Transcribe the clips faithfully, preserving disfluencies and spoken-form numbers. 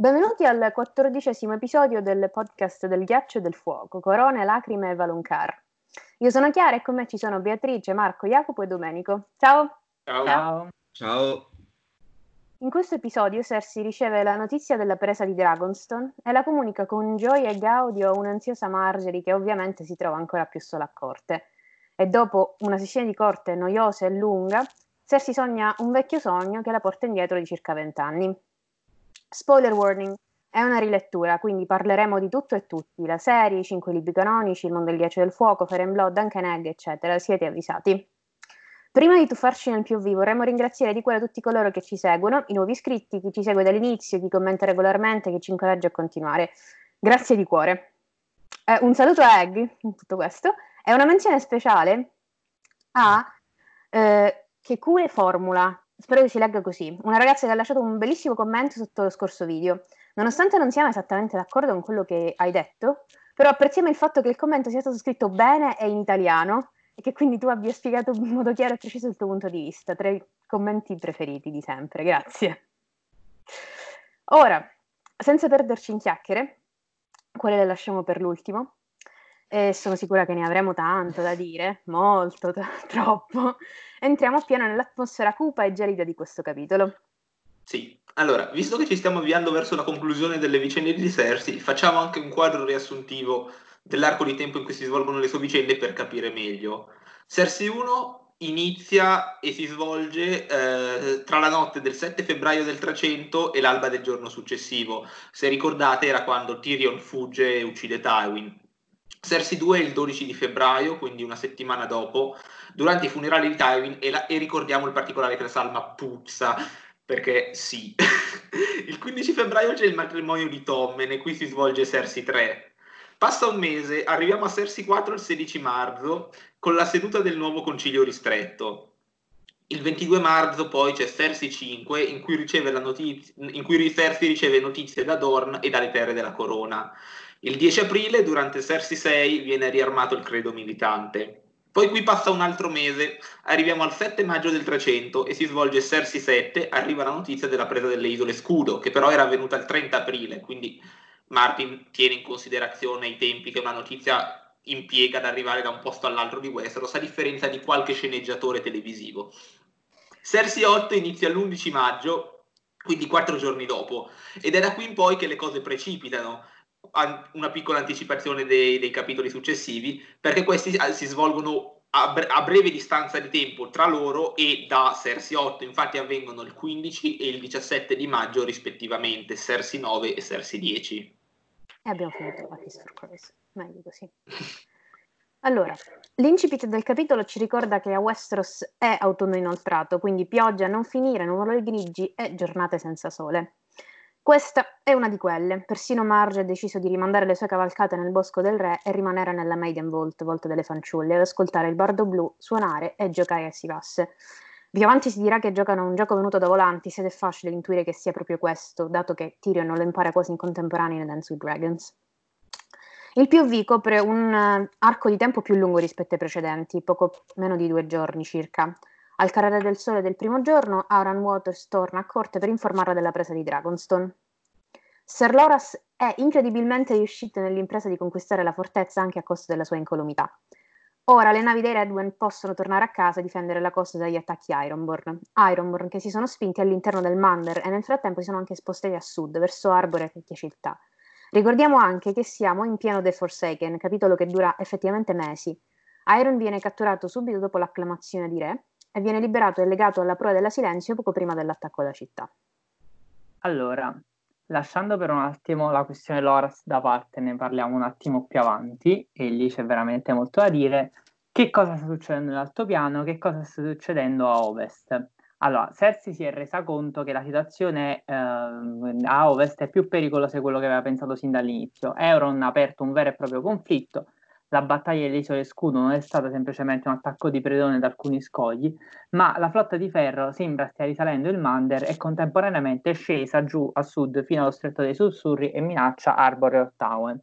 Benvenuti al quattordicesimo episodio del podcast del Ghiaccio e del Fuoco, Corone, Lacrime e Valonqar. Io sono Chiara e con me ci sono Beatrice, Marco, Jacopo e Domenico. Ciao! Ciao! Ciao! Ciao. In questo episodio Cersei riceve la notizia della presa di Dragonstone e la comunica con gioia e gaudio a un'ansiosa Margaery che ovviamente si trova ancora più sola a corte. E dopo una sessione di corte noiosa e lunga, Cersei sogna un vecchio sogno che la porta indietro di circa vent'anni. Spoiler warning, è una rilettura, quindi parleremo di tutto e tutti, la serie, i cinque libri canonici, il mondo del ghiaccio e del fuoco, Fire and Blood, Duncan Egg, eccetera, siete avvisati. Prima di tuffarci nel P O V vorremmo ringraziare di cuore tutti coloro che ci seguono, i nuovi iscritti, chi ci segue dall'inizio, chi commenta regolarmente, chi ci incoraggia a continuare. Grazie di cuore. Eh, un saluto a Egg, in tutto questo, e una menzione speciale a eh, Kekue Formula. Spero che si legga così. Una ragazza che ha lasciato un bellissimo commento sotto lo scorso video. Nonostante non siamo esattamente d'accordo con quello che hai detto, però apprezziamo il fatto che il commento sia stato scritto bene e in italiano e che quindi tu abbia spiegato in modo chiaro e preciso il tuo punto di vista. Tra i commenti preferiti di sempre. Grazie. Ora, senza perderci in chiacchiere, quelle le lasciamo per l'ultimo, e sono sicura che ne avremo tanto da dire, molto, t- troppo, entriamo appieno nell'atmosfera cupa e gelida di questo capitolo. Sì, allora, visto che ci stiamo avviando verso la conclusione delle vicende di Cersei, facciamo anche un quadro riassuntivo dell'arco di tempo in cui si svolgono le sue vicende per capire meglio. Cersei uno inizia e si svolge eh, tra la notte del sette febbraio del trecento e l'alba del giorno successivo. Se ricordate era quando Tyrion fugge e uccide Tywin. Cersei due il dodici di febbraio, quindi una settimana dopo, durante i funerali di Tywin, e, la, e ricordiamo il particolare che la salma puzza, perché sì. Il quindici febbraio c'è il matrimonio di Tommen e qui si svolge Cersei tre. Passa un mese, arriviamo a Cersei quattro il sedici marzo, con la seduta del nuovo concilio ristretto. Il ventidue marzo poi c'è Cersei cinque, in cui, riceve la notizia, in cui Cersei riceve notizie da Dorne e dalle terre della corona. Il dieci aprile, durante Cersei sei, viene riarmato il credo militante. Poi qui passa un altro mese, arriviamo al sette maggio del trecento e si svolge Cersei sette, arriva la notizia della presa delle Isole Scudo, che però era avvenuta il trenta aprile, quindi Martin tiene in considerazione i tempi che una notizia impiega ad arrivare da un posto all'altro di Westeros, a differenza di qualche sceneggiatore televisivo. Cersei otto inizia l'undici maggio, quindi quattro giorni dopo, ed è da qui in poi che le cose precipitano. Una piccola anticipazione dei, dei capitoli successivi, perché questi si svolgono a, bre- a breve distanza di tempo tra loro e da Cersei otto, infatti avvengono il quindici e il diciassette di maggio rispettivamente, Cersei nove e Cersei dieci. E abbiamo finito la Fisher Prize, meglio così. Allora, l'incipit del capitolo ci ricorda che a Westeros è autunno inoltrato, quindi pioggia a non finire, nuvoloni grigi e giornate senza sole. Questa è una di quelle. Persino Marge ha deciso di rimandare le sue cavalcate nel Bosco del Re e rimanere nella Maiden Vault, volta delle fanciulle, ad ascoltare il bardo blu, suonare e giocare a Sivasse. Più avanti si dirà che giocano a un gioco venuto da Volantis ed è facile intuire che sia proprio questo, dato che Tyrion non lo impara quasi in contemporanea in Dance with Dragons. Il P O V copre un arco di tempo più lungo rispetto ai precedenti, poco meno di due giorni circa. Al calare del sole del primo giorno, Auran Waters torna a corte per informarla della presa di Dragonstone. Ser Loras è incredibilmente riuscito nell'impresa di conquistare la fortezza anche a costo della sua incolumità. Ora le navi dei Redwen possono tornare a casa e difendere la costa dagli attacchi Ironborn. Ironborn che si sono spinti all'interno del Mander e nel frattempo si sono anche spostati a sud, verso Arbor e città. Ricordiamo anche che siamo in pieno The Forsaken, capitolo che dura effettivamente mesi. Iron viene catturato subito dopo l'acclamazione di re, e viene liberato e legato alla prua della Silenzio poco prima dell'attacco alla città. Allora, lasciando per un attimo la questione Loras da parte, ne parliamo un attimo più avanti, e lì c'è veramente molto da dire. Che cosa sta succedendo nell'altopiano? Che cosa sta succedendo a ovest? Allora, Cersei si è resa conto che la situazione eh, a ovest è più pericolosa di quello che aveva pensato sin dall'inizio. Euron ha aperto un vero e proprio conflitto. La battaglia delle Isole Scudo non è stata semplicemente un attacco di predone da alcuni scogli, ma la flotta di ferro sembra stia risalendo il Mander e contemporaneamente è scesa giù a sud fino allo Stretto dei Sussurri e minaccia Arbor e Old Town.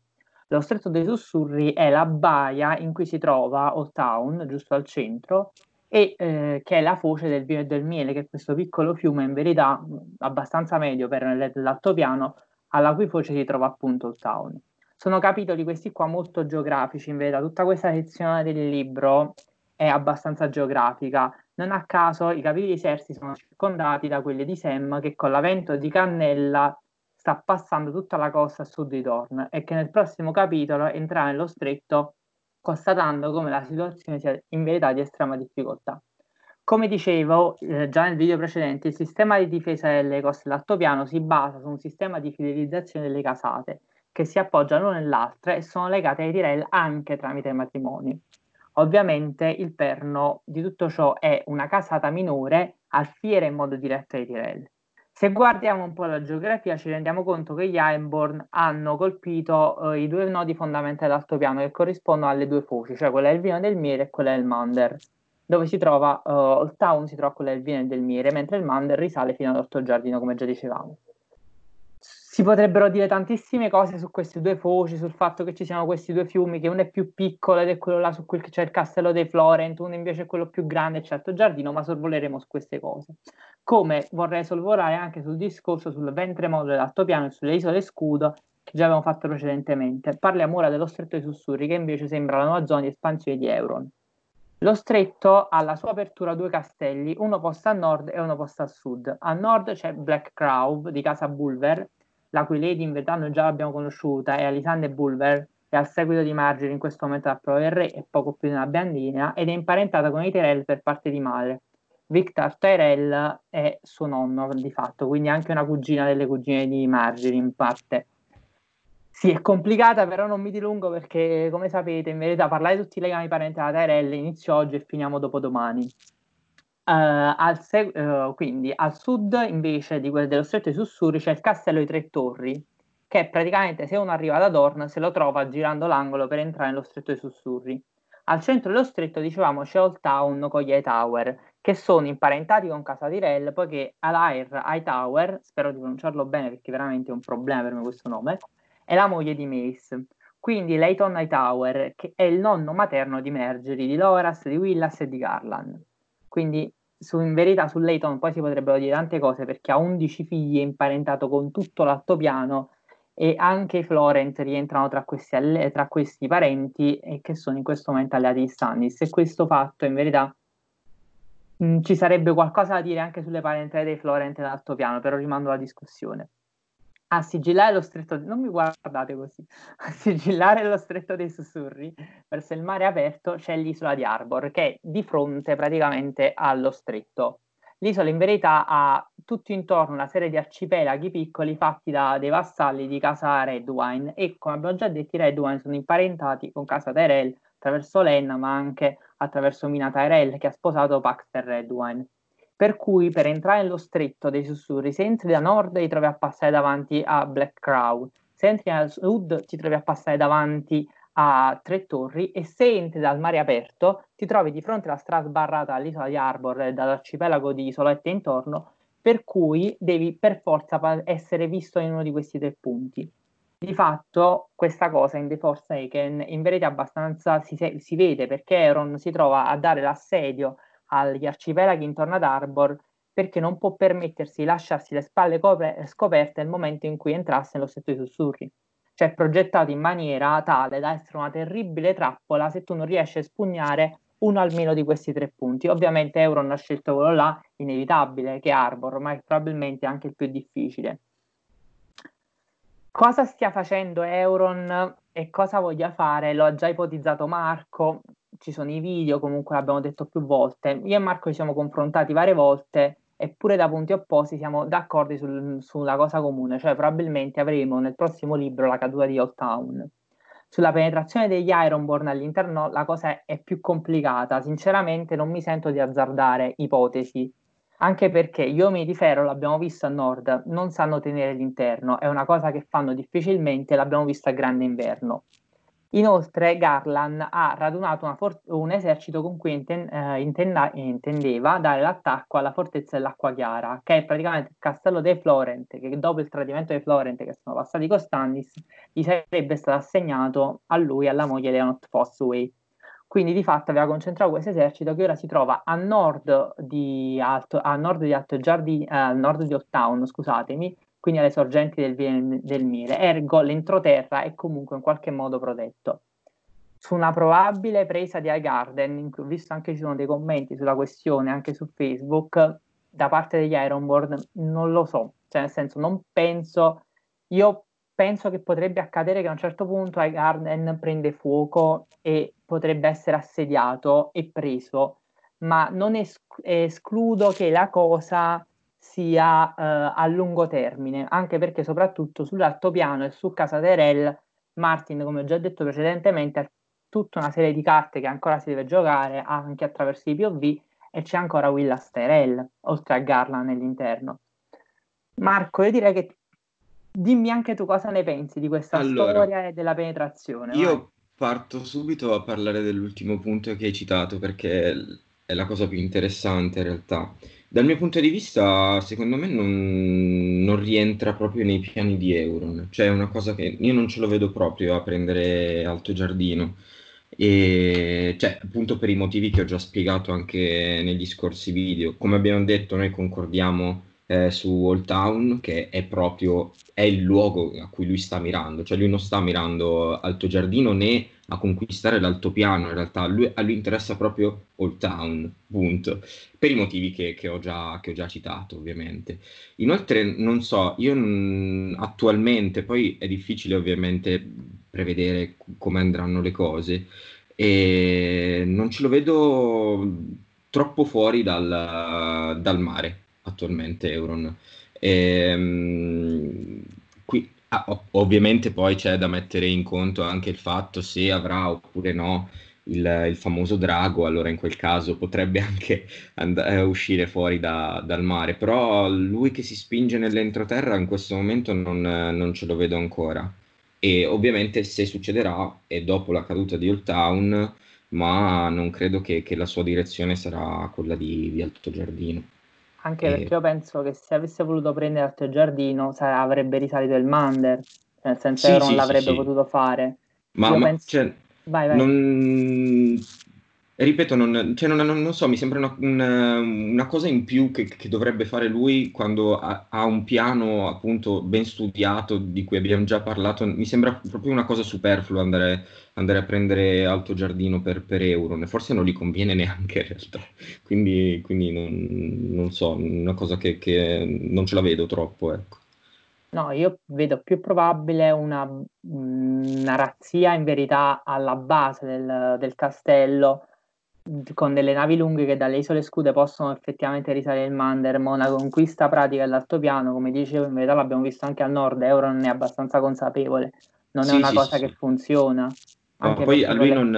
Lo Stretto dei Sussurri è la baia in cui si trova Old Town, giusto al centro, e eh, che è la foce del vino e del miele, che è questo piccolo fiume in verità abbastanza medio per l'altopiano, alla cui foce si trova appunto il Town. Sono capitoli questi qua molto geografici, in verità tutta questa sezione del libro è abbastanza geografica. Non a caso i capitoli di Sersi sono circondati da quelli di Sem, che con l'avvento di Cannella sta passando tutta la costa a sud di Dorne, e che nel prossimo capitolo entrerà nello stretto, constatando come la situazione sia in verità di estrema difficoltà. Come dicevo eh, già nel video precedente, il sistema di difesa delle coste dell'altopiano si basa su un sistema di fidelizzazione delle casate, che si appoggiano l'una nell'altra e sono legate ai Tyrell anche tramite i matrimoni. Ovviamente il perno di tutto ciò è una casata minore alfiere in modo diretto ai Tyrell. Se guardiamo un po' la geografia ci rendiamo conto che gli Aenborn hanno colpito eh, i due nodi fondamentali dell'altopiano che corrispondono alle due foci, cioè quella del Vino del Miere e quella del Mander. Dove si trova eh, il Town si trova quella del Vino del Miere, mentre il Mander risale fino all'Orto Giardino, come già dicevamo. Si potrebbero dire tantissime cose su queste due foci, sul fatto che ci siano questi due fiumi, che uno è più piccolo ed è quello là su cui c'è il castello dei Florent, uno invece è quello più grande, c'è certo giardino, ma sorvoleremo su queste cose. Come vorrei sorvolare anche sul discorso sul ventre molle dell'altopiano e sulle isole scudo, che già abbiamo fatto precedentemente. Parliamo ora dello stretto dei sussurri, che invece sembra la nuova zona di espansione di Euron. Lo stretto ha alla sua apertura due castelli, uno posto a nord e uno posto a sud. A nord c'è Black Crowve di casa Bulwer, la cui Lady in verità noi già l'abbiamo conosciuta, è Alisande Bulwer, è al seguito di Margaery in questo momento alla prova del re, è poco più di una biandina, ed è imparentata con i Tyrell per parte di madre. Victor Tyrell è suo nonno di fatto, quindi anche una cugina delle cugine di Margaery in parte. Sì, è complicata, però non mi dilungo perché, come sapete, in verità parlare di tutti i legami parentali da Tyrell inizio oggi e finiamo dopodomani. Uh, al seg- uh, quindi al sud invece di quello dello stretto dei sussurri c'è il castello di Tre Torri, che praticamente se uno arriva da Dorne se lo trova girando l'angolo per entrare nello stretto dei sussurri. Al centro dello stretto, dicevamo, c'è Old Town con gli Hightower, che sono imparentati con casa Tyrell, poiché Alair Hightower, spero di pronunciarlo bene perché veramente è un problema per me questo nome, è la moglie di Mace. Quindi Leighton Hightower, che è il nonno materno di Margaery, di Loras, di Willas e di Garland. Quindi su, in verità su Leighton poi si potrebbero dire tante cose, perché ha undici figli, è imparentato con tutto l'altopiano, e anche i Florent rientrano tra questi, alle, tra questi parenti, e che sono in questo momento alleati di Stannis. E questo fatto in verità mh, ci sarebbe qualcosa da dire anche sulle parentele dei Florent dell'altopiano, però rimando alla discussione. A sigillare lo stretto, non mi guardate così, a sigillare lo stretto dei sussurri verso il mare aperto c'è l'isola di Arbor, che è di fronte praticamente allo stretto. L'isola in verità ha tutto intorno una serie di arcipelaghi piccoli fatti da dei vassalli di casa Redwine, e come abbiamo già detto i Redwine sono imparentati con casa Tyrell attraverso Lenna, ma anche attraverso Mina Tyrell, che ha sposato Paxter Redwine. Per cui per entrare nello stretto dei sussurri, se entri da nord ti trovi a passare davanti a Black Crow, se entri da sud ti trovi a passare davanti a Tre Torri, e se entri dal mare aperto ti trovi di fronte alla strada sbarrata all'isola di Arbor e dall'arcipelago di isolette intorno, per cui devi per forza essere visto in uno di questi tre punti. Di fatto questa cosa in The Forsaken in verità abbastanza si, se- si vede, perché Euron si trova a dare l'assedio agli arcipelaghi intorno ad Arbor, perché non può permettersi di lasciarsi le spalle copre- scoperte nel momento in cui entrasse nello stretto dei sussurri. Cioè è progettato in maniera tale da essere una terribile trappola se tu non riesci a espugnare uno almeno di questi tre punti. Ovviamente Euron ha scelto quello là, inevitabile, che è Arbor, ma è probabilmente anche il più difficile. Cosa stia facendo Euron e cosa voglia fare? Lo ha già ipotizzato Marco, ci sono i video, comunque l'abbiamo detto più volte, io e Marco ci siamo confrontati varie volte, eppure da punti opposti siamo d'accordo sul, sulla cosa comune, cioè probabilmente avremo nel prossimo libro la caduta di Old Town. Sulla penetrazione degli Ironborn all'interno la cosa è più complicata, sinceramente non mi sento di azzardare ipotesi, anche perché gli uomini di ferro, l'abbiamo visto a nord, non sanno tenere l'interno, è una cosa che fanno difficilmente, l'abbiamo vista a grande inverno. Inoltre Garland ha radunato una for- un esercito con cui inten- eh, intenda- intendeva dare l'attacco alla fortezza dell'Acqua Chiara, che è praticamente il castello dei Florent, che dopo il tradimento dei Florent che sono passati con Stannis, gli sarebbe stato assegnato a lui e alla moglie Leonard Fossoway. Quindi di fatto aveva concentrato questo esercito, che ora si trova a nord di Alto, a nord di Alto Giardino, a nord di Old Town, scusatemi, quindi alle sorgenti del, del Mire, ergo l'entroterra è comunque in qualche modo protetto. Su una probabile presa di Highgarden, in cui ho visto anche ci sono dei commenti sulla questione anche su Facebook, da parte degli Ironborn, non lo so, cioè nel senso non penso, io penso che potrebbe accadere che a un certo punto Highgarden prende fuoco e potrebbe essere assediato e preso, ma non es- escludo che la cosa sia eh, a lungo termine, anche perché soprattutto sull'altopiano e su Casa Tyrell, Martin, come ho già detto precedentemente, ha tutta una serie di carte che ancora si deve giocare anche attraverso i P O V e c'è ancora Willas Tyrell, oltre a Garland nell'interno. Marco, io direi che dimmi anche tu cosa ne pensi di questa allora, storia e della penetrazione. Io vai. Parto subito a parlare dell'ultimo punto che hai citato, perché è la cosa più interessante in realtà. Dal mio punto di vista, secondo me non, non rientra proprio nei piani di Euron. Cioè è una cosa che io non ce lo vedo proprio a prendere Alto Giardino. E, cioè, appunto per i motivi che ho già spiegato anche negli scorsi video. Come abbiamo detto, noi concordiamo... Eh, su Old Town, che è proprio è il luogo a cui lui sta mirando, cioè lui non sta mirando Alto Giardino né a conquistare l'altopiano, in realtà lui, a lui interessa proprio Old Town, punto, per i motivi che, che, ho già, che ho già citato ovviamente. Inoltre non so, io mh, attualmente, poi è difficile ovviamente prevedere come andranno le cose, e non ce lo vedo troppo fuori dal, dal mare attualmente Euron. Ehm, qui, ah, ov- ovviamente poi c'è da mettere in conto anche il fatto se avrà oppure no il, il famoso drago, allora in quel caso potrebbe anche and- eh, uscire fuori da, dal mare, però lui che si spinge nell'entroterra in questo momento non, non ce lo vedo ancora, e ovviamente se succederà è dopo la caduta di Old Town, ma non credo che, che la sua direzione sarà quella di, di Alto Giardino. Anche perché io penso che se avesse voluto prendere Alto Giardino sa, avrebbe risalito il Mander, nel senso che sì, non sì, l'avrebbe sì. potuto fare. Ma, ma penso... cioè, vai, vai. Non... ripeto, non, cioè, non, non, non so, mi sembra una, una, una cosa in più che, che dovrebbe fare lui quando ha, ha un piano appunto ben studiato di cui abbiamo già parlato. Mi sembra proprio una cosa superflua andare, andare a prendere Alto Giardino per, per Euron, forse non gli conviene neanche in realtà, quindi, quindi non, non so, una cosa che, che non ce la vedo troppo, ecco. No, io vedo più probabile una, una razzia in verità alla base del, del castello, con delle navi lunghe che dalle isole Scude possono effettivamente risalire il Mander, ma una conquista pratica all'altopiano, come dicevo, in verità l'abbiamo visto anche al nord, Euron è abbastanza consapevole, non è sì, una sì, cosa sì, che sì. funziona. No, anche poi a lui, le... non,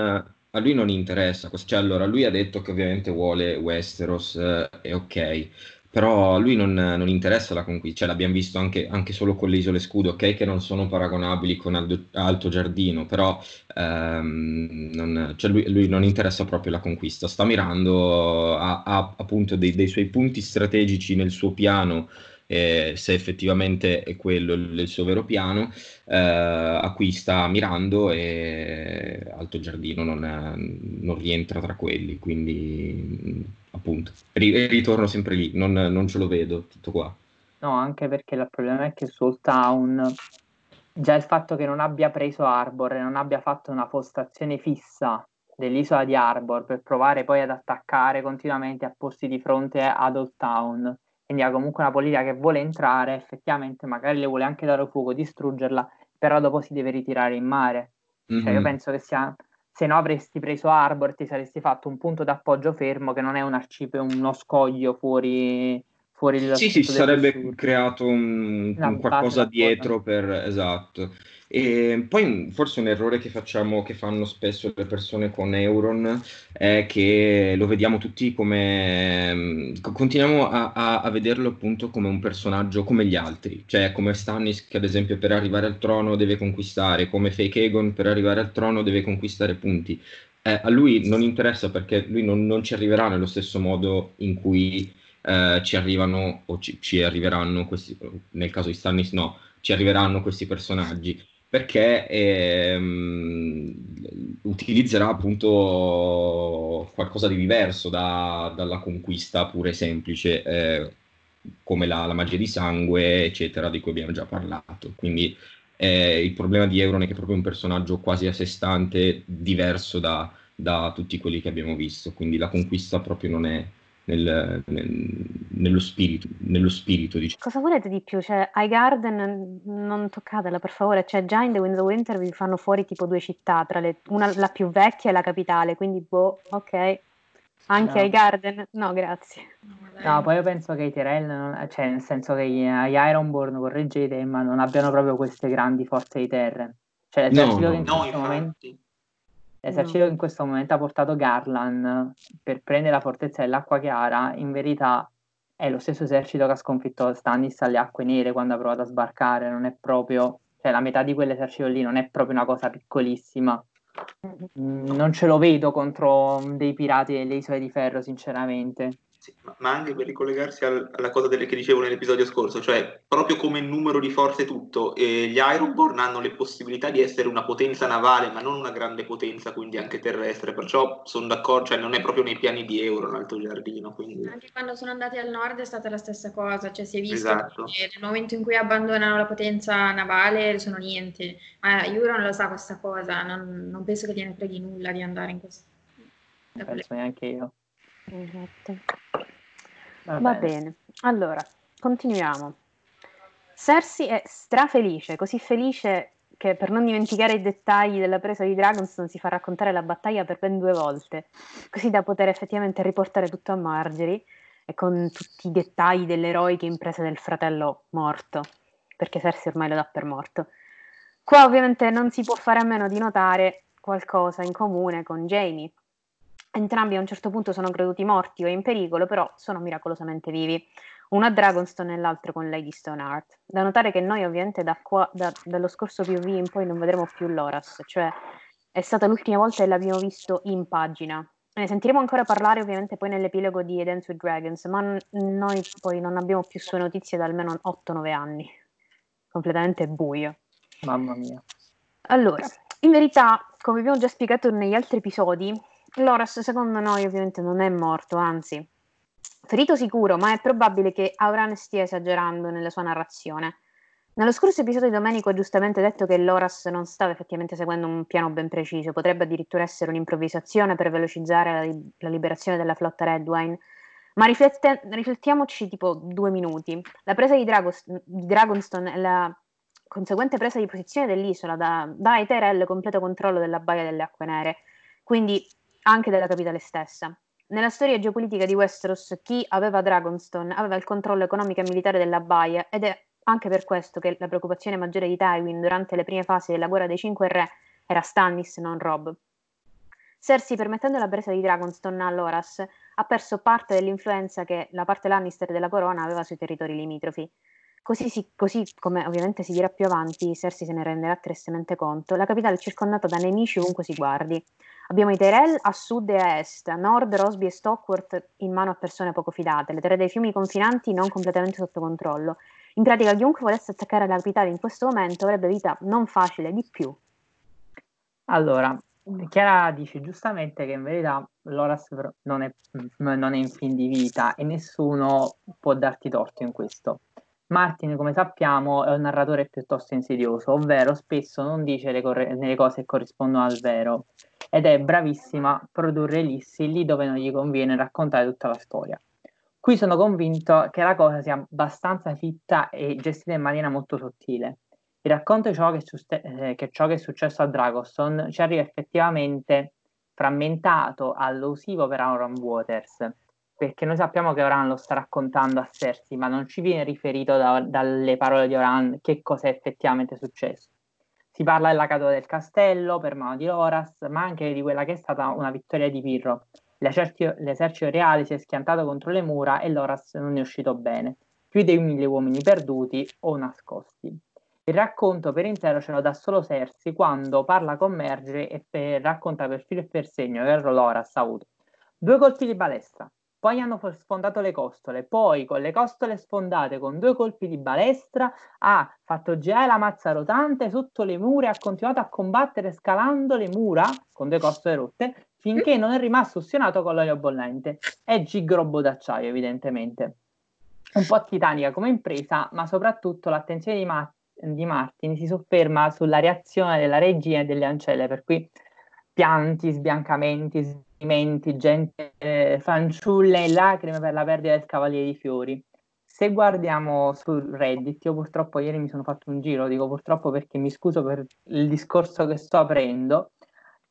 a lui non interessa, cioè, allora lui ha detto che ovviamente vuole Westeros, eh, è ok, però a lui non, non interessa la conquista, cioè, l'abbiamo visto anche, anche solo con le isole Scudo, ok che non sono paragonabili con Aldo, Alto Giardino, però ehm, non, cioè lui, lui non interessa proprio la conquista, sta mirando a, a, appunto dei, dei suoi punti strategici nel suo piano, eh, se effettivamente è quello il, il suo vero piano, eh, a cui sta mirando, e Alto Giardino non, non rientra tra quelli, quindi... appunto, ritorno sempre lì, non, non ce lo vedo, tutto qua. No, anche perché il problema è che su Old Town già il fatto che non abbia preso Arbor e non abbia fatto una postazione fissa dell'isola di Arbor per provare poi ad attaccare continuamente a posti di fronte ad Old Town, quindi ha comunque una politica che vuole entrare, effettivamente magari le vuole anche dare fuoco, distruggerla, però dopo si deve ritirare in mare. Mm-hmm. Cioè io penso che sia... se no avresti preso Arbor, ti saresti fatto un punto d'appoggio fermo che non è un arcipe, uno scoglio fuori, fuori il... Sì, sì, sarebbe sud. creato un, un qualcosa dietro per... Esatto. E poi forse un errore che facciamo, che fanno spesso le persone con Euron, è che lo vediamo tutti come... Continuiamo a, a, a vederlo appunto come un personaggio come gli altri, cioè come Stannis che ad esempio per arrivare al trono deve conquistare, come Fake Aegon per arrivare al trono deve conquistare punti. Eh, a lui non interessa perché lui non, non ci arriverà nello stesso modo in cui... Uh, ci arrivano o ci, ci arriveranno questi, nel caso di Stannis no, ci arriveranno questi personaggi perché ehm, utilizzerà appunto qualcosa di diverso da, dalla conquista pure semplice, eh, come la, la magia di sangue, eccetera, di cui abbiamo già parlato. Quindi eh, il problema di Euron è che è proprio un personaggio quasi a sé stante, diverso da, da tutti quelli che abbiamo visto, quindi la conquista proprio non è nel, nel, nello spirito, nello spirito diciamo. Cosa volete di più? Cioè, High Garden non toccatela, per favore. Cioè, già in The Winds of Winter vi fanno fuori tipo due città, tra le, una, la più vecchia e la capitale, quindi boh, ok. Anche no. Ai Garden? No, grazie. No, poi io penso che i Tyrell, non, cioè nel senso che gli, gli Ironborn, correggete, ma non abbiano proprio queste grandi forze di terra. Cioè l'esercito, no, che, in no, questo momento, l'esercito no. che in questo momento ha portato Garlan per prendere la fortezza dell'Acqua Chiara, in verità è lo stesso esercito che ha sconfitto Stannis alle Acque Nere quando ha provato a sbarcare. Non è proprio, cioè la metà di quell'esercito lì non è proprio una cosa piccolissima. Non ce lo vedo contro dei pirati delle Isole di Ferro, sinceramente. Sì, ma anche per ricollegarsi al, alla cosa delle, che dicevo nell'episodio scorso, cioè proprio come numero di forze tutto, e gli Ironborn hanno le possibilità di essere una potenza navale, ma non una grande potenza, quindi anche terrestre, perciò sono d'accordo, cioè non è proprio nei piani di Euron l'Alto Giardino, quindi... Anche quando sono andati al nord è stata la stessa cosa, cioè si è visto esatto. che nel momento in cui abbandonano la potenza navale sono niente, ma Euron lo sa questa cosa, non, non penso che gliene freghi nulla di andare in questo... Non penso neanche io. Esatto. Va, Va bene. bene, allora continuiamo. Cersei è strafelice, così felice che per non dimenticare i dettagli della presa di Dragonstone si fa raccontare la battaglia per ben due volte, così da poter effettivamente riportare tutto a Margaery e con tutti i dettagli delle eroiche imprese del fratello morto, perché Cersei ormai lo dà per morto. Qua ovviamente non si può fare a meno di notare qualcosa in comune con Jaime. Entrambi a un certo punto sono creduti morti o in pericolo, però sono miracolosamente vivi, uno a Dragonstone e l'altro con Lady Stoneheart. Da notare che noi ovviamente da qua, da, dallo scorso P O V in poi non vedremo più Loras, cioè è stata l'ultima volta che l'abbiamo visto in pagina. Ne sentiremo ancora parlare ovviamente poi nell'epilogo di A Dance with Dragons, ma n- noi poi non abbiamo più sue notizie da almeno otto nove anni, completamente buio. Mamma mia. Allora, in verità, come abbiamo già spiegato negli altri episodi, Loras secondo noi ovviamente non è morto, anzi ferito sicuro, ma è probabile che Auran stia esagerando nella sua narrazione. Nello scorso episodio Domenico ha giustamente detto che Loras non stava effettivamente seguendo un piano ben preciso, potrebbe addirittura essere un'improvvisazione per velocizzare la, li- la liberazione della flotta Redwine, ma riflette- riflettiamoci tipo due minuti. La presa di, Dragost- di Dragonstone e la conseguente presa di posizione dell'isola da- dà ai Tyrell completo controllo della Baia delle Acque Nere, quindi anche della capitale stessa. Nella storia geopolitica di Westeros, chi aveva Dragonstone aveva il controllo economico e militare della baia, ed è anche per questo che la preoccupazione maggiore di Tywin durante le prime fasi della guerra dei Cinque Re era Stannis, non Robb. Cersei, permettendo la presa di Dragonstone a Loras, ha perso parte dell'influenza che la parte Lannister della corona aveva sui territori limitrofi. Così, si, così come ovviamente si dirà più avanti, Cersei se ne renderà tristemente conto, la capitale è circondata da nemici ovunque si guardi. Abbiamo i Tyrell a sud e a est, a nord Rosby e Stockworth in mano a persone poco fidate, le terre dei fiumi confinanti non completamente sotto controllo. In pratica chiunque volesse attaccare la capitale in questo momento avrebbe vita non facile di più. Allora, Chiara dice giustamente che in verità Loras non è, non è in fin di vita e nessuno può darti torto in questo. Martin, come sappiamo, è un narratore piuttosto insidioso, ovvero spesso non dice le, corre- le cose che corrispondono al vero, ed è bravissima a produrre ellissi lì dove non gli conviene raccontare tutta la storia. Qui sono convinto che la cosa sia abbastanza fitta e gestita in maniera molto sottile. Il racconto di ciò che, suste- eh, che ciò che è successo a Dragonstone ci arriva effettivamente frammentato all'usivo per Auron Waters, perché noi sappiamo che Oran lo sta raccontando a Cersei, ma non ci viene riferito da, dalle parole di Oran che cosa è effettivamente successo. Si parla della caduta del castello per mano di Loras, ma anche di quella che è stata una vittoria di Pirro. L'esercito, l'esercito reale si è schiantato contro le mura e Loras non è uscito bene. Più dei mille uomini perduti o nascosti. Il racconto per intero ce lo dà solo Cersei quando parla con Merge e per, racconta per filo e per segno che Loras ha avuto due colpi di balestra. Poi hanno sfondato le costole, poi con le costole sfondate con due colpi di balestra ha fatto girare la mazza rotante sotto le mura e ha continuato a combattere scalando le mura con due costole rotte finché non è rimasto ustionato con l'olio bollente. È gigrobo d'acciaio evidentemente. un po' titanica come impresa, ma soprattutto l'attenzione di, Ma- di Martin si sofferma sulla reazione della regina e delle ancelle, per cui pianti, sbiancamenti, sdimenti, gente, eh, fanciulle e lacrime per la perdita del Cavaliere di Fiori. Se guardiamo su Reddit, io purtroppo ieri mi sono fatto un giro, dico purtroppo perché mi scuso per il discorso che sto aprendo,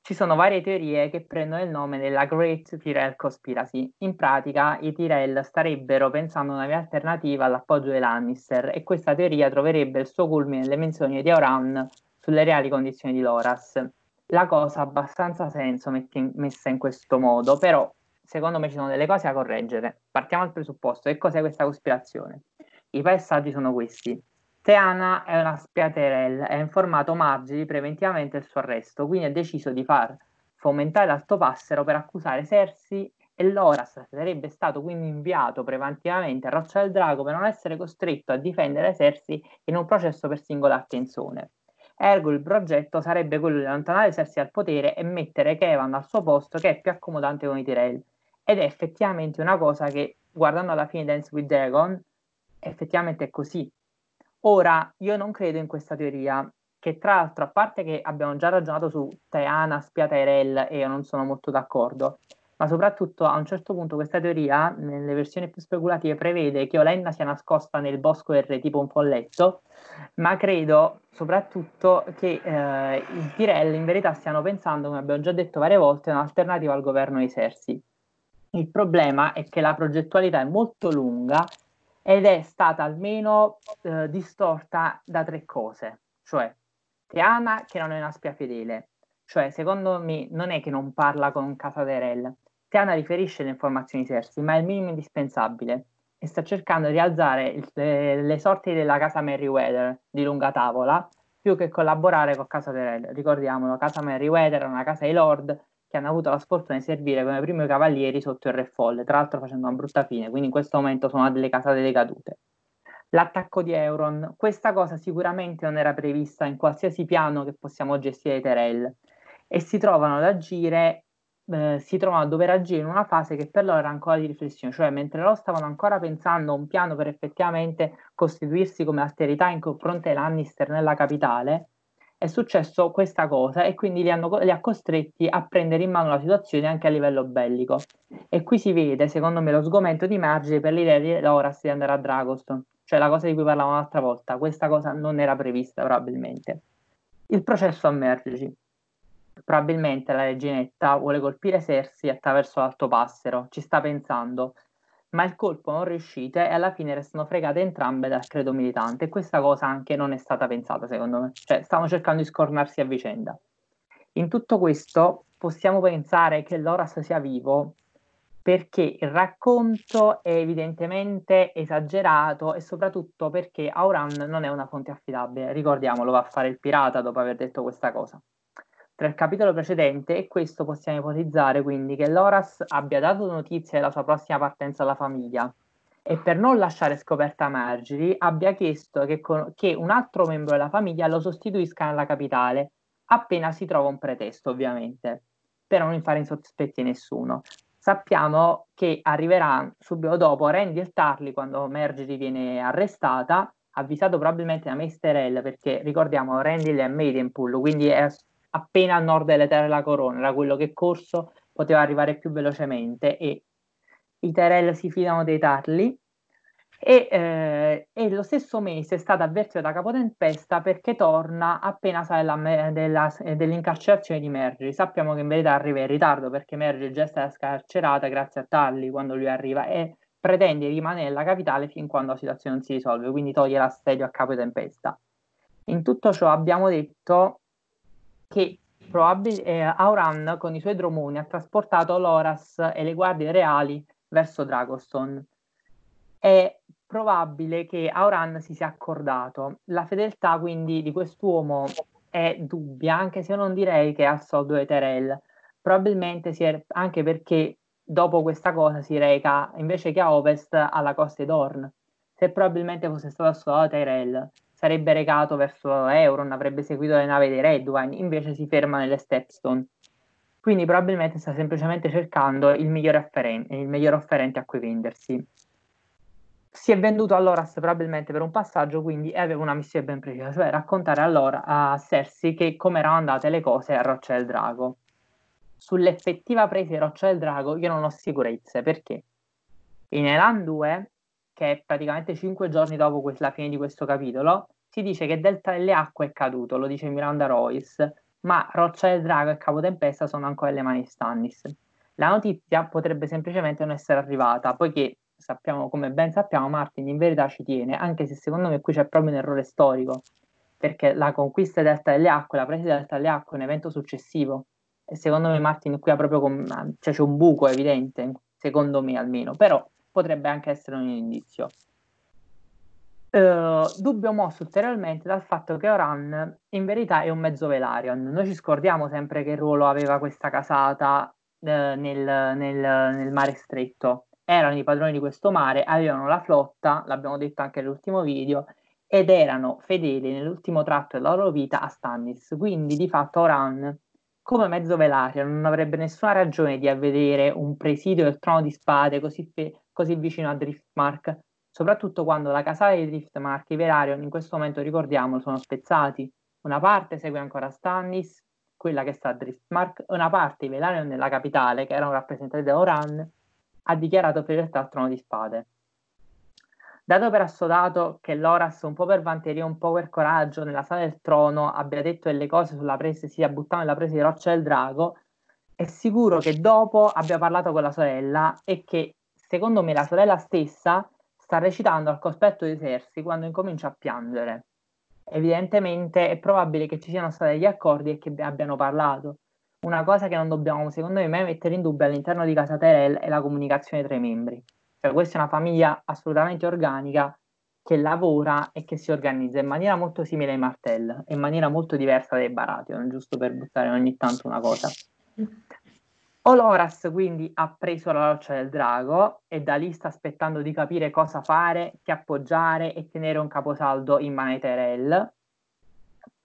ci sono varie teorie che prendono il nome della Great Tyrell Conspiracy. In pratica i Tyrell starebbero pensando a una via alternativa all'appoggio dei Lannister e questa teoria troverebbe il suo culmine nelle menzioni di Euron sulle reali condizioni di Loras. La cosa ha abbastanza senso in, messa in questo modo, però secondo me ci sono delle cose da correggere. Partiamo dal presupposto. Che cos'è questa cospirazione? I passaggi sono questi. Teana è una spia Tyrell e ha informato Margaery preventivamente del suo arresto, quindi ha deciso di far fomentare l'altopassero per accusare Cersei e Loras sarebbe stato quindi inviato preventivamente a Roccia del Drago per non essere costretto a difendere Cersei in un processo per singola attenzione. Ergo il progetto sarebbe quello di allontanare Cersei dal potere e mettere Kevan al suo posto, che è più accomodante con i Tyrell. Ed è effettivamente una cosa che, guardando alla fine Dance with Dragon, effettivamente è così. Ora, io non credo in questa teoria, che tra l'altro, a parte che abbiamo già ragionato su Teana, spia Tyrell, e io non sono molto d'accordo, ma soprattutto a un certo punto questa teoria, nelle versioni più speculative, prevede che Olenna sia nascosta nel bosco del re, tipo un folletto, ma credo soprattutto che eh, i Tyrell in verità stiano pensando, come abbiamo già detto varie volte, un'alternativa al governo di Cersei. Il problema è che la progettualità è molto lunga ed è stata almeno eh, distorta da tre cose, cioè Teana che non è una spia fedele, cioè secondo me non è che non parla con Casa Tyrell, Teana riferisce le informazioni di Cersei, ma è il minimo indispensabile e sta cercando di alzare il, le, le sorti della casa Merryweather di lunga tavola, più che collaborare con Casa Tyrell. Ricordiamolo, casa Merryweather è una casa dei Lord che hanno avuto la sfortuna di servire come primi cavalieri sotto il re folle, tra l'altro facendo una brutta fine, quindi in questo momento sono delle casate decadute. L'attacco di Euron, questa cosa sicuramente non era prevista in qualsiasi piano che possiamo gestire i Tyrell e si trovano ad agire, eh, si trovano a dover agire in una fase che per loro era ancora di riflessione, cioè mentre loro stavano ancora pensando a un piano per effettivamente costituirsi come alterità in confronto ai Lannister nella capitale, è successo questa cosa e quindi li, hanno, li ha costretti a prendere in mano la situazione anche a livello bellico. E qui si vede, secondo me, lo sgomento di Margaery per l'idea di Loras di andare a Dragoston, cioè la cosa di cui parlavamo l'altra volta, questa cosa non era prevista probabilmente. Il processo a Margaery. Probabilmente la reginetta vuole colpire Cersei attraverso l'altopassero, ci sta pensando, ma il colpo non riuscite e alla fine restano fregate entrambe dal credo militante e questa cosa anche non è stata pensata secondo me, cioè stavano cercando di scornarsi a vicenda. In tutto questo possiamo pensare che Loras sia vivo perché il racconto è evidentemente esagerato e soprattutto perché Auran non è una fonte affidabile, ricordiamolo, va a fare il pirata dopo aver detto questa cosa. Tra il capitolo precedente e questo possiamo ipotizzare quindi che Loras abbia dato notizie della sua prossima partenza alla famiglia e per non lasciare scoperta Margaery abbia chiesto che, con- che un altro membro della famiglia lo sostituisca nella capitale appena si trova un pretesto, ovviamente, per non fare insospettire nessuno. Sappiamo che arriverà subito dopo Randy e Tarly quando Margaery viene arrestata, avvisato probabilmente da Mace Tyrell perché ricordiamo Randy è a Maidenpool, quindi è appena a nord delle Terre della Corona, era quello che corso poteva arrivare più velocemente e i Tyrell si fidano dei Tarly e, eh, e lo stesso mese è stato avvertito da Capotempesta perché torna appena sale la, della, dell'incarcerazione di Margaery. Sappiamo che in verità arriva in ritardo perché Margaery già è stata scarcerata grazie a Tarly quando lui arriva e pretende di rimanere nella capitale fin quando la situazione non si risolve, quindi toglie l'assedio a Capotempesta. In tutto ciò abbiamo detto che probabil- eh, Auran con i suoi dromoni ha trasportato Loras e le guardie reali verso Dragoston. È probabile che Auran si sia accordato. La fedeltà quindi di quest'uomo è dubbia, anche se io non direi che è al soldo dei Tyrell. Probabilmente si è, anche perché dopo questa cosa si reca invece che a ovest alla costa di Dorne. Se probabilmente fosse stato al soldo dei Tyrell sarebbe recato verso Euron, avrebbe seguito le navi dei Redwine, invece si ferma nelle Stepstone. Quindi probabilmente sta semplicemente cercando il miglior offeren- il miglior offerente a cui vendersi. si è venduto all'Horas probabilmente per un passaggio, quindi aveva una missione ben precisa, cioè raccontare allora a Cersei che come erano andate le cose a Roccia del Drago. Sull'effettiva presa di Roccia del Drago io non ho sicurezze, perché in Elan due, che è praticamente cinque giorni dopo que- la fine di questo capitolo, si dice che Delta delle Acque è caduto, lo dice Miranda Royce, ma Roccia del Drago e Capotempesta sono ancora nelle mani di Stannis. La notizia potrebbe semplicemente non essere arrivata, poiché sappiamo, come ben sappiamo, Martin in verità ci tiene, anche se secondo me qui c'è proprio un errore storico, perché la conquista del Delta delle Acque, la presa del Delta delle Acque è un evento successivo, e secondo me Martin qui ha proprio con... cioè, c'è un buco evidente, secondo me almeno, però potrebbe anche essere un indizio. Uh, dubbio mosso ulteriormente dal fatto che Orann in verità è un mezzo Velaryon. Noi ci scordiamo sempre che ruolo aveva questa casata uh, nel, nel, nel mare stretto. Erano i padroni di questo mare, avevano la flotta, l'abbiamo detto anche nell'ultimo video, ed erano fedeli nell'ultimo tratto della loro vita a Stannis. Quindi di fatto Orann, come mezzo Velaryon, non avrebbe nessuna ragione di avvedere un presidio del trono di spade così, fe- così vicino a Driftmark, soprattutto quando la casata di Driftmark, i Velaryon, in questo momento, ricordiamolo, sono spezzati. Una parte segue ancora Stannis, quella che sta a Driftmark, una parte i Velaryon nella capitale, che erano rappresentati da Orann, ha dichiarato fedeltà al trono di spade. Dato per assodato che l'Horas, un po' per vanteria, un po' per coraggio, nella sala del trono abbia detto delle cose sulla presa, si è buttato nella presa di Roccia del Drago, è sicuro che dopo abbia parlato con la sorella, e che, secondo me, la sorella stessa sta recitando al cospetto di Cersei quando incomincia a piangere. Evidentemente è probabile che ci siano stati degli accordi e che abbiano parlato. Una cosa che non dobbiamo, secondo me, mai mettere in dubbio all'interno di casa Tyrell è la comunicazione tra i membri. Cioè, questa è una famiglia assolutamente organica, che lavora e che si organizza in maniera molto simile ai Martell, in maniera molto diversa dai Baratheon, giusto per buttare ogni tanto una cosa. Oloras quindi ha preso la Roccia del Drago e da lì sta aspettando di capire cosa fare, che appoggiare e tenere un caposaldo in mano ai Tyrell.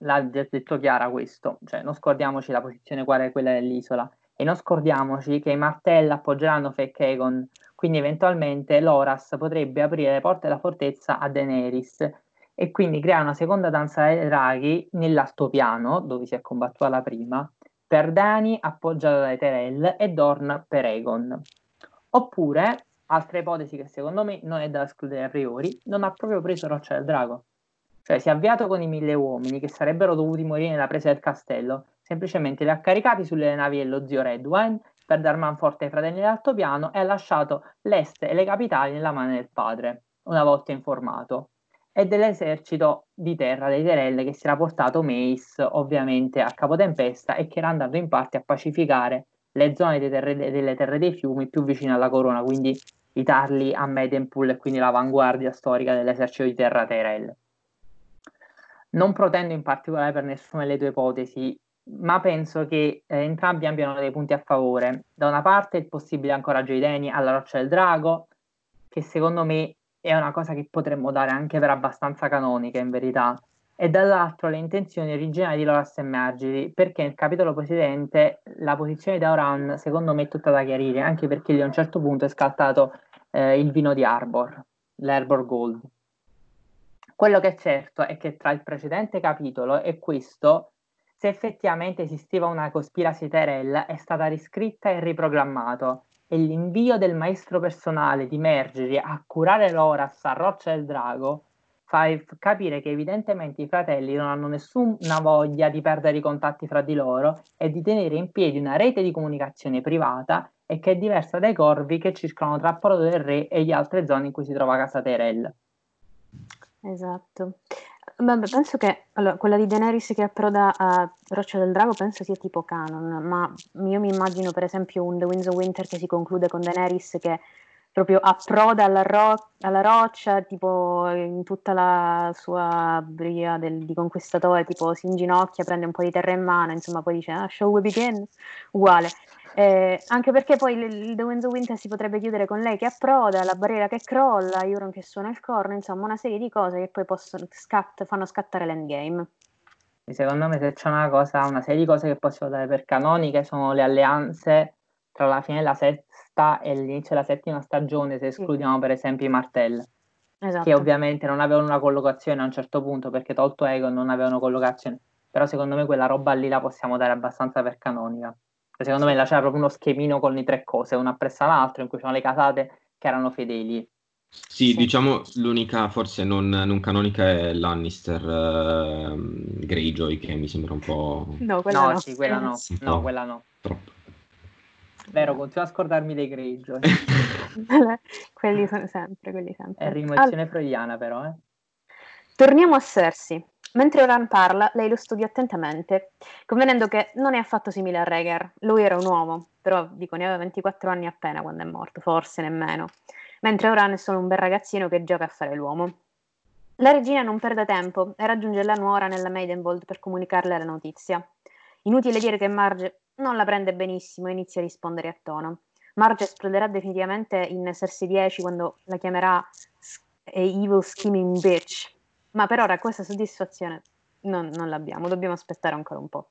L'ha detto Chiara questo, cioè non scordiamoci la posizione quale è quella dell'isola, e non scordiamoci che i Martell appoggeranno Fekkegon, quindi eventualmente l'Horas potrebbe aprire le porte della fortezza a Daenerys e quindi creare una seconda danza dei draghi nell'altopiano, dove si è combattuta la prima, per Dany appoggiata dai Tyrell e Dorne per Aegon. Oppure, altra ipotesi che secondo me non è da escludere a priori, non ha proprio preso Roccia del Drago. Cioè si è avviato con i mille uomini che sarebbero dovuti morire nella presa del castello, semplicemente li ha caricati sulle navi dello zio Redwine per dar manforte ai fratelli d'altopiano e ha lasciato l'est e le capitali nella mano del padre, una volta informato, e dell'esercito di terra dei Tyrell che si era portato Mace ovviamente a Capotempesta e che era andato in parte a pacificare le zone dei terre, delle terre dei fiumi più vicine alla corona, quindi i tarli a Medenpool e quindi l'avanguardia storica dell'esercito di terra Tyrell. Non protendo in particolare per nessuna delle due ipotesi, ma penso che eh, entrambi abbiano dei punti a favore. Da una parte il possibile ancoraggio di Dany alla Roccia del Drago, che secondo me è una cosa che potremmo dare anche per abbastanza canonica in verità, e dall'altro le intenzioni originali di Loras e Margaery, perché nel capitolo precedente la posizione di Orann secondo me è tutta da chiarire, anche perché lì a un certo punto è scattato eh, il vino di Arbor, l'Arbor Gold. Quello che è certo è che tra il precedente capitolo e questo, se effettivamente esisteva una cospirazione Tyrell, è stata riscritta e riprogrammata, e l'invio del maestro personale di Margaery a curare l'Horas a Roccia del Drago fa capire che evidentemente i fratelli non hanno nessuna voglia di perdere i contatti fra di loro e di tenere in piedi una rete di comunicazione privata e che è diversa dai corvi che circolano tra Porto del Re e le altre zone in cui si trova casa Tyrell. Esatto. Vabbè, penso che allora, quella di Daenerys che approda a Roccia del Drago penso sia tipo canon, ma io mi immagino per esempio un The Winds of Winter che si conclude con Daenerys che proprio approda alla, ro- alla roccia, tipo in tutta la sua bria del, di conquistatore, tipo si inginocchia, prende un po' di terra in mano, insomma poi dice ah, shall we begin? Uguale. Eh, anche perché poi il The Winds of Winter si potrebbe chiudere con lei che approda, la barriera che crolla, Euron che suona il corno, insomma una serie di cose che poi possono scat- fanno scattare l'endgame. Secondo me se c'è una cosa, una serie di cose che posso dare per canoniche sono le alleanze tra la fine della sesta e l'inizio della settima stagione, se escludiamo sì. Per esempio i Martell, che Esatto. ovviamente non avevano una collocazione a un certo punto, perché tolto Aegon non avevano collocazione, però secondo me quella roba lì la possiamo dare abbastanza per canonica. Secondo me là c'era proprio uno schemino con le tre cose, una appressa l'altra, in cui c'erano le casate che erano fedeli. Sì, sì, diciamo l'unica forse non, non canonica è l'Annister uh, Greyjoy, che mi sembra un po'... No, quella no. no. Sì, quella no. no, quella no. Troppo. Vero, continuo a scordarmi dei Greyjoy. quelli sono sempre, quelli sempre. È rimozione All... freudiana però, eh. Torniamo a Cersei. Mentre Oran parla, lei lo studia attentamente, convenendo che non è affatto simile a Rhaegar. Lui era un uomo, però dico ne aveva ventiquattro anni appena quando è morto, forse nemmeno. Mentre Oran è solo un bel ragazzino che gioca a fare l'uomo. La regina non perde tempo e raggiunge la nuora nella Maidenvold per comunicarle la notizia. Inutile dire che Marge non la prende benissimo e inizia a rispondere a tono. Marge esploderà definitivamente in Cersei dieci quando la chiamerà Evil Scheming Bitch. Ma per ora questa soddisfazione non, non l'abbiamo, dobbiamo aspettare ancora un po'.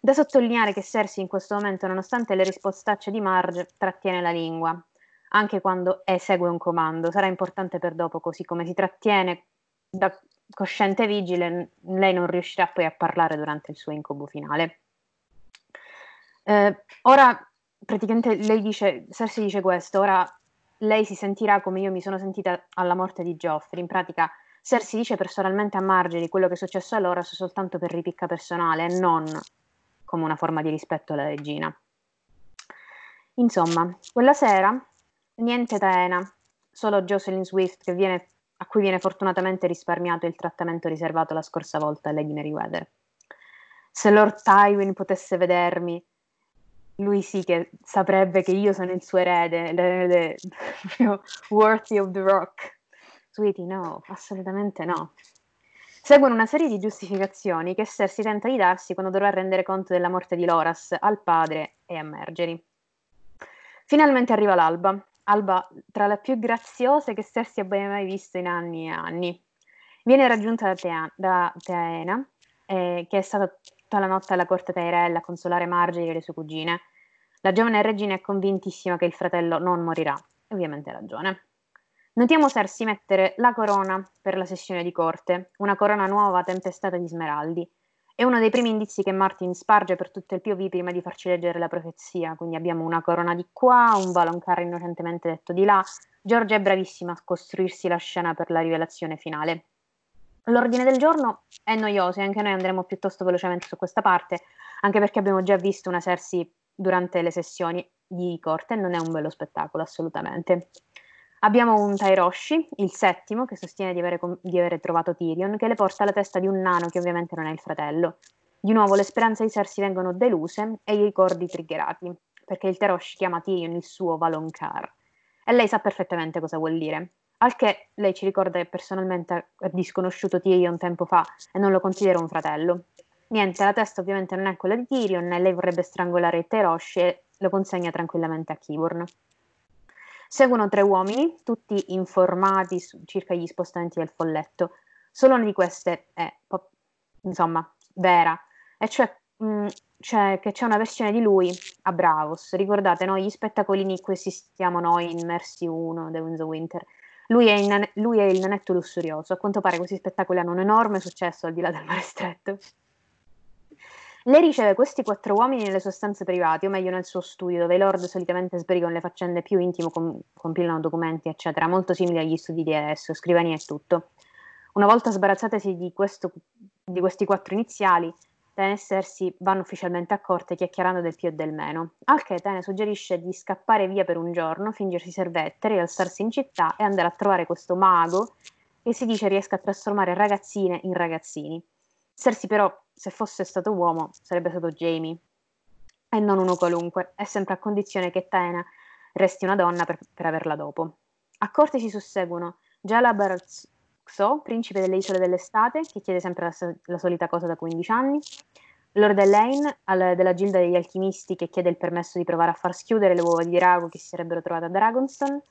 Da sottolineare che Cersei in questo momento, nonostante le rispostacce di Marge, trattiene la lingua, anche quando esegue un comando. Sarà importante per dopo, così come si trattiene da cosciente vigile, lei non riuscirà poi a parlare durante il suo incubo finale. Eh, ora, praticamente, lei dice, Cersei dice questo, ora lei si sentirà come io mi sono sentita alla morte di Joffrey, in pratica... Cersei dice personalmente a Marge di quello che è successo a loro soltanto per ripicca personale e non come una forma di rispetto alla regina. Insomma, quella sera niente Taena, solo Jocelyn Swift che viene, a cui viene fortunatamente risparmiato il trattamento riservato la scorsa volta a Lady Meriwether. Se Lord Tywin potesse vedermi, lui sì che saprebbe che io sono il suo erede, l'erede worthy of the rock. Sweetie, no, assolutamente no. Seguono una serie di giustificazioni che Cersei tenta di darsi quando dovrà rendere conto della morte di Loras al padre e a Margaery. Finalmente arriva l'alba, alba tra le più graziose che Cersei abbia mai visto in anni e anni. Viene raggiunta da, Tea- da Teaena, eh, che è stata tutta la notte alla corte Tyrell a consolare Margaery e le sue cugine. La giovane regina è convintissima che il fratello non morirà, ovviamente ha ragione. Notiamo Cersei mettere la corona per la sessione di corte, una corona nuova tempestata di smeraldi. È uno dei primi indizi che Martin sparge per tutto il P O V prima di farci leggere la profezia, quindi abbiamo una corona di qua, un Valonqar innocentemente detto di là. George è bravissima a costruirsi la scena per la rivelazione finale. L'ordine del giorno è noioso e anche noi andremo piuttosto velocemente su questa parte, anche perché abbiamo già visto una Cersei durante le sessioni di corte e non è un bello spettacolo assolutamente. Abbiamo un Tyroshi, il settimo, che sostiene di avere, di avere trovato Tyrion, che le porta alla testa di un nano che ovviamente non è il fratello. Di nuovo le speranze di Cersei vengono deluse e i ricordi triggerati, perché il Tyroshi chiama Tyrion il suo Valonqar. E lei sa perfettamente cosa vuol dire. Al che lei ci ricorda che personalmente ha disconosciuto Tyrion tempo fa e non lo considera un fratello. Niente, la testa ovviamente non è quella di Tyrion e lei vorrebbe strangolare il Tyroshi e lo consegna tranquillamente a Qyburn. Seguono tre uomini, tutti informati su, circa gli spostamenti del folletto. Solo una di queste è, po- insomma, vera, e cioè, mh, cioè che c'è una versione di lui a Braavos. Ricordate, no? Gli spettacolini che assistiamo noi in Mercy uno, The Winds of Winter. Lui è, in, lui è il nanetto lussurioso. A quanto pare questi spettacoli hanno un enorme successo al di là del mare stretto. Lei riceve questi quattro uomini nelle sue stanze private, o meglio nel suo studio, dove i lord solitamente sbrigano le faccende più intime, com- compilano documenti, eccetera, molto simili agli studi di adesso, scrivanie e tutto. Una volta sbarazzatesi di, questo, di questi quattro iniziali, Tene e Cersei vanno ufficialmente a corte chiacchierando del più e del meno, al che Tene suggerisce di scappare via per un giorno, fingersi servette, rialzarsi in città e andare a trovare questo mago che si dice riesca a trasformare ragazzine in ragazzini. Cersei però, se fosse stato uomo, sarebbe stato Jaime, e non uno qualunque, è sempre a condizione che Taena resti una donna per, per averla dopo. A corte si susseguono Jala Barazzo, principe delle Isole dell'Estate, che chiede sempre la, la solita cosa da quindici anni, Lord Elaine, al, della Gilda degli Alchimisti, che chiede il permesso di provare a far schiudere le uova di drago che si sarebbero trovate a Dragonstone.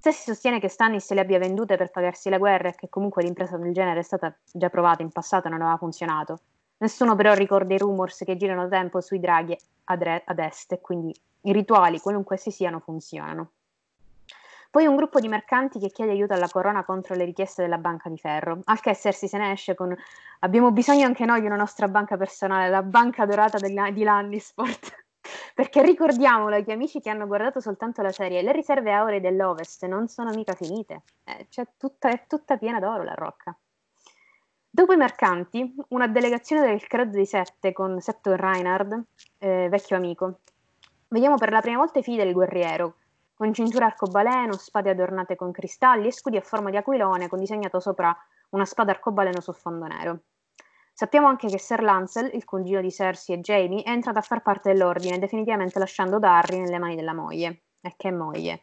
Se si sostiene che Stannis le abbia vendute per pagarsi la guerra e che comunque l'impresa del genere è stata già provata in passato e non aveva funzionato. Nessuno però ricorda i rumors che girano da tempo sui draghi ad, re- ad est, quindi i rituali, qualunque essi siano, funzionano. Poi un gruppo di mercanti che chiede aiuto alla corona contro le richieste della banca di ferro, al che Cersei se ne esce con: abbiamo bisogno anche noi di una nostra banca personale, la banca dorata del, di Lannisport. Perché ricordiamolo agli amici che hanno guardato soltanto la serie, le riserve auree dell'Ovest non sono mica finite, eh, c'è tutta, è tutta piena d'oro la rocca. Dopo i mercanti, una delegazione del Credo dei Sette con Septon Reinhard, eh, vecchio amico. Vediamo per la prima volta i figli del guerriero, con cintura arcobaleno, spade adornate con cristalli e scudi a forma di aquilone con disegnato sopra una spada arcobaleno su fondo nero. Sappiamo anche che Ser Lancel, il cugino di Cersei e Jaime, è entrato a far parte dell'ordine, definitivamente lasciando Darry nelle mani della moglie. E che moglie.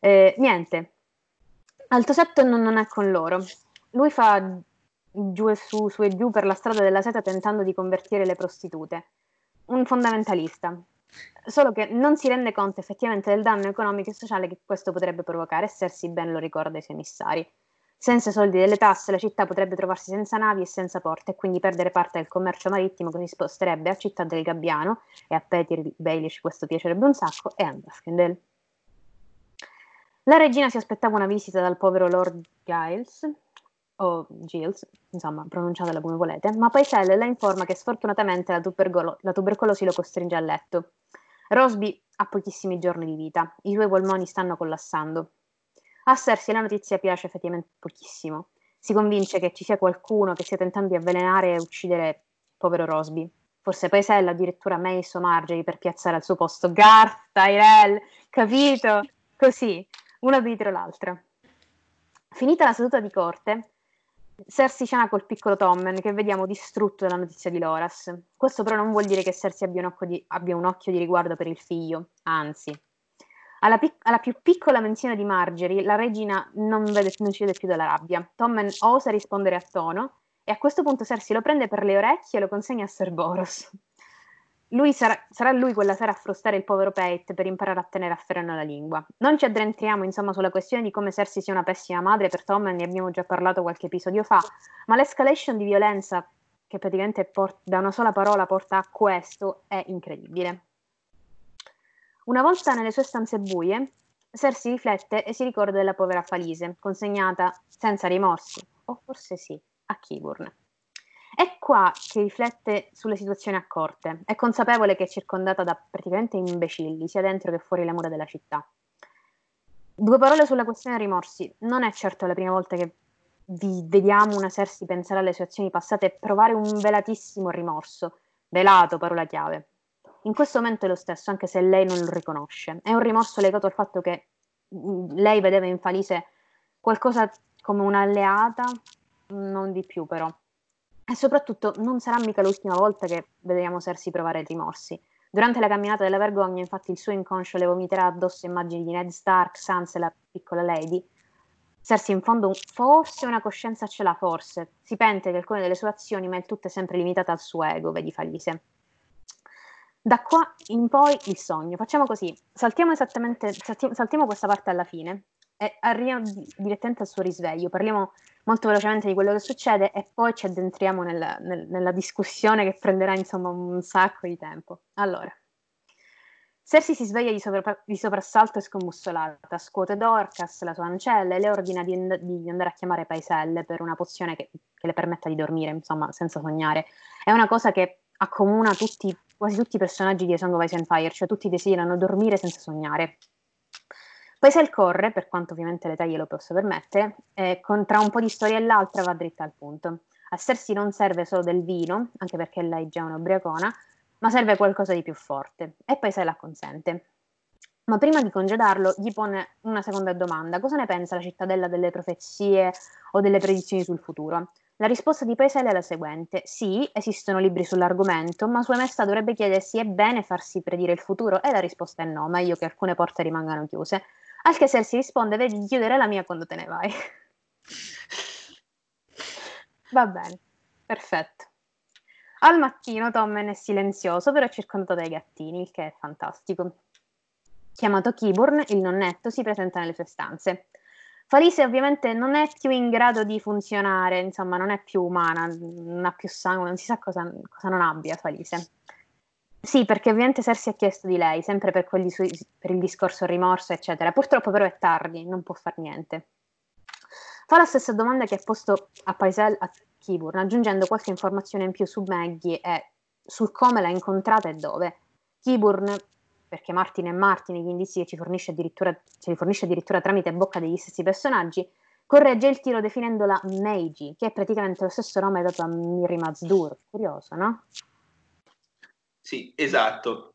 Eh, niente. Alto Septon non è con loro. Lui fa giù e su, su e giù per la strada della seta tentando di convertire le prostitute. Un fondamentalista. Solo che non si rende conto effettivamente del danno economico e sociale che questo potrebbe provocare, e Cersei ben lo ricorda ai suoi emissari. Senza i soldi delle tasse la città potrebbe trovarsi senza navi e senza porte e quindi perdere parte del commercio marittimo che si sposterebbe a Città del Gabbiano, e a Petyr Baelish questo piacerebbe un sacco, e a Duskendel. La regina si aspettava una visita dal povero Lord Giles, o Giles, insomma pronunciatela come volete, ma Pycelle la informa che sfortunatamente la, tubercolo- la tubercolosi lo costringe a letto. Rosby ha pochissimi giorni di vita, i suoi polmoni stanno collassando. A Cersei la notizia piace effettivamente pochissimo. Si convince che ci sia qualcuno che stia tentando di avvelenare e uccidere il povero Rosby. Forse Pycelle, addirittura Mace o Margaery, per piazzare al suo posto Garth, Tyrell, capito? Così, una dietro l'altra. Finita la seduta di corte, Cersei cena col piccolo Tommen, che vediamo distrutto dalla notizia di Loras. Questo però non vuol dire che Cersei abbia un occhio di, abbia un occhio di riguardo per il figlio, anzi. Alla, pic- alla più piccola menzione di Margaery, la regina non, vede, non ci vede più dalla rabbia. Tommen osa rispondere a tono e a questo punto Cersei lo prende per le orecchie e lo consegna a Ser Boros. Lui sarà, sarà lui quella sera a frustare il povero Pate per imparare a tenere a freno la lingua. Non ci addentriamo insomma sulla questione di come Cersei sia una pessima madre per Tommen, ne abbiamo già parlato qualche episodio fa, ma l'escalation di violenza che praticamente port- da una sola parola porta a questo è incredibile. Una volta nelle sue stanze buie, Cersei riflette e si ricorda della povera Falise, consegnata senza rimorsi, o forse sì, a Qyburn. È qua che riflette sulle situazioni a corte, è consapevole che è circondata da praticamente imbecilli, sia dentro che fuori le mura della città. Due parole sulla questione dei rimorsi. Non è certo la prima volta che vi vediamo una Cersei pensare alle sue azioni passate e provare un velatissimo rimorso. Velato, parola chiave. In questo momento è lo stesso, anche se lei non lo riconosce. È un rimorso legato al fatto che lei vedeva in Falise qualcosa come un'alleata, non di più però. E soprattutto non sarà mica l'ultima volta che vedremo Cersei provare rimorsi. Durante la camminata della vergogna, infatti, il suo inconscio le vomiterà addosso immagini di Ned Stark, Sansa e la piccola Lady. Cersei in fondo forse una coscienza ce l'ha, forse. Si pente di alcune delle sue azioni, ma il tutto è sempre limitata al suo ego, vedi Falise. Da qua in poi il sogno. Facciamo così, saltiamo esattamente, saltiamo questa parte alla fine e arriviamo direttamente al suo risveglio. Parliamo molto velocemente di quello che succede e poi ci addentriamo nella, nel, nella discussione che prenderà insomma un sacco di tempo. Allora, Cersei si sveglia di, sopra, di soprassalto e scombussolata, scuote Dorcas, la sua ancella, e le ordina di, di andare a chiamare Pycelle per una pozione che, che le permetta di dormire, insomma, senza sognare. È una cosa che accomuna tutti quasi tutti i personaggi di A Song of Ice and Fire, cioè tutti desiderano dormire senza sognare. Pycelle corre, per quanto ovviamente l'età glielo possa permettere, e con, tra un po' di storia e l'altra va dritta al punto. A Cersei non serve solo del vino, anche perché lei è già un'ubriacona, ma serve qualcosa di più forte, e Pycelle acconsente. Ma prima di congedarlo gli pone una seconda domanda: cosa ne pensa la cittadella delle profezie o delle predizioni sul futuro? La risposta di Pycelle è la seguente: sì, esistono libri sull'argomento, ma Sua Maestà dovrebbe chiedersi: è bene farsi predire il futuro? E la risposta è no, meglio che alcune porte rimangano chiuse. Al che Cersei risponde: vedi chiudere la mia quando te ne vai. Va bene, perfetto. Al mattino Tommen è silenzioso, però è circondato dai gattini, il che è fantastico. Chiamato Qyburn, il nonnetto si presenta nelle sue stanze. Falise ovviamente non è più in grado di funzionare, insomma non è più umana, non ha più sangue, non si sa cosa, cosa non abbia Falise. Sì, perché ovviamente Cersei ha chiesto di lei, sempre per, quelli sui, per il discorso rimorso, eccetera. Purtroppo però è tardi, non può far niente. Fa la stessa domanda che ha posto a Pycelle a Qyburn, aggiungendo qualche informazione in più su Maggie e sul come l'ha incontrata e dove. Qyburn, perché Martin è Martin, gli indizi che ci fornisce addirittura, ce li fornisce addirittura tramite bocca degli stessi personaggi, corregge il tiro definendola Meiji, che è praticamente lo stesso nome dato a Miri Mazdur. Curioso, no? Sì, esatto.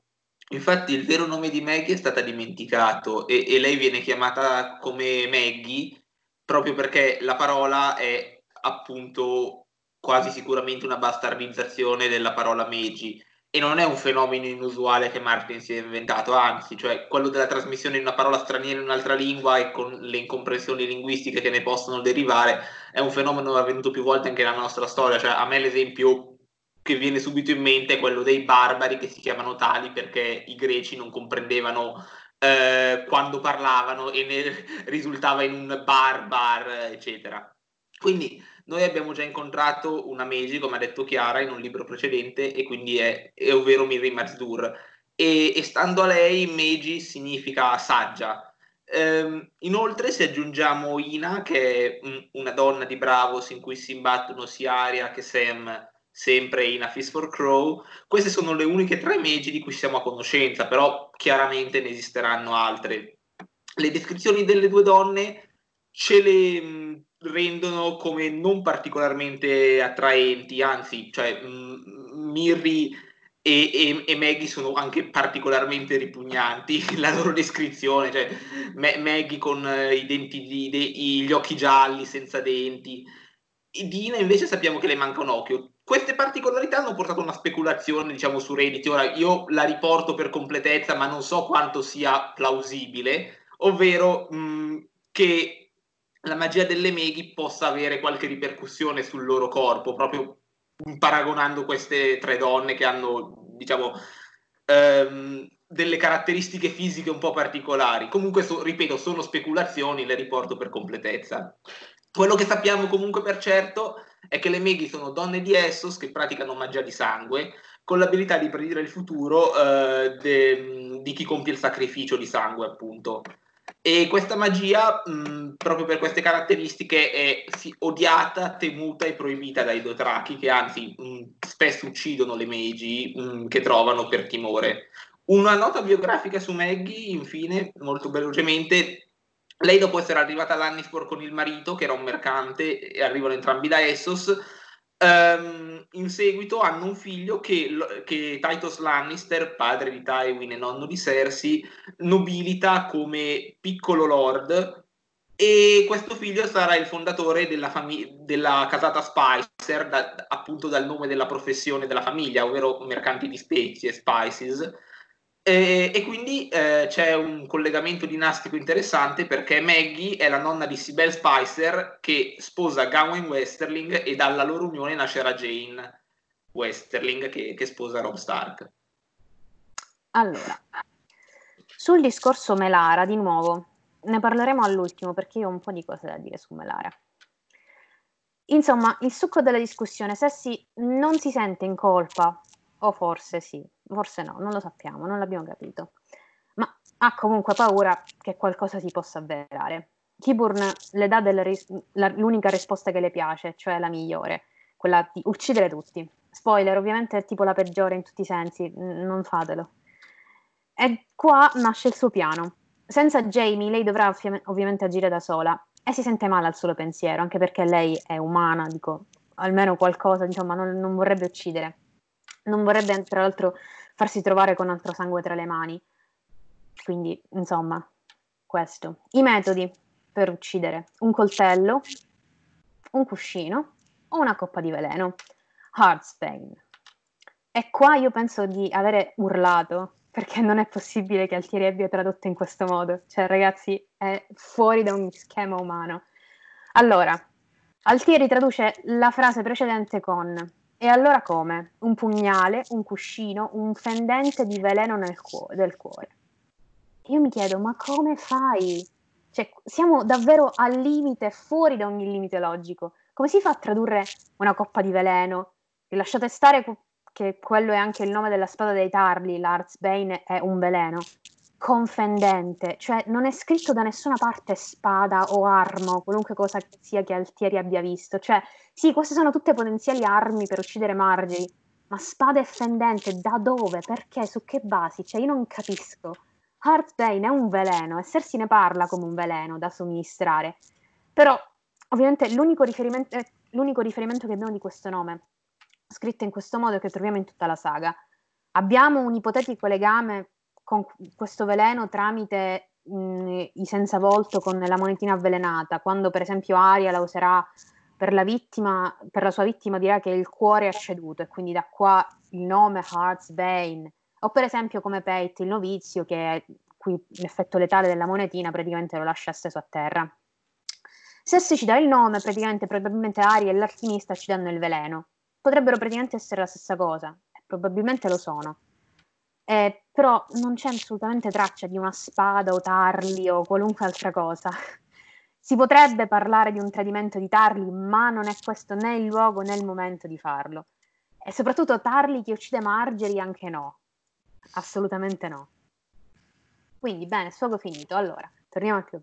Infatti il vero nome di Maggie è stato dimenticato e, e lei viene chiamata come Maggie proprio perché la parola è appunto quasi sicuramente una bastardizzazione della parola Meiji, e non è un fenomeno inusuale che Martin si è inventato, anzi, cioè quello della trasmissione di una parola straniera in un'altra lingua e con le incomprensioni linguistiche che ne possono derivare è un fenomeno avvenuto più volte anche nella nostra storia. Cioè, a me l'esempio che viene subito in mente è quello dei barbari che si chiamano tali perché i greci non comprendevano eh, quando parlavano e ne risultava in un barbar, eccetera. Quindi noi abbiamo già incontrato una Meiji, come ha detto Chiara, in un libro precedente, e quindi è, è ovvero Miri Mazdur, e, e stando a lei Meiji significa saggia. Ehm, inoltre, se aggiungiamo Ina, che è mh, una donna di Braavos in cui si imbattono sia Arya che Sam, sempre in A Feast for Crow, queste sono le uniche tre Meiji di cui siamo a conoscenza, però chiaramente ne esisteranno altre. Le descrizioni delle due donne ce le mh, rendono come non particolarmente attraenti, anzi, cioè mh, Miri e, e, e Maggie sono anche particolarmente ripugnanti, la loro descrizione, cioè Ma- Maggie con eh, i denti, gli, de- gli occhi gialli, senza denti. Di Ina invece sappiamo che le manca un occhio. Queste particolarità hanno portato a una speculazione, diciamo, su Reddit. Ora io la riporto per completezza, ma non so quanto sia plausibile, ovvero mh, che la magia delle Maghi possa avere qualche ripercussione sul loro corpo, proprio paragonando queste tre donne che hanno, diciamo, ehm, delle caratteristiche fisiche un po' particolari. Comunque, so, ripeto, sono speculazioni, le riporto per completezza. Quello che sappiamo comunque per certo è che le Meghi sono donne di Essos che praticano magia di sangue con l'abilità di predire il futuro eh, de, di chi compie il sacrificio di sangue, appunto. E questa magia, mh, proprio per queste caratteristiche, è sì, odiata, temuta e proibita dai Dothraki, che anzi mh, spesso uccidono le Meghi mh, che trovano per timore. Una nota biografica su Maggie, infine, molto velocemente. Lei, dopo essere arrivata a Lannispor con il marito, che era un mercante, e arrivano entrambi da Essos, ehm, in seguito hanno un figlio che, che Tytos Lannister, padre di Tywin e nonno di Cersei, nobilita come piccolo lord, e questo figlio sarà il fondatore della, fami- della casata Spicer, da, appunto dal nome della professione della famiglia, ovvero mercanti di spezie, spices. E, e quindi eh, c'è un collegamento dinastico interessante perché Maggie è la nonna di Sibel Spicer, che sposa Gawain Westerling, e dalla loro unione nascerà Jane Westerling, che, che sposa Robb Stark. Allora, sul discorso Melara, di nuovo, ne parleremo all'ultimo perché io ho un po' di cose da dire su Melara. Insomma, il succo della discussione, Cersei non si sente in colpa, o forse sì, forse no, non lo sappiamo, non l'abbiamo capito, ma ha comunque paura che qualcosa si possa avverare. Qyburn le dà delle ris- la- l'unica risposta che le piace, cioè la migliore, quella di uccidere tutti. Spoiler, ovviamente è tipo la peggiore in tutti i sensi, n- non fatelo. E qua nasce il suo piano. Senza Jaime lei dovrà ovvi- ovviamente agire da sola, e si sente male al solo pensiero, anche perché lei è umana, dico, almeno qualcosa, insomma, non, non vorrebbe uccidere. Non vorrebbe, tra l'altro, farsi trovare con altro sangue tra le mani. Quindi, insomma, questo. I metodi per uccidere: un coltello, un cuscino o una coppa di veleno. Heartsbane. E qua io penso di avere urlato, perché non è possibile che Altieri abbia tradotto in questo modo. Cioè, ragazzi, è fuori da ogni schema umano. Allora, Altieri traduce la frase precedente con... E allora come? Un pugnale, un cuscino, un fendente di veleno nel cuo- del cuore. Io mi chiedo, ma come fai? Cioè, siamo davvero al limite, fuori da ogni limite logico. Come si fa a tradurre una coppa di veleno? Lasciate stare che quello è anche il nome della spada dei tarli, l'Artsbane è un veleno confendente, cioè non è scritto da nessuna parte spada o armo, qualunque cosa sia che Altieri abbia visto, cioè sì, queste sono tutte potenziali armi per uccidere Margie, ma spada e fendente, da dove, perché, su che basi, cioè io non capisco. Artsbane è un veleno e Cersei ne parla come un veleno da somministrare, però ovviamente l'unico riferimento, l'unico riferimento che abbiamo di questo nome scritto in questo modo che troviamo in tutta la saga, abbiamo un ipotetico legame con questo veleno tramite mh, i senza volto con la monetina avvelenata, quando per esempio Arya la userà per la vittima, per la sua vittima dirà che il cuore ha ceduto e quindi da qua il nome Heartsbane, o per esempio come Pate il novizio che qui l'effetto letale della monetina praticamente lo lascia steso a terra. Cersei ci dà il nome, praticamente probabilmente Arya e l'alchimista ci danno il veleno, potrebbero praticamente essere la stessa cosa e probabilmente lo sono. Eh, però non c'è assolutamente traccia di una spada o tarli o qualunque altra cosa. Si potrebbe parlare di un tradimento di tarli, ma non è questo né il luogo né il momento di farlo. E soprattutto tarli che uccide Margaery anche no, assolutamente no. Quindi bene, sfogo finito. Allora, torniamo al club.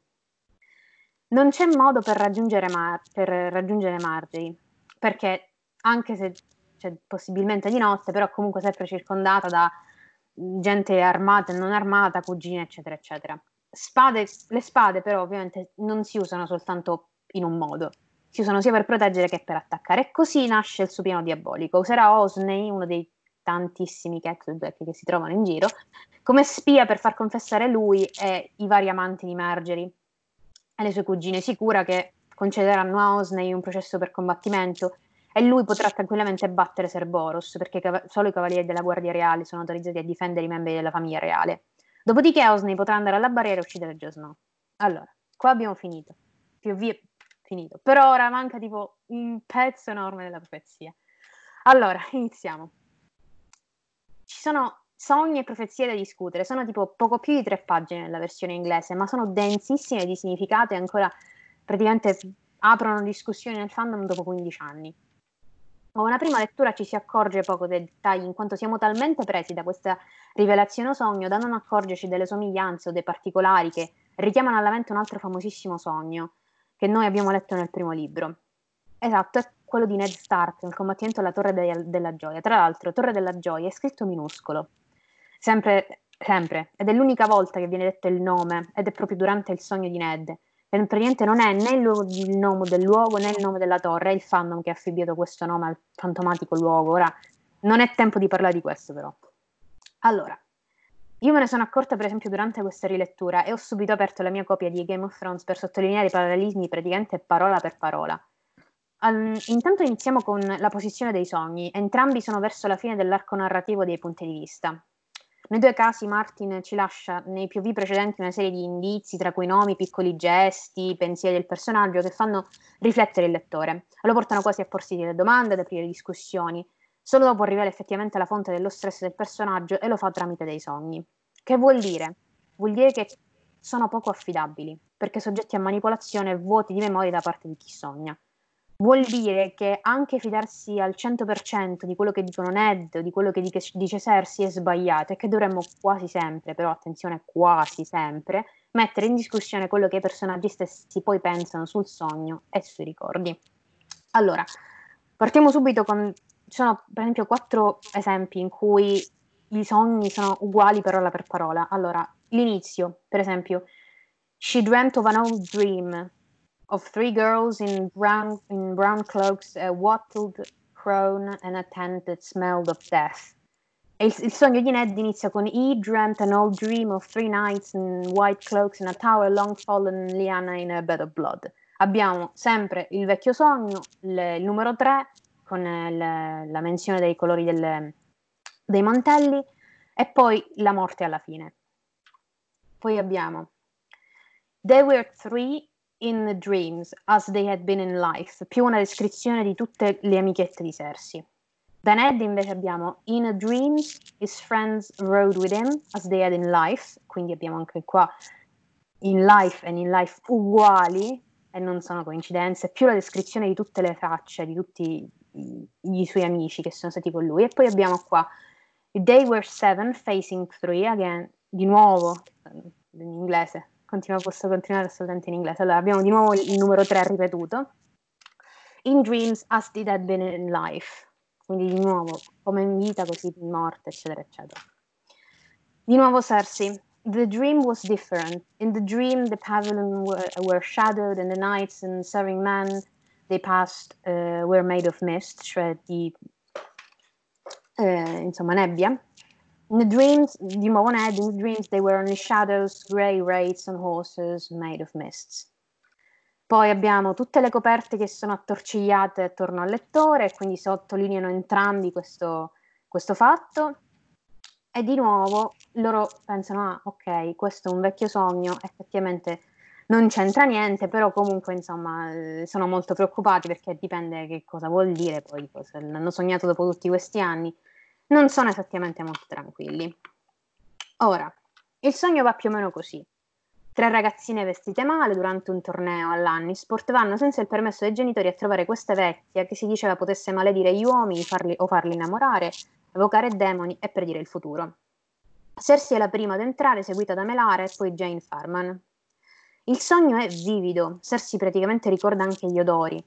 Non c'è modo per raggiungere, Mar- per raggiungere Margaery, perché anche se cioè, possibilmente di notte, però comunque sempre circondata da gente armata e non armata, cugine eccetera eccetera. Spade, le spade però ovviamente non si usano soltanto in un modo, si usano sia per proteggere che per attaccare, e così nasce il suo piano diabolico. Userà Osney, uno dei tantissimi Cattleback che si trovano in giro, come spia per far confessare lui e i vari amanti di Margaery e le sue cugine, sicura che concederanno a Osney un processo per combattimento e lui potrà tranquillamente battere Ser Boros, perché cav- solo i cavalieri della Guardia Reale sono autorizzati a difendere i membri della famiglia reale. Dopodiché Osney potrà andare alla barriera e uccidere Jon Snow. Allora, qua abbiamo finito. P O V finito. Per ora manca tipo un pezzo enorme della profezia. Allora, iniziamo. Ci sono sogni e profezie da discutere. Sono tipo poco più di tre pagine nella versione inglese, ma sono densissime di significato e ancora praticamente aprono discussioni nel fandom dopo quindici anni. A una prima lettura ci si accorge poco dei dettagli, in quanto siamo talmente presi da questa rivelazione o sogno da non accorgerci delle somiglianze o dei particolari che richiamano alla mente un altro famosissimo sogno che noi abbiamo letto nel primo libro. Esatto, è quello di Ned Stark nel combattimento alla Torre de- della Gioia. Tra l'altro, Torre della Gioia è scritto minuscolo, sempre, sempre, ed è l'unica volta che viene detto il nome, ed è proprio durante il sogno di Ned. Praticamente non è né il nome del luogo né il nome della torre, è il fandom che ha affibbiato questo nome al fantomatico luogo. Ora non è tempo di parlare di questo, però. Allora, io me ne sono accorta per esempio durante questa rilettura e ho subito aperto la mia copia di Game of Thrones per sottolineare i parallelismi praticamente parola per parola. Um, intanto iniziamo con la posizione dei sogni, entrambi sono verso la fine dell'arco narrativo dei punti di vista. Nei due casi Martin ci lascia nei P O V precedenti una serie di indizi, tra cui nomi, piccoli gesti, pensieri del personaggio che fanno riflettere il lettore, lo portano quasi a porsi delle domande, ad aprire discussioni. Solo dopo rivela effettivamente la fonte dello stress del personaggio e lo fa tramite dei sogni. Che vuol dire? Vuol dire che sono poco affidabili, perché soggetti a manipolazione e vuoti di memoria da parte di chi sogna. Vuol dire che anche fidarsi al cento per cento di quello che dicono Ned o di quello che dice Cersei è sbagliato e che dovremmo quasi sempre, però attenzione quasi sempre, mettere in discussione quello che i personaggi stessi poi pensano sul sogno e sui ricordi. Allora, partiamo subito con, ci sono per esempio quattro esempi in cui i sogni sono uguali parola per parola. Allora, l'inizio, per esempio, She dreamt of an old dream of three girls in brown, in brown cloaks, a wattled crown and a tent that smelled of death. E il, il sogno di Ned inizia con He dreamt an old dream of three knights in white cloaks in a tower long fallen liana in a bed of blood. Abbiamo sempre il vecchio sogno, le, il numero tre, con le, la menzione dei colori delle, dei mantelli, e poi la morte alla fine. Poi abbiamo They were three in the dreams, as they had been in life, più una descrizione di tutte le amichette di Cersei. Da Ned invece abbiamo In a dream, his friends rode with him, as they had in life, quindi abbiamo anche qua in life e in life uguali, e non sono coincidenze, più la descrizione di tutte le tracce, di tutti i suoi amici che sono stati con lui. E poi abbiamo qua They were seven facing three again, di nuovo in inglese, Continua, posso continuare assolutamente in inglese. Allora abbiamo di nuovo il numero tre ripetuto, in dreams as it had been in life, quindi di nuovo come in vita così in morte, eccetera eccetera. Di nuovo Cersei, the dream was different, in the dream the pavilion were, were shadowed and the knights and serving men they passed uh, were made of mist, cioè di eh, insomma nebbia. In the dreams, di nuovo Ned, in the dreams they were only shadows, grey wraiths on horses made of mists. Poi abbiamo tutte le coperte che sono attorcigliate attorno al lettore, quindi sottolineano entrambi questo, questo fatto. E di nuovo loro pensano, ah ok, questo è un vecchio sogno, effettivamente non c'entra niente, però comunque insomma sono molto preoccupati perché dipende che cosa vuol dire poi, cosa hanno sognato dopo tutti questi anni. Non sono esattamente molto tranquilli. Ora, il sogno va più o meno così. Tre ragazzine vestite male durante un torneo all'Annisport vanno senza il permesso dei genitori a trovare questa vecchia che si diceva potesse maledire gli uomini farli, o farli innamorare, evocare demoni e predire il futuro. Cersei è la prima ad entrare, seguita da Melara e poi Jane Farman. Il sogno è vivido, Cersei praticamente ricorda anche gli odori,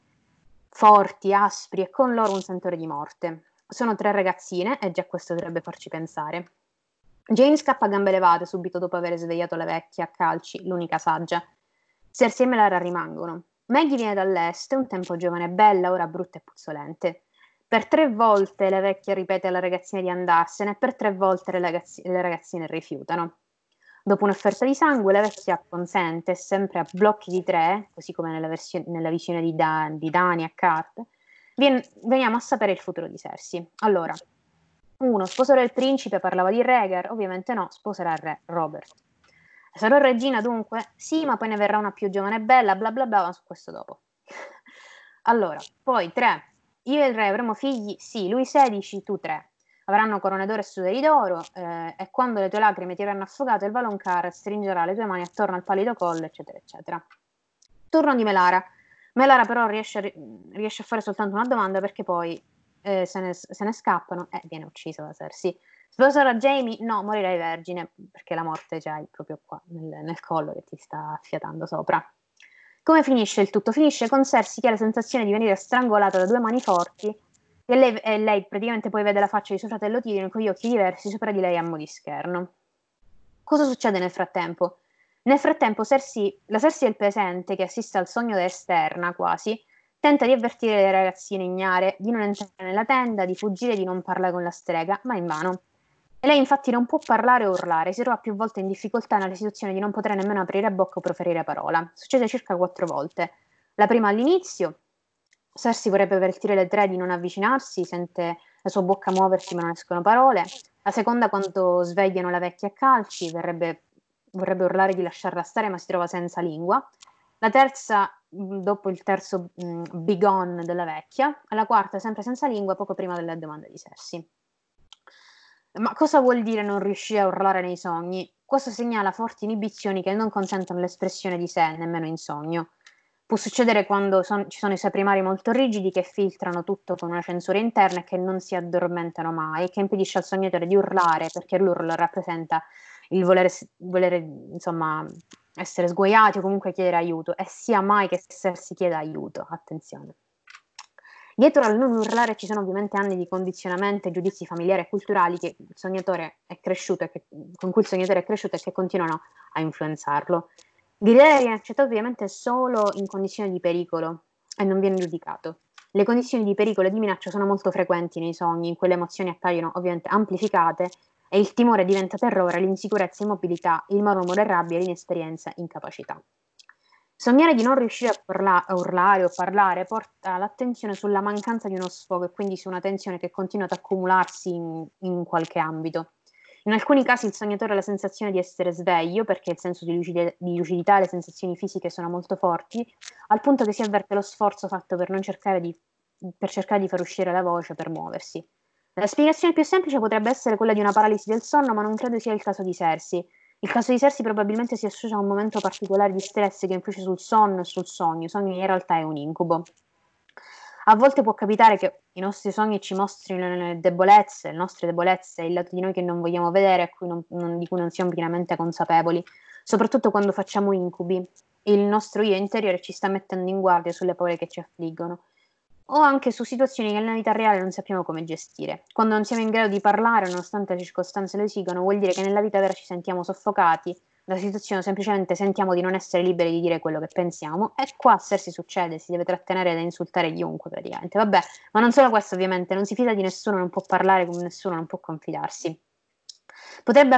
forti, aspri e con loro un sentore di morte. Sono tre ragazzine e già questo dovrebbe farci pensare. Jane scappa a gambe levate subito dopo aver svegliato la vecchia a calci, l'unica saggia. Cersei e Melara rimangono. Maggie viene dall'est, un tempo giovane e bella, ora brutta e puzzolente. Per tre volte la vecchia ripete alla ragazzina di andarsene e per tre volte le, ragazzi- le ragazzine rifiutano. Dopo un'offerta di sangue la vecchia consente, sempre a blocchi di tre, così come nella, versione, nella visione di, da- di Dany a Cart. Veniamo a sapere il futuro di Cersei. Allora, uno, sposerà il principe, parlava di Rhaegar, ovviamente no, sposerà il re Robert. Sarò regina dunque? Sì, ma poi ne verrà una più giovane e bella, bla bla bla, ma su questo dopo. Allora, poi tre, io e il re avremo figli? Sì, lui sedici, tu tre. Avranno corone d'oro e sudori d'oro, eh, e quando le tue lacrime ti avranno affogato il Valonqar stringerà le tue mani attorno al pallido collo, eccetera eccetera. Turno di Melara. Melara però riesce a, riesce a fare soltanto una domanda perché poi eh, se, ne, se ne scappano e eh, viene uccisa da Cersei. Sposerà Jaime? No, morirai vergine perché la morte già è proprio qua nel, nel collo che ti sta affiatando sopra. Come finisce il tutto? Finisce con Cersei che ha la sensazione di venire strangolata da due mani forti e lei, e lei praticamente poi vede la faccia di suo fratello Tyrion con gli occhi diversi sopra di lei a mo' di scherno. Cosa succede nel frattempo? Nel frattempo Cersei, la Cersei del presente, che assiste al sogno da esterna quasi, tenta di avvertire le ragazzine ignare di non entrare nella tenda, di fuggire, di non parlare con la strega, ma invano. E lei infatti non può parlare o urlare, si trova più volte in difficoltà nella situazione di non poter nemmeno aprire bocca o proferire parola. Succede circa quattro volte. La prima all'inizio, Cersei vorrebbe avvertire le tre di non avvicinarsi, sente la sua bocca muoversi ma non escono parole. La seconda, quando svegliano la vecchia a calci, verrebbe... vorrebbe urlare di lasciarla stare ma si trova senza lingua. La terza, dopo il terzo mh, begone della vecchia. La quarta, sempre senza lingua, poco prima della domanda di Cersei. Ma cosa vuol dire non riuscire a urlare nei sogni? Questo segnala forti inibizioni che non consentono l'espressione di sé, nemmeno in sogno. Può succedere quando son- ci sono i saprimari molto rigidi che filtrano tutto con una censura interna e che non si addormentano mai, che impedisce al sognatore di urlare perché l'urlo rappresenta il volere, volere insomma essere sguaiati o comunque chiedere aiuto, e sia mai che Cersei chieda aiuto, attenzione. Dietro al non urlare ci sono ovviamente anni di condizionamento e giudizi familiari e culturali che il sognatore è cresciuto e che, con cui il sognatore è cresciuto e che continuano a influenzarlo. Gridare è accettato ovviamente solo in condizioni di pericolo e non viene giudicato. Le condizioni di pericolo e di minaccia sono molto frequenti nei sogni, in cui le emozioni appaiono ovviamente amplificate e il timore diventa terrore, l'insicurezza, immobilità, il mormore, rabbia, l'inesperienza, incapacità. Sognare di non riuscire a, parla- a urlare o parlare porta l'attenzione sulla mancanza di uno sfogo e quindi su una tensione che continua ad accumularsi in, in qualche ambito. In alcuni casi il sognatore ha la sensazione di essere sveglio perché il senso di, lucide- di lucidità e le sensazioni fisiche sono molto forti, al punto che si avverte lo sforzo fatto per, non cercare, di, per cercare di far uscire la voce per muoversi. La spiegazione più semplice potrebbe essere quella di una paralisi del sonno, ma non credo sia il caso di Cersei. Il caso di Cersei probabilmente si associa a un momento particolare di stress che influisce sul sonno e sul sogno. Il sogno in realtà è un incubo. A volte può capitare che i nostri sogni ci mostrino le debolezze, le nostre debolezze, il lato di noi che non vogliamo vedere, a cui non, non, di cui non siamo pienamente consapevoli, soprattutto quando facciamo incubi. Il nostro io interiore ci sta mettendo in guardia sulle paure che ci affliggono, o anche su situazioni che nella vita reale non sappiamo come gestire. Quando non siamo in grado di parlare, nonostante le circostanze lo esigano, vuol dire che nella vita vera ci sentiamo soffocati la situazione, semplicemente sentiamo di non essere liberi di dire quello che pensiamo, e qua a Cersei succede, si deve trattenere da insultare chiunque praticamente. Vabbè, ma non solo questo, ovviamente non si fida di nessuno, non può parlare con nessuno, non può confidarsi. Potrebbe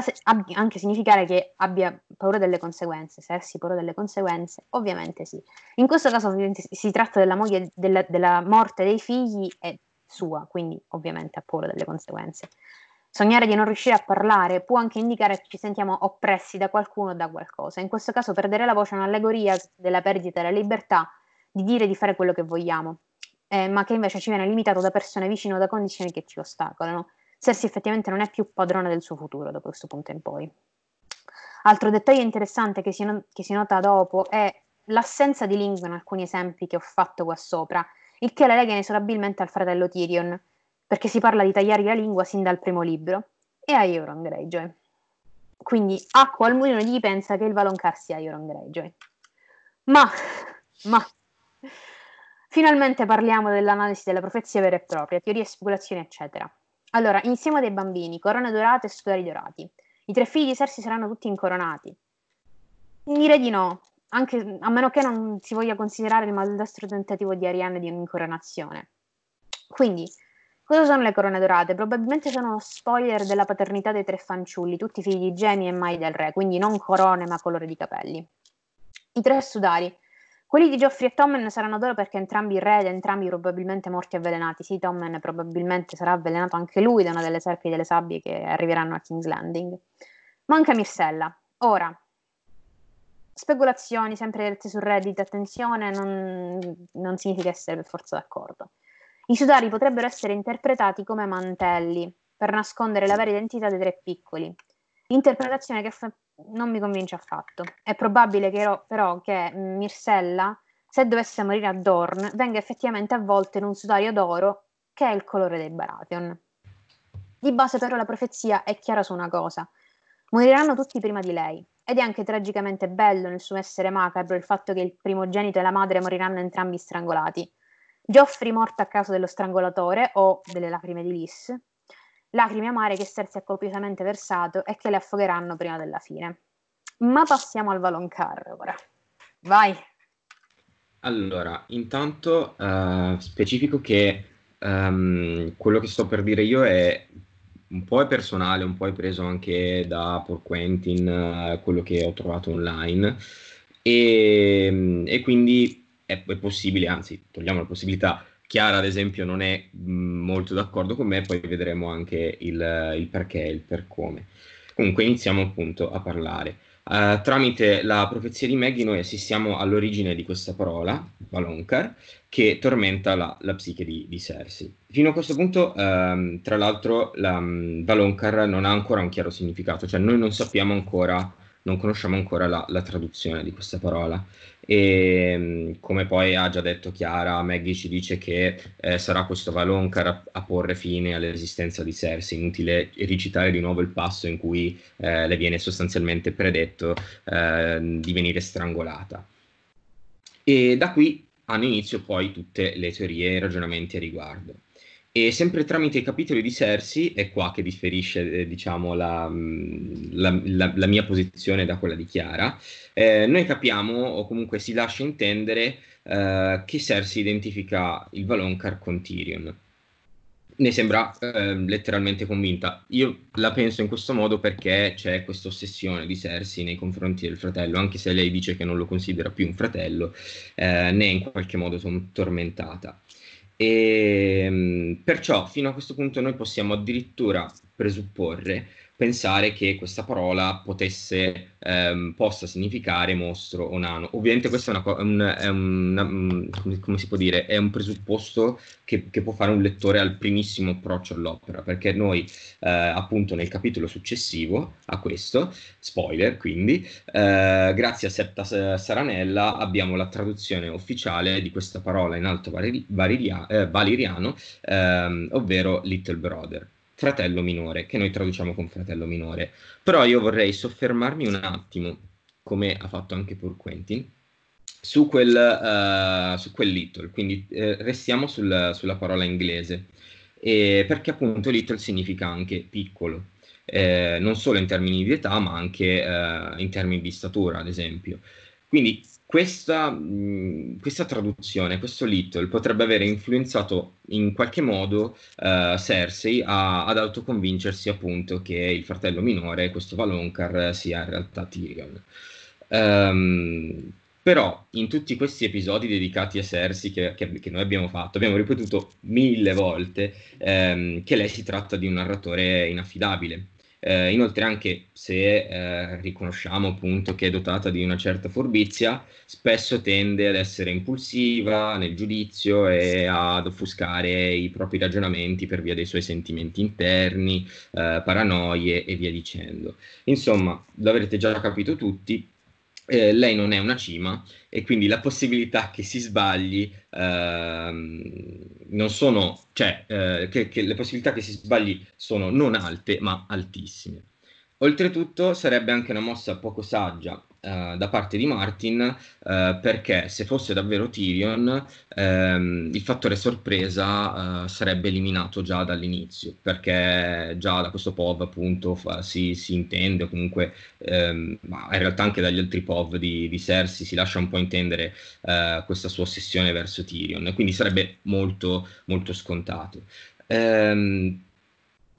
anche significare che abbia paura delle conseguenze. Cersei paura delle conseguenze? Ovviamente sì. In questo caso si tratta della, moglie, della, della morte dei figli e sua, quindi ovviamente ha paura delle conseguenze. Sognare di non riuscire a parlare può anche indicare che ci sentiamo oppressi da qualcuno o da qualcosa. In questo caso perdere la voce è un'allegoria della perdita della libertà di dire e di fare quello che vogliamo, eh, ma che invece ci viene limitato da persone vicine o da condizioni che ci ostacolano. Cersei effettivamente non è più padrona del suo futuro da questo punto in poi. Altro dettaglio interessante che si, no- che si nota dopo è l'assenza di lingua in alcuni esempi che ho fatto qua sopra, il che la lega inesorabilmente al fratello Tyrion, perché si parla di tagliare la lingua sin dal primo libro, e a Euron Greyjoy. Quindi acqua al mulino di chi pensa che il Valonqar sia Euron Greyjoy. Ma, ma... finalmente parliamo dell'analisi della profezia vera e propria, teorie e speculazioni, eccetera. Allora, insieme dei bambini, corone dorate e sudori dorati. I tre figli di Cersei saranno tutti incoronati? Direi di no, anche a meno che non si voglia considerare il maldestro tentativo di Arianna di un'incoronazione. Quindi, cosa sono le corone dorate? Probabilmente sono uno spoiler della paternità dei tre fanciulli, tutti figli di Jaime e Mai del Re, quindi non corone ma colore di capelli. I tre sudari. Quelli di Joffrey e Tommen saranno d'oro perché entrambi i re ed entrambi probabilmente morti avvelenati. Sì, Tommen probabilmente sarà avvelenato anche lui da una delle serpi delle sabbie che arriveranno a King's Landing. Manca Myrcella. Ora, speculazioni sempre dirette su Reddit, attenzione, non, non significa essere per forza d'accordo. I sudari potrebbero essere interpretati come mantelli per nascondere la vera identità dei tre piccoli. Interpretazione che fa... non mi convince affatto. È probabile che ero, però che Myrcella, se dovesse morire a Dorne, venga effettivamente avvolta in un sudario d'oro che è il colore dei Baratheon. Di base però la profezia è chiara su una cosa: moriranno tutti prima di lei, ed è anche tragicamente bello nel suo essere macabro il fatto che il primogenito e la madre moriranno entrambi strangolati. Joffrey morto a causa dello strangolatore o delle lacrime di Lys, lacrime amare che Cersei ha copiosamente versato e che le affogheranno prima della fine. Ma passiamo al Valonqar ora. Vai! Allora, intanto uh, specifico che um, quello che sto per dire io è un po' è personale, un po' è preso anche da Por Quentin, uh, quello che ho trovato online, e, e quindi è, è possibile, anzi togliamo la possibilità. Chiara, ad esempio, non è molto d'accordo con me, poi vedremo anche il, il perché e il per come. Comunque iniziamo appunto a parlare. Uh, tramite la profezia di Maggie noi assistiamo all'origine di questa parola, Valonqar, che tormenta la, la psiche di, di Cersei. Fino a questo punto, uh, tra l'altro, la, um, Valonqar non ha ancora un chiaro significato, cioè noi non sappiamo ancora... non conosciamo ancora la, la traduzione di questa parola, e come poi ha già detto Chiara, Maggie ci dice che eh, sarà questo Valonqar a, a porre fine all'esistenza di Cersei. Inutile ricitare di nuovo il passo in cui eh, le viene sostanzialmente predetto eh, di venire strangolata, e da qui hanno inizio poi tutte le teorie e i ragionamenti a riguardo. E sempre tramite i capitoli di Cersei è qua che differisce eh, diciamo, la, la, la, la mia posizione da quella di Chiara. Eh, noi capiamo, o comunque si lascia intendere, eh, che Cersei identifica il Valonqar con Tyrion. Ne sembra eh, letteralmente convinta. Io la penso in questo modo perché c'è questa ossessione di Cersei nei confronti del fratello, anche se lei dice che non lo considera più un fratello, eh, ne è in qualche modo tormentata. E perciò fino a questo punto noi possiamo addirittura presupporre, pensare che questa parola potesse, ehm, possa significare mostro o nano. Ovviamente questo è, una, un, è, una, um, come si può dire, è un presupposto che, che può fare un lettore al primissimo approccio all'opera, perché noi eh, appunto nel capitolo successivo a questo, spoiler quindi, eh, grazie a Setta Saranella abbiamo la traduzione ufficiale di questa parola in alto valiri, valiria, eh, valiriano, ehm, ovvero Little Brother. Fratello minore, che noi traduciamo con fratello minore. Però io vorrei soffermarmi un attimo, come ha fatto anche pur Quentin, su quel, uh, su quel little, quindi eh, restiamo sul, sulla parola inglese, e perché appunto little significa anche piccolo, eh, non solo in termini di età, ma anche eh, in termini di statura, ad esempio. Quindi questa, mh, questa traduzione, questo little, potrebbe avere influenzato in qualche modo uh, Cersei a, ad autoconvincersi appunto che il fratello minore, questo Valonqar, sia in realtà Tyrion. Um, però in tutti questi episodi dedicati a Cersei che, che, che noi abbiamo fatto, abbiamo ripetuto mille volte um, che lei si tratta di un narratore inaffidabile. Eh, inoltre anche se eh, riconosciamo appunto che è dotata di una certa furbizia, spesso tende ad essere impulsiva nel giudizio e ad offuscare i propri ragionamenti per via dei suoi sentimenti interni, eh, paranoie e via dicendo. Insomma, l'avrete già capito tutti, eh, lei non è una cima e quindi la possibilità che si sbagli ehm, non sono, cioè eh, che, che le possibilità che si sbagli sono non alte ma altissime. Oltretutto sarebbe anche una mossa poco saggia eh, da parte di Martin, eh, perché se fosse davvero Tyrion ehm, il fattore sorpresa eh, sarebbe eliminato già dall'inizio, perché già da questo P O V appunto fa, si, si intende, o comunque ehm, ma in realtà anche dagli altri P O V di, di Cersei si lascia un po' intendere eh, questa sua ossessione verso Tyrion, quindi sarebbe molto, molto scontato. Ehm,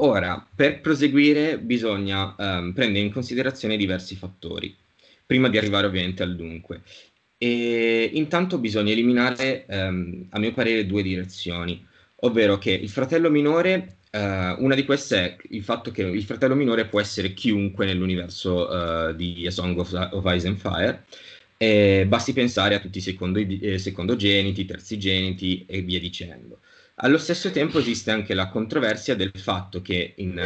Ora, per proseguire bisogna um, prendere in considerazione diversi fattori, prima di arrivare ovviamente al dunque. E intanto bisogna eliminare, um, a mio parere, due direzioni, ovvero che il fratello minore, uh, una di queste è il fatto che il fratello minore può essere chiunque nell'universo uh, di A Song of, of Ice and Fire, e basti pensare a tutti i secondo, eh, secondogeniti, terzigeniti e via dicendo. Allo stesso tempo esiste anche la controversia del fatto che in,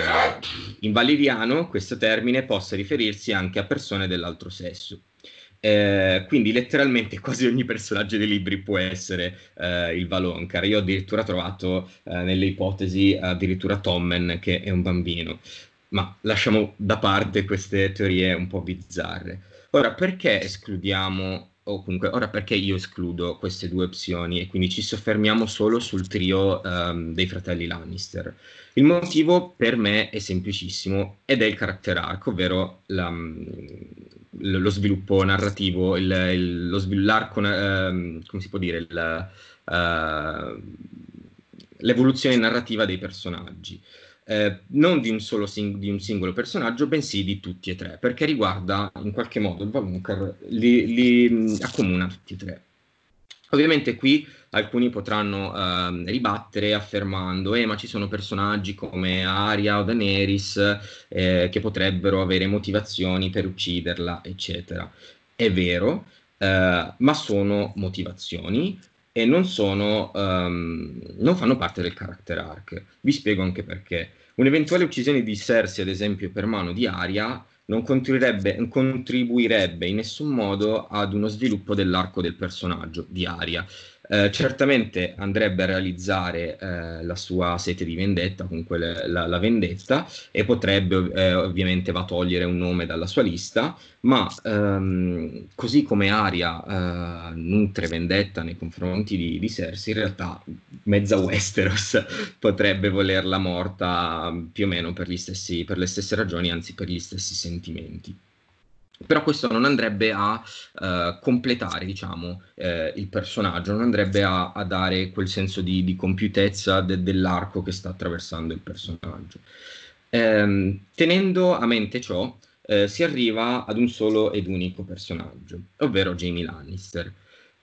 in valiriano questo termine possa riferirsi anche a persone dell'altro sesso. Eh, quindi letteralmente quasi ogni personaggio dei libri può essere eh, il Valonqar. Io ho addirittura trovato eh, nelle ipotesi addirittura Tommen che è un bambino. Ma lasciamo da parte queste teorie un po' bizzarre. Ora, perché escludiamo... o comunque, ora perché io escludo queste due opzioni e quindi ci soffermiamo solo sul trio um, dei fratelli Lannister? Il motivo per me è semplicissimo ed è il character arc, ovvero la, lo sviluppo narrativo, il, il, lo svil- l'arco, um, come si può dire, il, uh, l'evoluzione narrativa dei personaggi. Eh, non di un solo sing- di un singolo personaggio, bensì di tutti e tre, perché riguarda in qualche modo il Valonqar, li, li accomuna tutti e tre. Ovviamente qui alcuni potranno eh, ribattere affermando eh, ma ci sono personaggi come Arya o Daenerys eh, che potrebbero avere motivazioni per ucciderla, eccetera. È vero, eh, ma sono motivazioni e non sono, um, non fanno parte del character arc. Vi spiego anche perché. Un'eventuale uccisione di Cersei, ad esempio, per mano di Arya, non contribuirebbe, contribuirebbe in nessun modo ad uno sviluppo dell'arco del personaggio di Arya. Eh, certamente andrebbe a realizzare eh, la sua sete di vendetta, comunque le, la, la vendetta, e potrebbe eh, ovviamente va a togliere un nome dalla sua lista, ma ehm, così come Arya eh, nutre vendetta nei confronti di, di Cersei, in realtà mezza Westeros potrebbe volerla morta più o meno per, gli stessi, per le stesse ragioni, anzi per gli stessi sentimenti. Però questo non andrebbe a uh, completare, diciamo, eh, il personaggio, non andrebbe a, a dare quel senso di, di compiutezza de, dell'arco che sta attraversando il personaggio. Ehm, tenendo a mente ciò, eh, si arriva ad un solo ed unico personaggio, ovvero Jaime Lannister.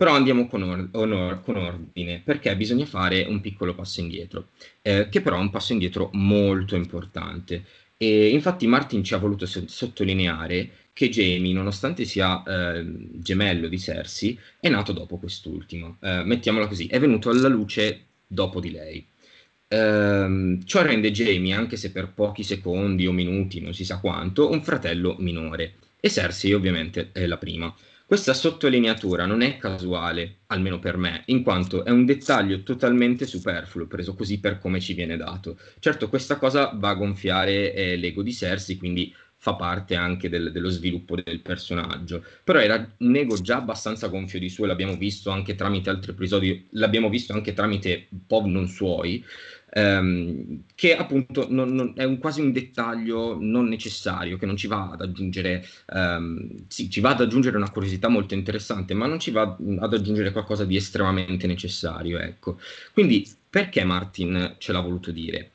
Però andiamo con, or- onor- con ordine, perché bisogna fare un piccolo passo indietro, eh, che però è un passo indietro molto importante. E infatti Martin ci ha voluto so- sottolineare che Jaime, nonostante sia eh, gemello di Cersei, è nato dopo quest'ultimo. Eh, mettiamola così, è venuto alla luce dopo di lei. Ehm, ciò rende Jaime, anche se per pochi secondi o minuti, non si sa quanto, un fratello minore. E Cersei ovviamente è la prima. Questa sottolineatura non è casuale, almeno per me, in quanto è un dettaglio totalmente superfluo, preso così per come ci viene dato. Certo, questa cosa va a gonfiare eh, l'ego di Cersei, quindi fa parte anche del, dello sviluppo del personaggio. Però era un ego già abbastanza gonfio di suo, l'abbiamo visto anche tramite altri episodi, l'abbiamo visto anche tramite Pov non suoi, ehm, che appunto non, non, è un, quasi un dettaglio non necessario, che non ci va ad aggiungere, ehm, sì, ci va ad aggiungere una curiosità molto interessante, ma non ci va ad aggiungere qualcosa di estremamente necessario, ecco. Quindi perché Martin ce l'ha voluto dire?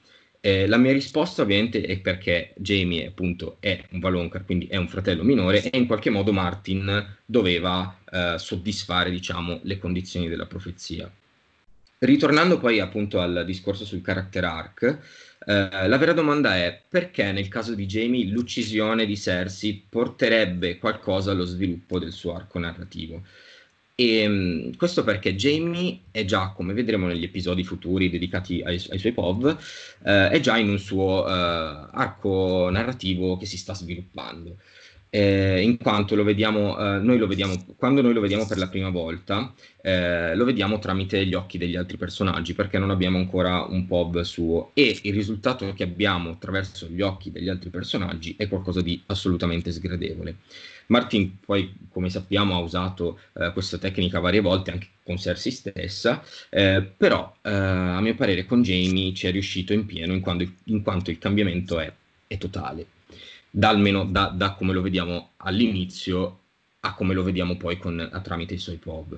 Eh, la mia risposta ovviamente è perché Jaime appunto è un Valonqar, quindi è un fratello minore, e in qualche modo Martin doveva eh, soddisfare, diciamo, le condizioni della profezia. Ritornando poi appunto al discorso sul character arc, eh, la vera domanda è perché nel caso di Jaime l'uccisione di Cersei porterebbe qualcosa allo sviluppo del suo arco narrativo. E questo perché Jaime è già, come vedremo negli episodi futuri dedicati ai, ai suoi P O V, eh, è già in un suo eh, arco narrativo che si sta sviluppando, eh, in quanto lo vediamo, eh, noi lo vediamo, quando noi lo vediamo per la prima volta, eh, lo vediamo tramite gli occhi degli altri personaggi, perché non abbiamo ancora un P O V suo, e il risultato che abbiamo attraverso gli occhi degli altri personaggi è qualcosa di assolutamente sgradevole. Martin poi, come sappiamo, ha usato eh, questa tecnica varie volte anche con Cersei stessa, eh, però eh, a mio parere con Jaime ci è riuscito in pieno, in, quando, in quanto il cambiamento è, è totale, da, almeno da, da come lo vediamo all'inizio a come lo vediamo poi con, a, tramite i suoi P O V.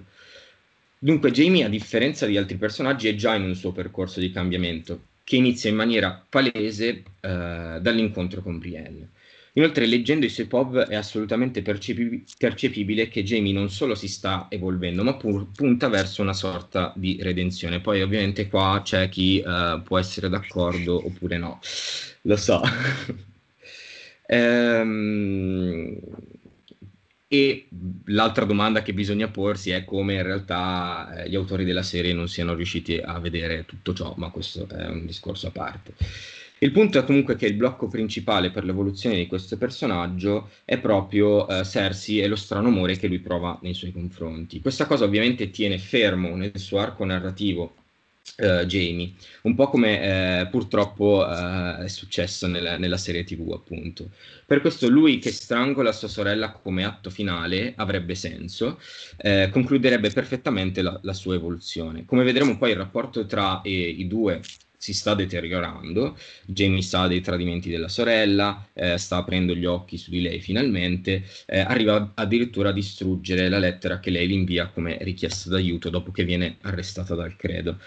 Dunque Jaime, a differenza di altri personaggi, è già in un suo percorso di cambiamento, che inizia in maniera palese eh, dall'incontro con Brienne. Inoltre, leggendo i suoi P O V è assolutamente percepi- percepibile che Jaime non solo si sta evolvendo, ma pur- punta verso una sorta di redenzione. Poi ovviamente qua c'è chi uh, può essere d'accordo oppure no, lo so. ehm... E l'altra domanda che bisogna porsi è come in realtà gli autori della serie non siano riusciti a vedere tutto ciò, ma questo è un discorso a parte. Il punto è comunque che il blocco principale per l'evoluzione di questo personaggio è proprio eh, Cersei e lo strano amore che lui prova nei suoi confronti. Questa cosa ovviamente tiene fermo nel suo arco narrativo eh, Jaime, un po' come eh, purtroppo eh, è successo nel, nella serie tivù, appunto. Per questo lui che strangola sua sorella come atto finale avrebbe senso, eh, concluderebbe perfettamente la, la sua evoluzione. Come vedremo poi, il rapporto tra eh, i due si sta deteriorando. Jaime sa dei tradimenti della sorella, eh, sta aprendo gli occhi su di lei finalmente, eh, arriva addirittura a distruggere la lettera che lei gli invia come richiesta d'aiuto dopo che viene arrestata dal credo.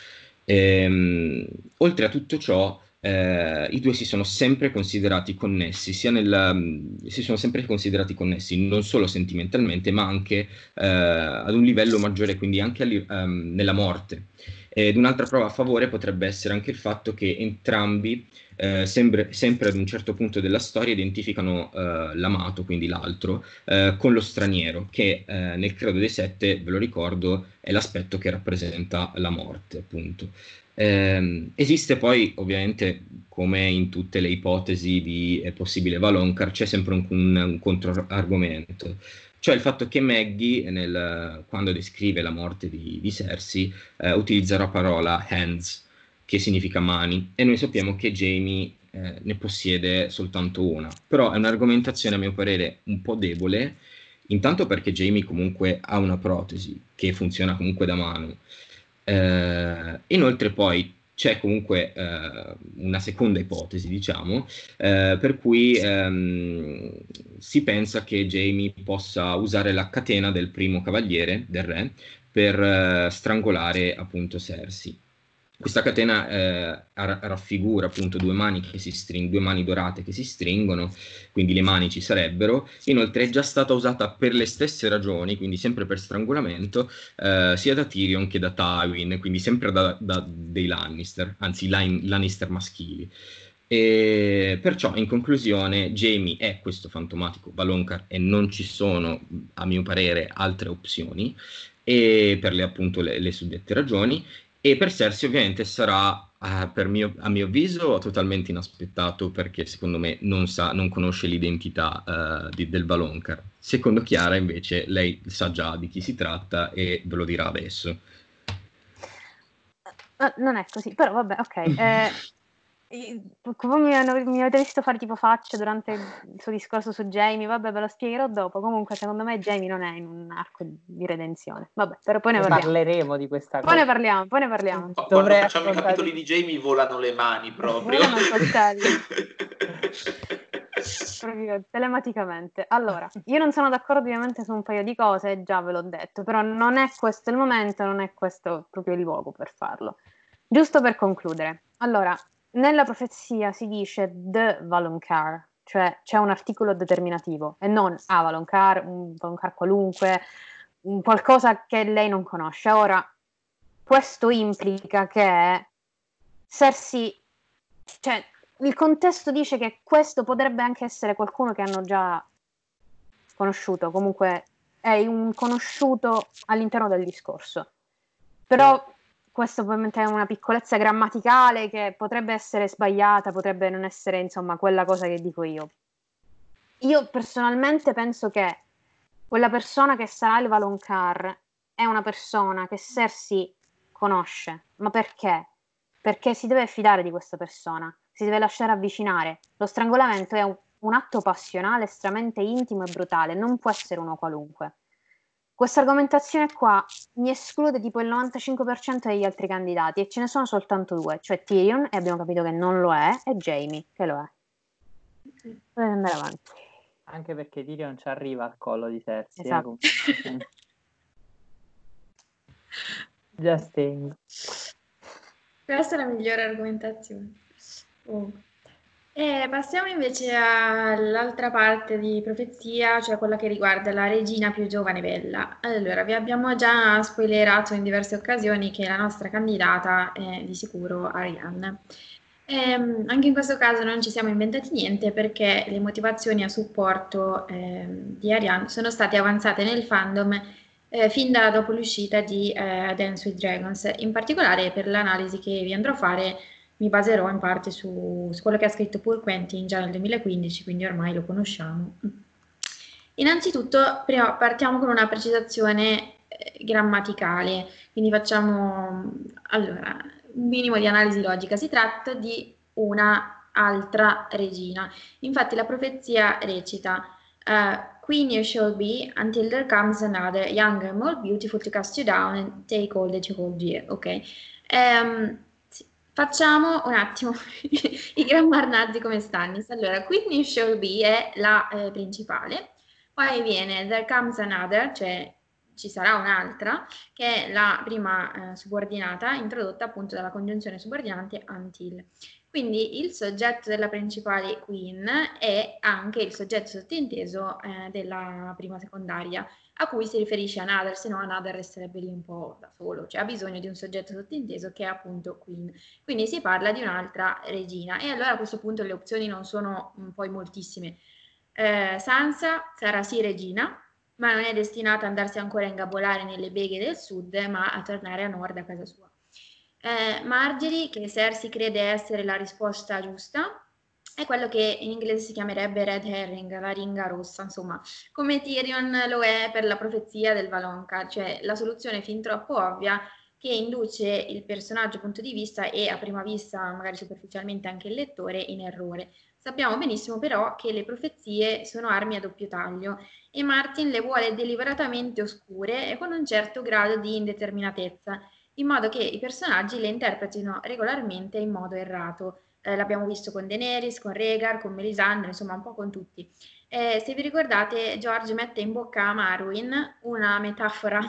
Ehm, oltre a tutto ciò, eh, i due si sono sempre considerati connessi, sia nel, si sono sempre considerati connessi non solo sentimentalmente, ma anche eh, ad un livello maggiore, quindi anche alli, ehm, nella morte. Ed un'altra prova a favore potrebbe essere anche il fatto che entrambi, eh, sempre, sempre ad un certo punto della storia, identificano eh, l'amato, quindi l'altro, eh, con lo straniero, che eh, nel Credo dei Sette, ve lo ricordo, è l'aspetto che rappresenta la morte, appunto. Eh, esiste poi, ovviamente, come in tutte le ipotesi di eh, possibile Valonqar, c'è sempre un, un, un controargomento. Cioè il fatto che Maggie, nel, quando descrive la morte di, di Cersei, eh, utilizza la parola hands, che significa mani, e noi sappiamo che Jaime eh, ne possiede soltanto una. Però è un'argomentazione, a mio parere, un po' debole, intanto perché Jaime comunque ha una protesi, che funziona comunque da mano. Eh, inoltre poi c'è comunque eh, una seconda ipotesi, diciamo, eh, per cui ehm, si pensa che Jaime possa usare la catena del primo cavaliere, del re, per eh, strangolare appunto Cersei. Questa catena eh, raffigura appunto due mani, che si string- due mani dorate che si stringono, quindi le mani ci sarebbero. Inoltre è già stata usata per le stesse ragioni, quindi sempre per strangolamento, eh, sia da Tyrion che da Tywin, quindi sempre da, da dei Lannister, anzi Lan- Lannister maschili. E perciò in conclusione Jaime è questo fantomatico Valonqar e non ci sono, a mio parere, altre opzioni, e per le appunto le, le suddette ragioni. E per Cersei ovviamente sarà, eh, per mio, a mio avviso, totalmente inaspettato, perché secondo me non, sa, non conosce l'identità eh, di, del Valonqar. Secondo Chiara invece lei sa già di chi si tratta e ve lo dirà adesso. No, non è così, però vabbè, ok. Eh, come mi, hanno, mi avete visto fare tipo facce durante il suo discorso su Jaime, vabbè ve lo spiegherò dopo. Comunque secondo me Jaime non è in un arco di redenzione. Vabbè, però poi ne parliamo. Parleremo di questa cosa. Poi ne parliamo, poi ne parliamo. Quando Dovrei facciamo ascoltare. I capitoli di Jaime volano le mani proprio. Volano i coltelli. Proprio telematicamente. Allora, io non sono d'accordo ovviamente su un paio di cose, già ve l'ho detto, però non è questo il momento, non è questo proprio il luogo per farlo. Giusto per concludere. Allora, nella profezia si dice The Valonqar, cioè c'è un articolo determinativo e non a Valonqar, un Valonqar qualunque, un qualcosa che lei non conosce. Ora, questo implica che Cersei, cioè il contesto dice che questo potrebbe anche essere qualcuno che hanno già conosciuto, comunque è un conosciuto all'interno del discorso. Però questo ovviamente è una piccolezza grammaticale che potrebbe essere sbagliata, potrebbe non essere, insomma, quella cosa che dico io. Io personalmente penso che quella persona che sarà il Valonqar è una persona che Cersei conosce. Ma perché? Perché si deve fidare di questa persona. Si deve lasciare avvicinare. Lo strangolamento è un, un atto passionale, estremamente intimo e brutale, non può essere uno qualunque. Questa argomentazione qua mi esclude tipo il novantacinque per cento degli altri candidati e ce ne sono soltanto due, cioè Tyrion, e abbiamo capito che non lo è, e Jaime, che lo è. Dovete andare avanti. Anche perché Tyrion ci arriva al collo di Cersei. Esatto. Justin. Questa è la migliore argomentazione. Oh. E passiamo invece all'altra parte di profezia, cioè quella che riguarda la regina più giovane bella. Allora, vi abbiamo già spoilerato in diverse occasioni che la nostra candidata è di sicuro Arianne. Ehm, anche in questo caso non ci siamo inventati niente, perché le motivazioni a supporto eh, di Arianne sono state avanzate nel fandom Eh, fin da dopo l'uscita di eh, Dance with Dragons. In particolare, per l'analisi che vi andrò a fare mi baserò in parte su, su quello che ha scritto Paul Quentin già nel duemilaquindici, quindi ormai lo conosciamo. Innanzitutto prima, partiamo con una precisazione eh, grammaticale, quindi facciamo allora un minimo di analisi logica. Si tratta di una altra regina, infatti la profezia recita eh, Queen you shall be until there comes another, younger and more beautiful to cast you down and take all that you hold dear. Ok, um, facciamo un attimo i grammarnazzi come stanno. Allora, Queen you shall be è la eh, principale, poi viene there comes another, cioè ci sarà un'altra, che è la prima eh, subordinata, introdotta appunto dalla congiunzione subordinante until. Quindi il soggetto della principale queen è anche il soggetto sottinteso eh, della prima secondaria, a cui si riferisce another, se no another resterebbe lì un po' da solo, cioè ha bisogno di un soggetto sottinteso che è appunto queen. Quindi si parla di un'altra regina, e allora a questo punto le opzioni non sono um, poi moltissime. Eh, Sansa sarà sì regina, ma non è destinata ad andarsi ancora a ingabolare nelle beghe del sud, ma a tornare a nord a casa sua. Eh, Margaery, che Cersei crede essere la risposta giusta, è quello che in inglese si chiamerebbe Red Herring, la ringa rossa, insomma, come Tyrion lo è per la profezia del Valonqar, cioè la soluzione fin troppo ovvia che induce il personaggio, punto di vista e a prima vista magari superficialmente anche il lettore, in errore. Sappiamo benissimo però che le profezie sono armi a doppio taglio e Martin le vuole deliberatamente oscure e con un certo grado di indeterminatezza, in modo che i personaggi le interpretino regolarmente in modo errato, eh, l'abbiamo visto con Daenerys, con Rhaegar, con Melisandre, insomma un po' con tutti. Eh, se vi ricordate, George mette in bocca a Marwyn una metafora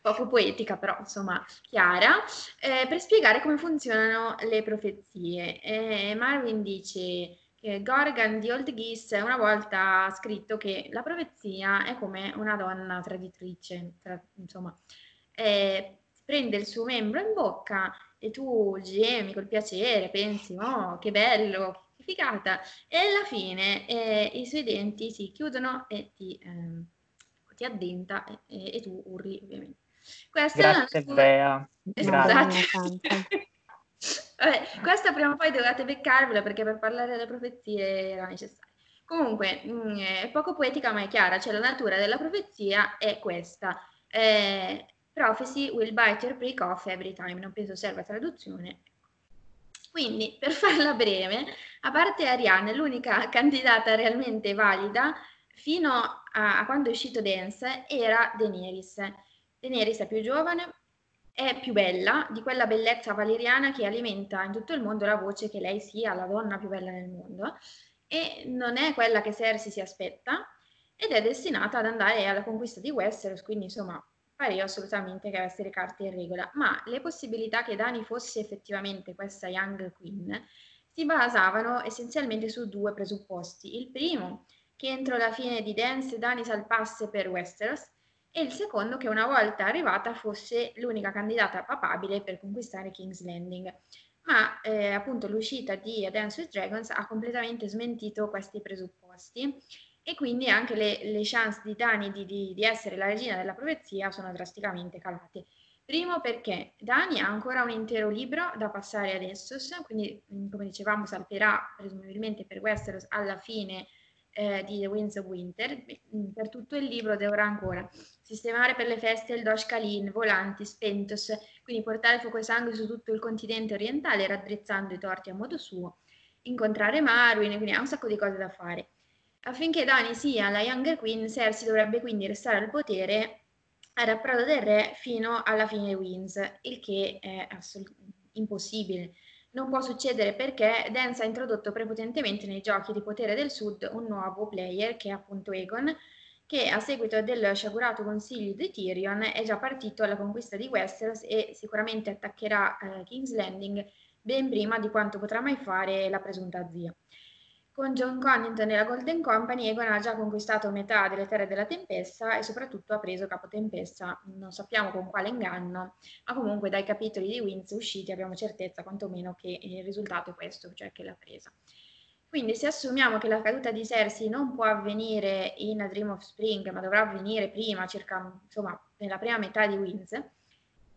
poco poetica, però insomma chiara, eh, per spiegare come funzionano le profezie. Eh, Marwyn dice che Gorgon di Old Geese una volta ha scritto che la profezia è come una donna traditrice, tra, insomma, eh, prende il suo membro in bocca e tu gemi col piacere, pensi, oh, che bello, figata, e alla fine eh, i suoi denti si chiudono e ti, eh, ti addenta e, e, e tu urli, ovviamente. Questa grazie è una... Bea. Eh, grazie. Scusate. Vabbè, questa prima o poi dovevate beccarvela perché per parlare delle profezie era necessario. Comunque mh, è poco poetica ma è chiara, cioè la natura della profezia è questa. Eh, prophecy will bite your prick off every time, non penso serva traduzione. Quindi, per farla breve, a parte Arianne, l'unica candidata realmente valida fino a, a quando è uscito Dance era Daenerys. Daenerys è più giovane, è più bella, di quella bellezza valeriana che alimenta in tutto il mondo la voce che lei sia la donna più bella del mondo, e non è quella che Cersei si aspetta, ed è destinata ad andare alla conquista di Westeros, quindi insomma... pareva assolutamente che avesse le carte in regola, ma le possibilità che Dany fosse effettivamente questa Young Queen si basavano essenzialmente su due presupposti. Il primo, che entro la fine di Dance Dany salpasse per Westeros, e il secondo, che una volta arrivata fosse l'unica candidata papabile per conquistare King's Landing. Ma eh, appunto l'uscita di A Dance with Dragons ha completamente smentito questi presupposti, e quindi anche le, le chance di Dany di, di, di essere la regina della profezia sono drasticamente calate. Primo perché Dany ha ancora un intero libro da passare ad Essos, quindi come dicevamo salterà presumibilmente per Westeros alla fine eh, di The Winds of Winter. Per tutto il libro dovrà ancora sistemare per le feste il Dosh Kalin, Volantis, Spentos, quindi portare fuoco e sangue su tutto il continente orientale raddrizzando i torti a modo suo, incontrare Marwyn, quindi ha un sacco di cose da fare. Affinché Dany sia la Younger Queen, Cersei dovrebbe quindi restare al potere ad approdo del re fino alla fine di Winds, il che è impossibile. Non può succedere perché Dance ha introdotto prepotentemente nei giochi di potere del sud un nuovo player, che è appunto Aegon, che a seguito del sciagurato consiglio di Tyrion è già partito alla conquista di Westeros e sicuramente attaccherà eh, King's Landing ben prima di quanto potrà mai fare la presunta zia. Con John Connington e la Golden Company, Aegon ha già conquistato metà delle terre della Tempesta e soprattutto ha preso Capotempesta, non sappiamo con quale inganno, ma comunque dai capitoli di Winds usciti abbiamo certezza quantomeno che il risultato è questo, cioè che l'ha presa. Quindi se assumiamo che la caduta di Cersei non può avvenire in A Dream of Spring, ma dovrà avvenire prima, circa, insomma, nella prima metà di Winds,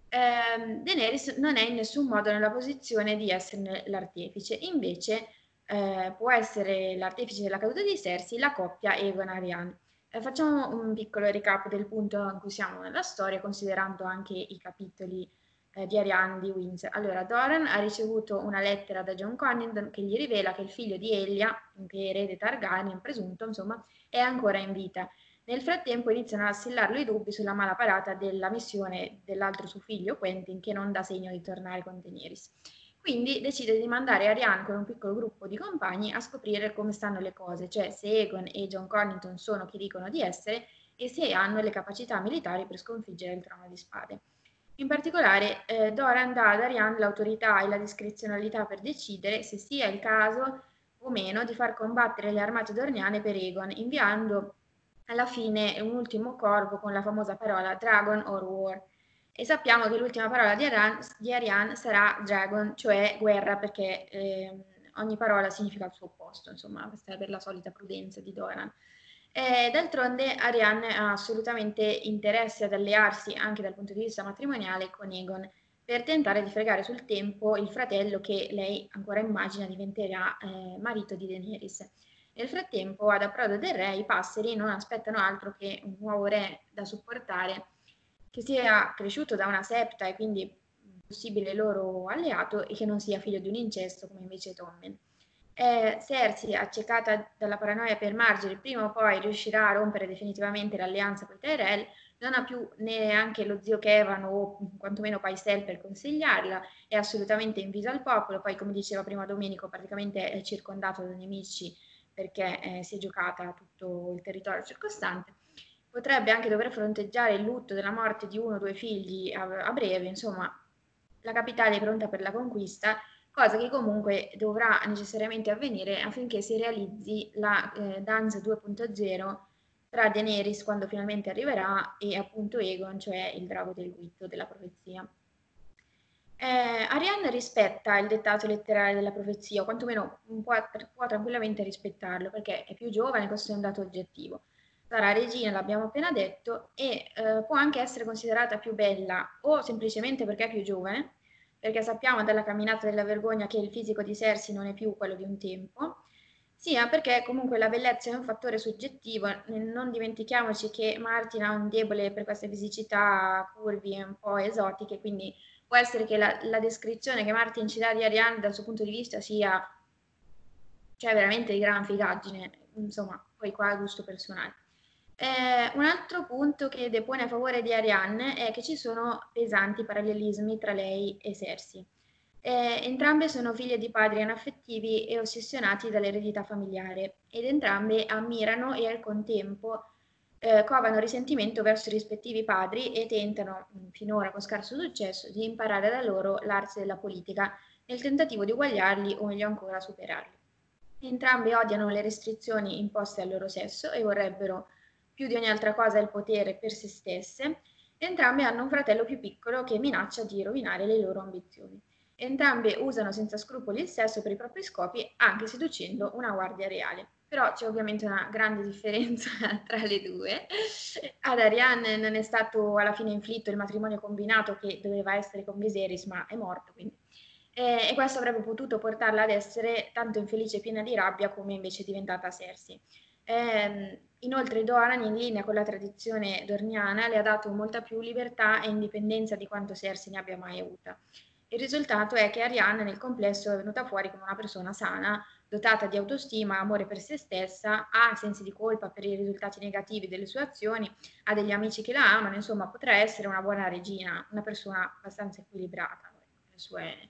ehm, Daenerys non è in nessun modo nella posizione di essere l'artefice, invece... Eh, può essere l'artefice della caduta di Cersei la coppia Aegon-Arianne. Eh, facciamo un piccolo recap del punto in cui siamo nella storia, considerando anche i capitoli eh, di Arianne di Windsor. Allora, Doran ha ricevuto una lettera da Jon Connington che gli rivela che il figlio di Elia, che è erede Targaryen presunto, insomma, è ancora in vita. Nel frattempo iniziano a assillarlo i dubbi sulla mala parata della missione dell'altro suo figlio Quentin, che non dà segno di tornare con Daenerys. Quindi decide di mandare Arianne con un piccolo gruppo di compagni a scoprire come stanno le cose, cioè se Aegon e John Connington sono chi dicono di essere e se hanno le capacità militari per sconfiggere il trono di spade. In particolare eh, Doran dà ad Arianne l'autorità e la discrezionalità per decidere se sia il caso o meno di far combattere le armate dorniane per Aegon, inviando alla fine un ultimo corvo con la famosa parola Dragon or War. E sappiamo che l'ultima parola di Arianne, di Arianne sarà dragon, cioè guerra, perché eh, ogni parola significa il suo opposto, insomma, questa è per la solita prudenza di Doran. Eh, d'altronde Arianne ha assolutamente interesse ad allearsi, anche dal punto di vista matrimoniale, con Aegon, per tentare di fregare sul tempo il fratello che lei ancora immagina diventerà eh, marito di Daenerys. Nel frattempo, ad approdo del re, i passeri non aspettano altro che un nuovo re da supportare, che sia cresciuto da una septa e quindi possibile loro alleato e che non sia figlio di un incesto come invece Tommen. Eh, Cersei, accecata dalla paranoia per Margaery, prima o poi riuscirà a rompere definitivamente l'alleanza con Tyrell, non ha più neanche lo zio Kevin o quantomeno Paisel per consigliarla, è assolutamente invisa al popolo. Poi, come diceva prima Domenico, praticamente è circondato da nemici perché eh, si è giocata tutto il territorio circostante. Potrebbe anche dover fronteggiare il lutto della morte di uno o due figli a, a breve. Insomma, la capitale è pronta per la conquista, cosa che comunque dovrà necessariamente avvenire affinché si realizzi la eh, Danza due punto zero tra Daenerys, quando finalmente arriverà, e appunto Aegon, cioè il drago del guitto della profezia. Eh, Arianna rispetta il dettato letterale della profezia, o quantomeno può, può tranquillamente rispettarlo, perché è più giovane, questo è un dato oggettivo. Sarà regina, l'abbiamo appena detto, e eh, può anche essere considerata più bella, o semplicemente perché è più giovane, perché sappiamo dalla camminata della vergogna che il fisico di Cersei non è più quello di un tempo, sia perché comunque la bellezza è un fattore soggettivo. Non dimentichiamoci che Martin ha un debole per queste fisicità curvi e un po' esotiche, quindi può essere che la, la descrizione che Martin ci dà di Arianna dal suo punto di vista sia, cioè, veramente di gran figaggine, insomma, poi qua è gusto personale. Eh, un altro punto che depone a favore di Arianne è che ci sono pesanti parallelismi tra lei e Cersei. Eh, entrambe sono figlie di padri anaffettivi e ossessionati dall'eredità familiare, ed entrambe ammirano e al contempo eh, covano risentimento verso i rispettivi padri e tentano, finora con scarso successo, di imparare da loro l'arte della politica nel tentativo di uguagliarli o meglio ancora superarli. Entrambe odiano le restrizioni imposte al loro sesso e vorrebbero più di ogni altra cosa il potere per se stesse. Entrambe hanno un fratello più piccolo che minaccia di rovinare le loro ambizioni. Entrambe usano senza scrupoli il sesso per i propri scopi, anche seducendo una guardia reale. Però c'è ovviamente una grande differenza tra le due. Ad Arianne non è stato alla fine inflitto il matrimonio combinato che doveva essere con Viserys, ma è morto, quindi. Eh, e questo avrebbe potuto portarla ad essere tanto infelice e piena di rabbia come invece è diventata Cersei. Eh, inoltre Doran, in linea con la tradizione dorniana, le ha dato molta più libertà e indipendenza di quanto Cersei ne abbia mai avuta. Il risultato è che Arianna nel complesso è venuta fuori come una persona sana, dotata di autostima, amore per se stessa, ha sensi di colpa per i risultati negativi delle sue azioni, ha degli amici che la amano, insomma potrà essere una buona regina, una persona abbastanza equilibrata con le sue,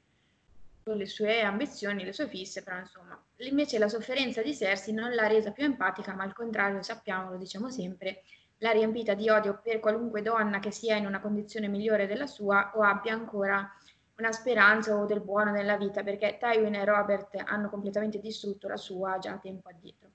con le sue ambizioni, le sue fisse, però insomma. Invece la sofferenza di Cersei non l'ha resa più empatica, ma al contrario, sappiamo, lo diciamo sempre, l'ha riempita di odio per qualunque donna che sia in una condizione migliore della sua o abbia ancora una speranza o del buono nella vita, perché Tywin e Robert hanno completamente distrutto la sua già tempo addietro.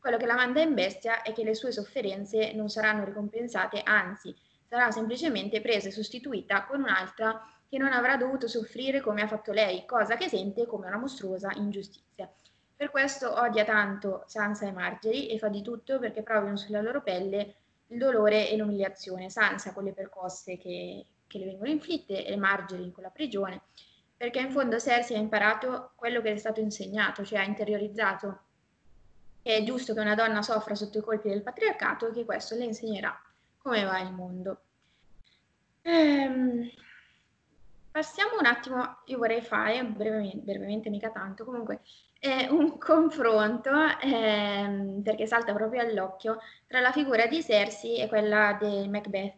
Quello che la manda in bestia è che le sue sofferenze non saranno ricompensate, anzi, sarà semplicemente presa e sostituita con un'altra che non avrà dovuto soffrire come ha fatto lei, cosa che sente come una mostruosa ingiustizia. Per questo odia tanto Sansa e Margaery e fa di tutto perché provino sulla loro pelle il dolore e l'umiliazione. Sansa con le percosse che... che le vengono inflitte e Margaery con la prigione, perché in fondo Cersei ha imparato quello che le è stato insegnato, cioè ha interiorizzato che è giusto che una donna soffra sotto i colpi del patriarcato e che questo le insegnerà come va il mondo. Ehm, passiamo un attimo, io vorrei fare, brevemente, brevemente mica tanto, comunque eh, un confronto, eh, perché salta proprio all'occhio, tra la figura di Cersei e quella del Macbeth.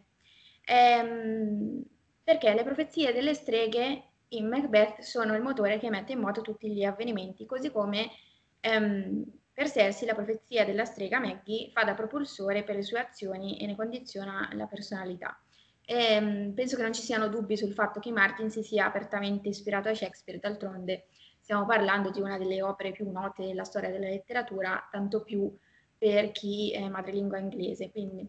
Ehm, perché le profezie delle streghe in Macbeth sono il motore che mette in moto tutti gli avvenimenti, così come ehm, per Cersei la profezia della strega Maggie fa da propulsore per le sue azioni e ne condiziona la personalità. Ehm, penso che non ci siano dubbi sul fatto che Martin si sia apertamente ispirato a Shakespeare, d'altronde stiamo parlando di una delle opere più note della storia della letteratura, tanto più per chi è madrelingua inglese, quindi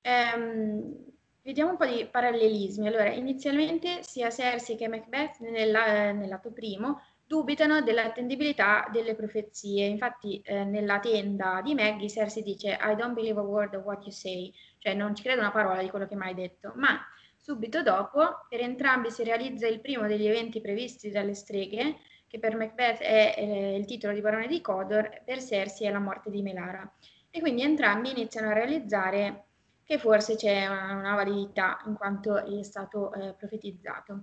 ehm, vediamo un po' di parallelismi. Allora, inizialmente sia Cersei che Macbeth nella, nell'atto primo dubitano dell'attendibilità delle profezie. Infatti eh, nella tenda di Maggie Cersei dice I don't believe a word of what you say, cioè non ci credo una parola di quello che mi hai detto, ma subito dopo per entrambi si realizza il primo degli eventi previsti dalle streghe, che per Macbeth è eh, il titolo di barone di Cawdor, per Cersei è la morte di Melara, e quindi entrambi iniziano a realizzare che forse c'è una, una validità in quanto è stato eh, profetizzato.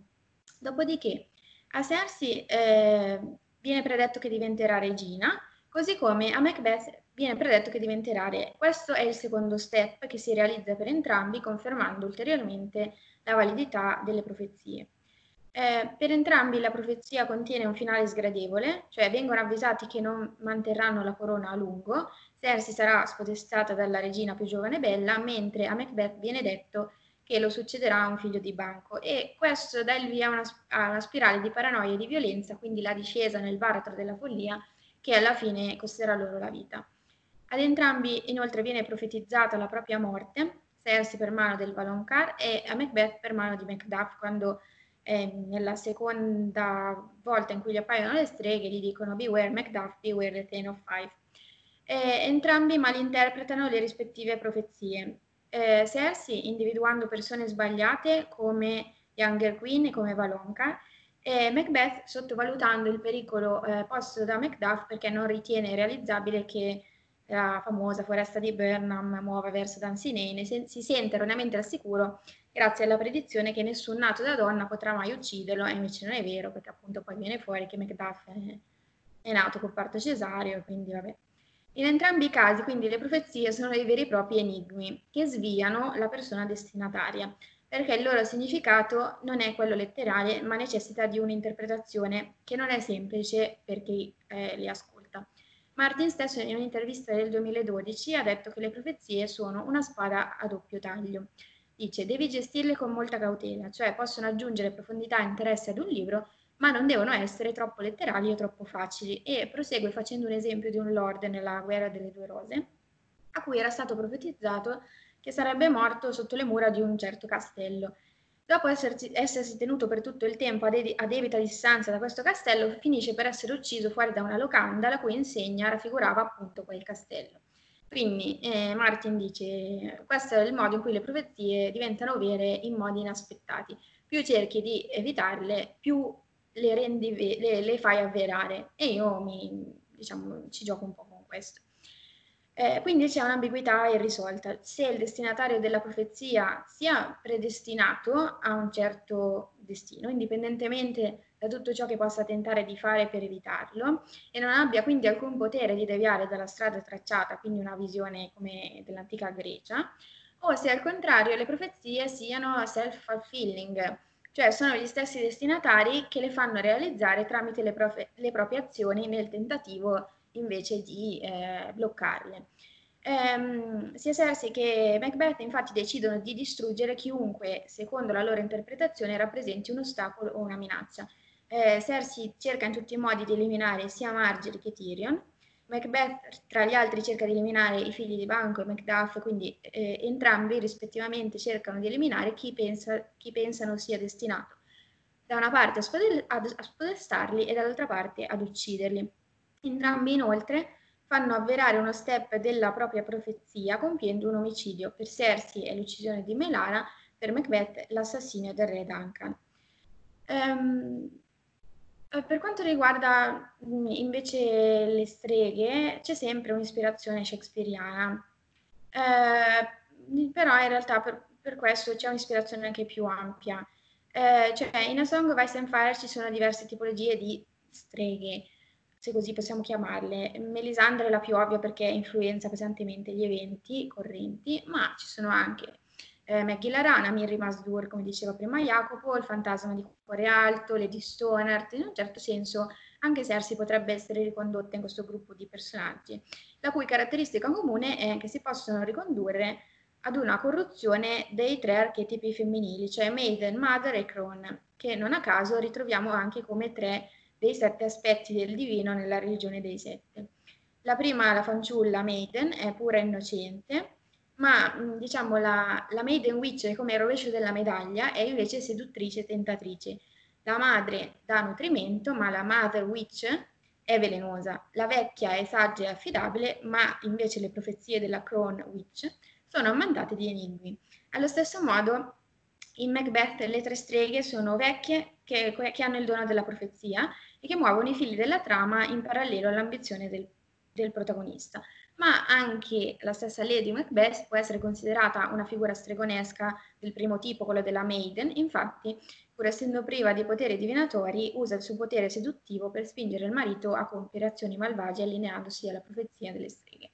Dopodiché a Cersei eh, viene predetto che diventerà regina, così come a Macbeth viene predetto che diventerà re. Questo è il secondo step che si realizza per entrambi, confermando ulteriormente la validità delle profezie. Eh, per entrambi la profezia contiene un finale sgradevole, cioè vengono avvisati che non manterranno la corona a lungo. Cersei sarà spodestata dalla regina più giovane e bella, mentre a Macbeth viene detto che lo succederà un figlio di Banco, e questo dà il via a una, a una spirale di paranoia e di violenza, quindi la discesa nel baratro della follia che alla fine costerà loro la vita. Ad entrambi inoltre viene profetizzata la propria morte, Cersei per mano del Valonqar e a Macbeth per mano di Macduff, quando eh, nella seconda volta in cui gli appaiono le streghe gli dicono beware Macduff, beware the Ten of Five. Eh, entrambi malinterpretano le rispettive profezie. Eh, Cersei individuando persone sbagliate come Younger Queen e come Valonqar, e Macbeth sottovalutando il pericolo eh, posto da Macduff perché non ritiene realizzabile che la famosa foresta di Burnham muova verso Dunsinane, e si sente erroneamente al sicuro grazie alla predizione che nessun nato da donna potrà mai ucciderlo, e invece non è vero, perché appunto poi viene fuori che Macduff è, è nato con parto cesareo, quindi vabbè. In entrambi i casi quindi le profezie sono dei veri e propri enigmi che sviano la persona destinataria, perché il loro significato non è quello letterale ma necessita di un'interpretazione che non è semplice per chi eh, li ascolta. Martin stesso in un'intervista del duemiladodici ha detto che le profezie sono una spada a doppio taglio. Dice: devi gestirle con molta cautela, cioè possono aggiungere profondità e interesse ad un libro, ma non devono essere troppo letterali o troppo facili. E prosegue facendo un esempio di un lord nella Guerra delle Due Rose, a cui era stato profetizzato che sarebbe morto sotto le mura di un certo castello. Dopo esserci, essersi tenuto per tutto il tempo a, de- a debita distanza da questo castello, finisce per essere ucciso fuori da una locanda la cui insegna raffigurava appunto quel castello. Quindi eh, Martin dice: questo è il modo in cui le profezie diventano vere in modi inaspettati. Più cerchi di evitarle, più le, rendi ve- le, le fai avverare. E io mi, diciamo, ci gioco un po' con questo. Eh, quindi c'è un'ambiguità irrisolta. Se il destinatario della profezia sia predestinato a un certo destino, indipendentemente da tutto ciò che possa tentare di fare per evitarlo, e non abbia quindi alcun potere di deviare dalla strada tracciata, quindi una visione come dell'antica Grecia, o se al contrario le profezie siano self-fulfilling, cioè sono gli stessi destinatari che le fanno realizzare tramite le, profe- le proprie azioni nel tentativo invece di eh, bloccarle. Ehm, sia Cersei che Macbeth infatti decidono di distruggere chiunque, secondo la loro interpretazione, rappresenti un ostacolo o una minaccia. Eh, Cersei cerca in tutti i modi di eliminare sia Margaery che Tyrion, Macbeth tra gli altri cerca di eliminare i figli di Banco e Macduff, quindi eh, entrambi rispettivamente cercano di eliminare chi, pensa, chi pensano sia destinato, da una parte a, spodel- ad, a spodestarli e dall'altra parte ad ucciderli. Entrambi inoltre fanno avverare uno step della propria profezia compiendo un omicidio. Per Cersei è l'uccisione di Melara, per Macbeth l'assassinio del re Duncan. Ehm, per quanto riguarda invece le streghe, c'è sempre un'ispirazione shakespeariana, ehm, però in realtà per, per questo c'è un'ispirazione anche più ampia. Ehm, cioè in A Song of Ice and Fire ci sono diverse tipologie di streghe, se così possiamo chiamarle. Melisandre è la più ovvia perché influenza pesantemente gli eventi correnti, ma ci sono anche eh, Maggie la Rana, Miri Masdur, come diceva prima Jacopo, il fantasma di Cuore Alto, Lady Stonehart. In un certo senso anche Cersei potrebbe essere ricondotta in questo gruppo di personaggi, la cui caratteristica comune è che si possono ricondurre ad una corruzione dei tre archetipi femminili, cioè Maiden, Mother e Crone, che non a caso ritroviamo anche come tre dei sette aspetti del divino nella religione dei sette. La prima, la fanciulla Maiden, è pura e innocente, ma diciamo la, la Maiden Witch, come il rovescio della medaglia, è invece seduttrice e tentatrice. La madre dà nutrimento, ma la Mother Witch è velenosa. La vecchia è saggia e affidabile, ma invece le profezie della Crone Witch sono ammantate di enigmi. Allo stesso modo, in Macbeth le tre streghe sono vecchie che, che hanno il dono della profezia e che muovono i fili della trama in parallelo all'ambizione del, del protagonista. Ma anche la stessa Lady Macbeth può essere considerata una figura stregonesca del primo tipo, quello della Maiden. Infatti, pur essendo priva di poteri divinatori, usa il suo potere seduttivo per spingere il marito a compiere azioni malvagie, allineandosi alla profezia delle streghe.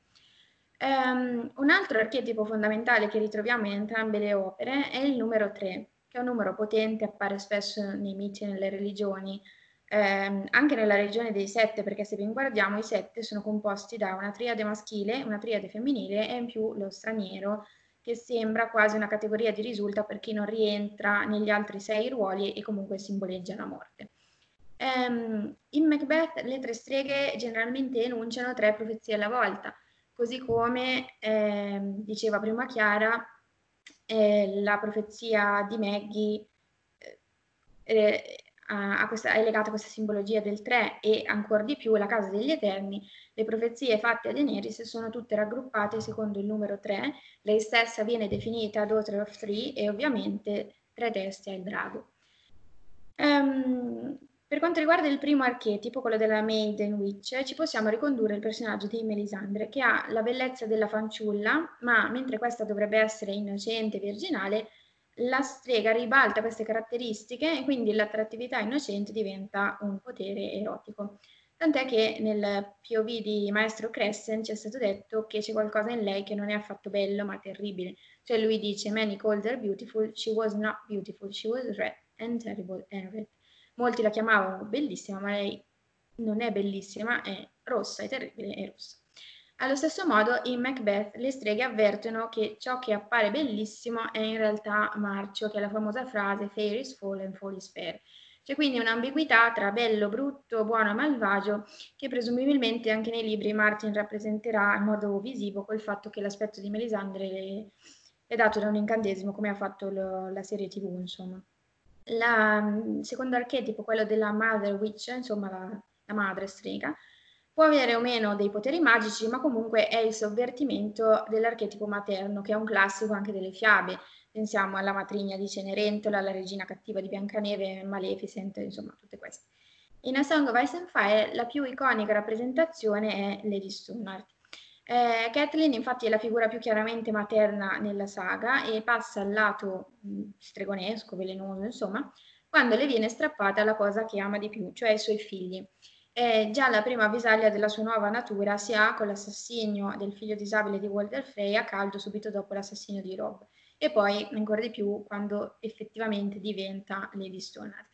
Um, un altro archetipo fondamentale che ritroviamo in entrambe le opere è il numero tre, che è un numero potente, appare spesso nei miti e nelle religioni, um, anche nella religione dei sette, perché se ben guardiamo i sette sono composti da una triade maschile, una triade femminile e in più lo straniero, che sembra quasi una categoria di risulta per chi non rientra negli altri sei ruoli e comunque simboleggia la morte. Um, in Macbeth le tre streghe generalmente enunciano tre profezie alla volta. Così come eh, diceva prima Chiara, eh, la profezia di Maggie eh, a, a questa, è legata a questa simbologia del tre e ancora di più la casa degli Eterni. Le profezie fatte a Daenerys sono tutte raggruppate secondo il numero tre, lei stessa viene definita Daughter of Three e ovviamente tre teste è il drago. Um, Per quanto riguarda il primo archetipo, quello della Maiden Witch, ci possiamo ricondurre il personaggio di Melisandre, che ha la bellezza della fanciulla, ma mentre questa dovrebbe essere innocente e virginale, la strega ribalta queste caratteristiche e quindi l'attrattività innocente diventa un potere erotico. Tant'è che nel P O V di Maestro Crescent ci è stato detto che c'è qualcosa in lei che non è affatto bello ma terribile. Cioè lui dice, "Many called her beautiful, she was not beautiful, she was red and terrible and red." Molti la chiamavano bellissima, ma lei non è bellissima, è rossa, è terribile, è rossa. Allo stesso modo in Macbeth le streghe avvertono che ciò che appare bellissimo è in realtà marcio, che è la famosa frase "fair is fall and fall is fair". C'è quindi un'ambiguità tra bello, brutto, buono e malvagio che presumibilmente anche nei libri Martin rappresenterà in modo visivo col fatto che l'aspetto di Melisandre è dato da un incantesimo, come ha fatto lo, la serie tivù, insomma. Il secondo archetipo, quello della Mother Witch, insomma la, la madre strega, può avere o meno dei poteri magici, ma comunque è il sovvertimento dell'archetipo materno, che è un classico anche delle fiabe. Pensiamo alla matrigna di Cenerentola, alla regina cattiva di Biancaneve, Maleficent, insomma tutte queste. In A Song of Ice and Fire la più iconica rappresentazione è Lady Stoneheart. Eh, Catelyn infatti è la figura più chiaramente materna nella saga e passa al lato mh, stregonesco, velenoso insomma, quando le viene strappata la cosa che ama di più, cioè i suoi figli. È già la prima avvisaglia della sua nuova natura si ha con l'assassinio del figlio disabile di Walder Frey a caldo subito dopo l'assassinio di Robb e poi ancora di più quando effettivamente diventa Lady Stoneheart.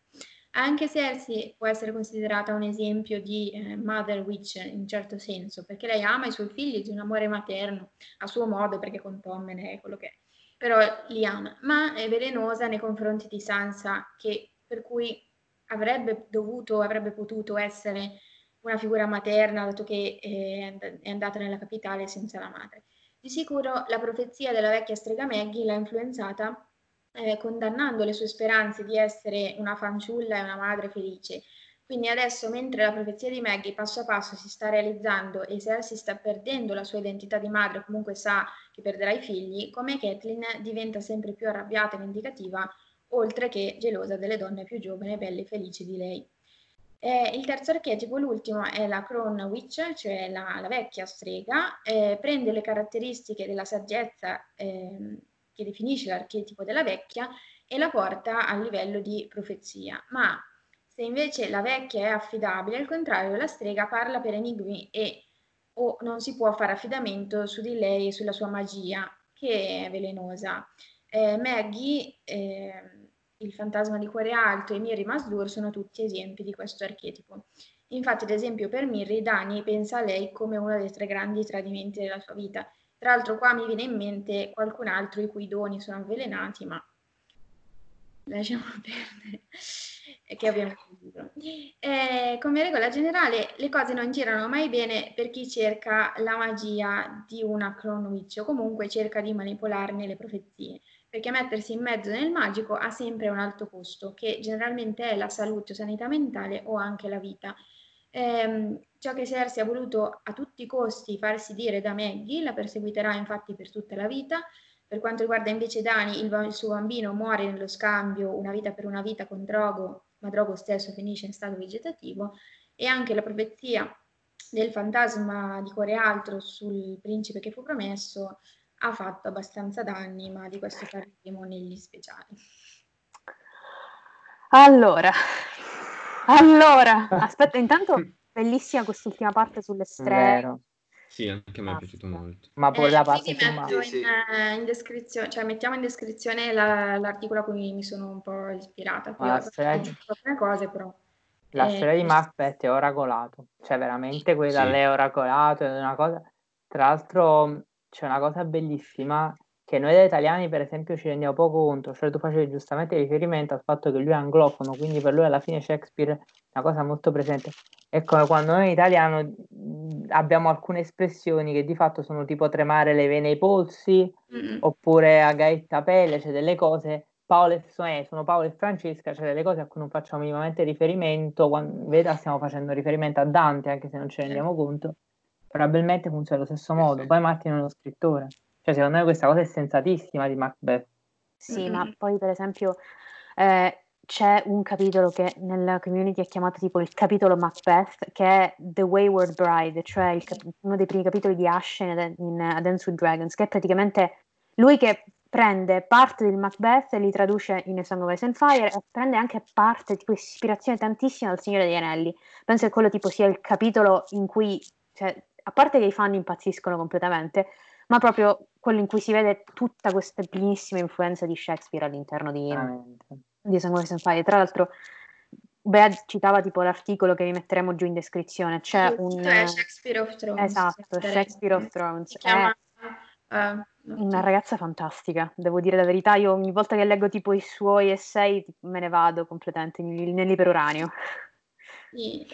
Anche Cersei può essere considerata un esempio di eh, Mother Witch in certo senso, perché lei ama i suoi figli di un amore materno, a suo modo, perché con Tommen è quello che è, però li ama, ma è velenosa nei confronti di Sansa, che, per cui avrebbe dovuto, avrebbe potuto essere una figura materna, dato che eh, è andata nella capitale senza la madre. Di sicuro la profezia della vecchia strega Maggie l'ha influenzata, Eh, condannando le sue speranze di essere una fanciulla e una madre felice. Quindi adesso, mentre la profezia di Maggie passo a passo si sta realizzando e Cersei sta perdendo la sua identità di madre, comunque sa che perderà i figli, come Catelyn diventa sempre più arrabbiata e vendicativa, oltre che gelosa delle donne più giovani, belle e felici di lei. Eh, il terzo archetipo, l'ultimo, è la Crone Witch, cioè la, la vecchia strega, eh, prende le caratteristiche della saggezza eh, che definisce l'archetipo della vecchia e la porta al livello di profezia. Ma se invece la vecchia è affidabile, al contrario la strega parla per enigmi e o non si può fare affidamento su di lei e sulla sua magia, che è velenosa. Eh, Maggie, eh, il fantasma di cuore alto e Miri Masdur sono tutti esempi di questo archetipo. Infatti, ad esempio, per Miri, Dany pensa a lei come uno dei tre grandi tradimenti della sua vita. Tra l'altro qua mi viene in mente qualcun altro i cui doni sono avvelenati, ma lasciamo perdere, che abbiamo capito. Eh, come regola generale le cose non girano mai bene per chi cerca la magia di una Crone Witch o comunque cerca di manipolarne le profezie, perché mettersi in mezzo nel magico ha sempre un alto costo, che generalmente è la salute o sanità mentale o anche la vita. Eh, ciò che Cersei ha voluto a tutti i costi farsi dire da Maggie la perseguiterà infatti per tutta la vita. Per quanto riguarda invece Dany, il, il suo bambino muore nello scambio una vita per una vita con Drogo, ma Drogo stesso finisce in stato vegetativo, e anche la profezia del fantasma di cuore alto sul principe che fu promesso ha fatto abbastanza danni, ma di questo parleremo negli speciali. Allora Allora, aspetta, intanto bellissima quest'ultima parte sulle streghe, Sì, anche a me è piaciuto molto. Ma poi eh, la parte metto sì, in, in descrizione, cioè mettiamo in descrizione la, l'articolo a cui mi sono un po' ispirata. Poi la storia di... cose, però. La eh, storia di Macbeth è oracolato, cioè veramente quella sì. Lei è oracolato, è una cosa. Tra l'altro c'è una cosa bellissima che noi da italiani per esempio ci rendiamo poco conto, cioè tu facevi giustamente riferimento al fatto che lui è anglofono, quindi per lui alla fine Shakespeare è una cosa molto presente. È come quando noi in italiano abbiamo alcune espressioni che di fatto sono tipo tremare le vene ai polsi, mm-hmm. oppure a gaetta pelle, c'è cioè delle cose, Paolo e Sonia, sono Paolo e Francesca, c'è cioè delle cose a cui non facciamo minimamente riferimento, quando in verità stiamo facendo riferimento a Dante anche se non ce ne rendiamo conto, probabilmente funziona allo stesso modo, poi Martin è uno scrittore. Cioè, secondo me questa cosa è sensatissima di Macbeth. Sì, mm-hmm. ma poi per esempio eh, c'è un capitolo che nella community è chiamato tipo il capitolo Macbeth, che è The Wayward Bride, cioè il cap- uno dei primi capitoli di Ashen in A Dance with Dragons, che è praticamente lui che prende parte del Macbeth e li traduce in A Song of Ice and Fire, e prende anche parte, tipo ispirazione tantissima al Signore degli Anelli. Penso che quello tipo sia il capitolo in cui, cioè, a parte che i fan impazziscono completamente, ma proprio quello in cui si vede tutta questa pienissima influenza di Shakespeare all'interno di, di A Song of Ice and Fire. Tra l'altro, Bea citava tipo l'articolo che vi metteremo giù in descrizione. C'è il un è Shakespeare of Thrones. Esatto, Shakespeare of Thrones. Chiama... È una ragazza fantastica, devo dire la verità. Io ogni volta che leggo tipo i suoi essay me ne vado completamente nell'iperuranio.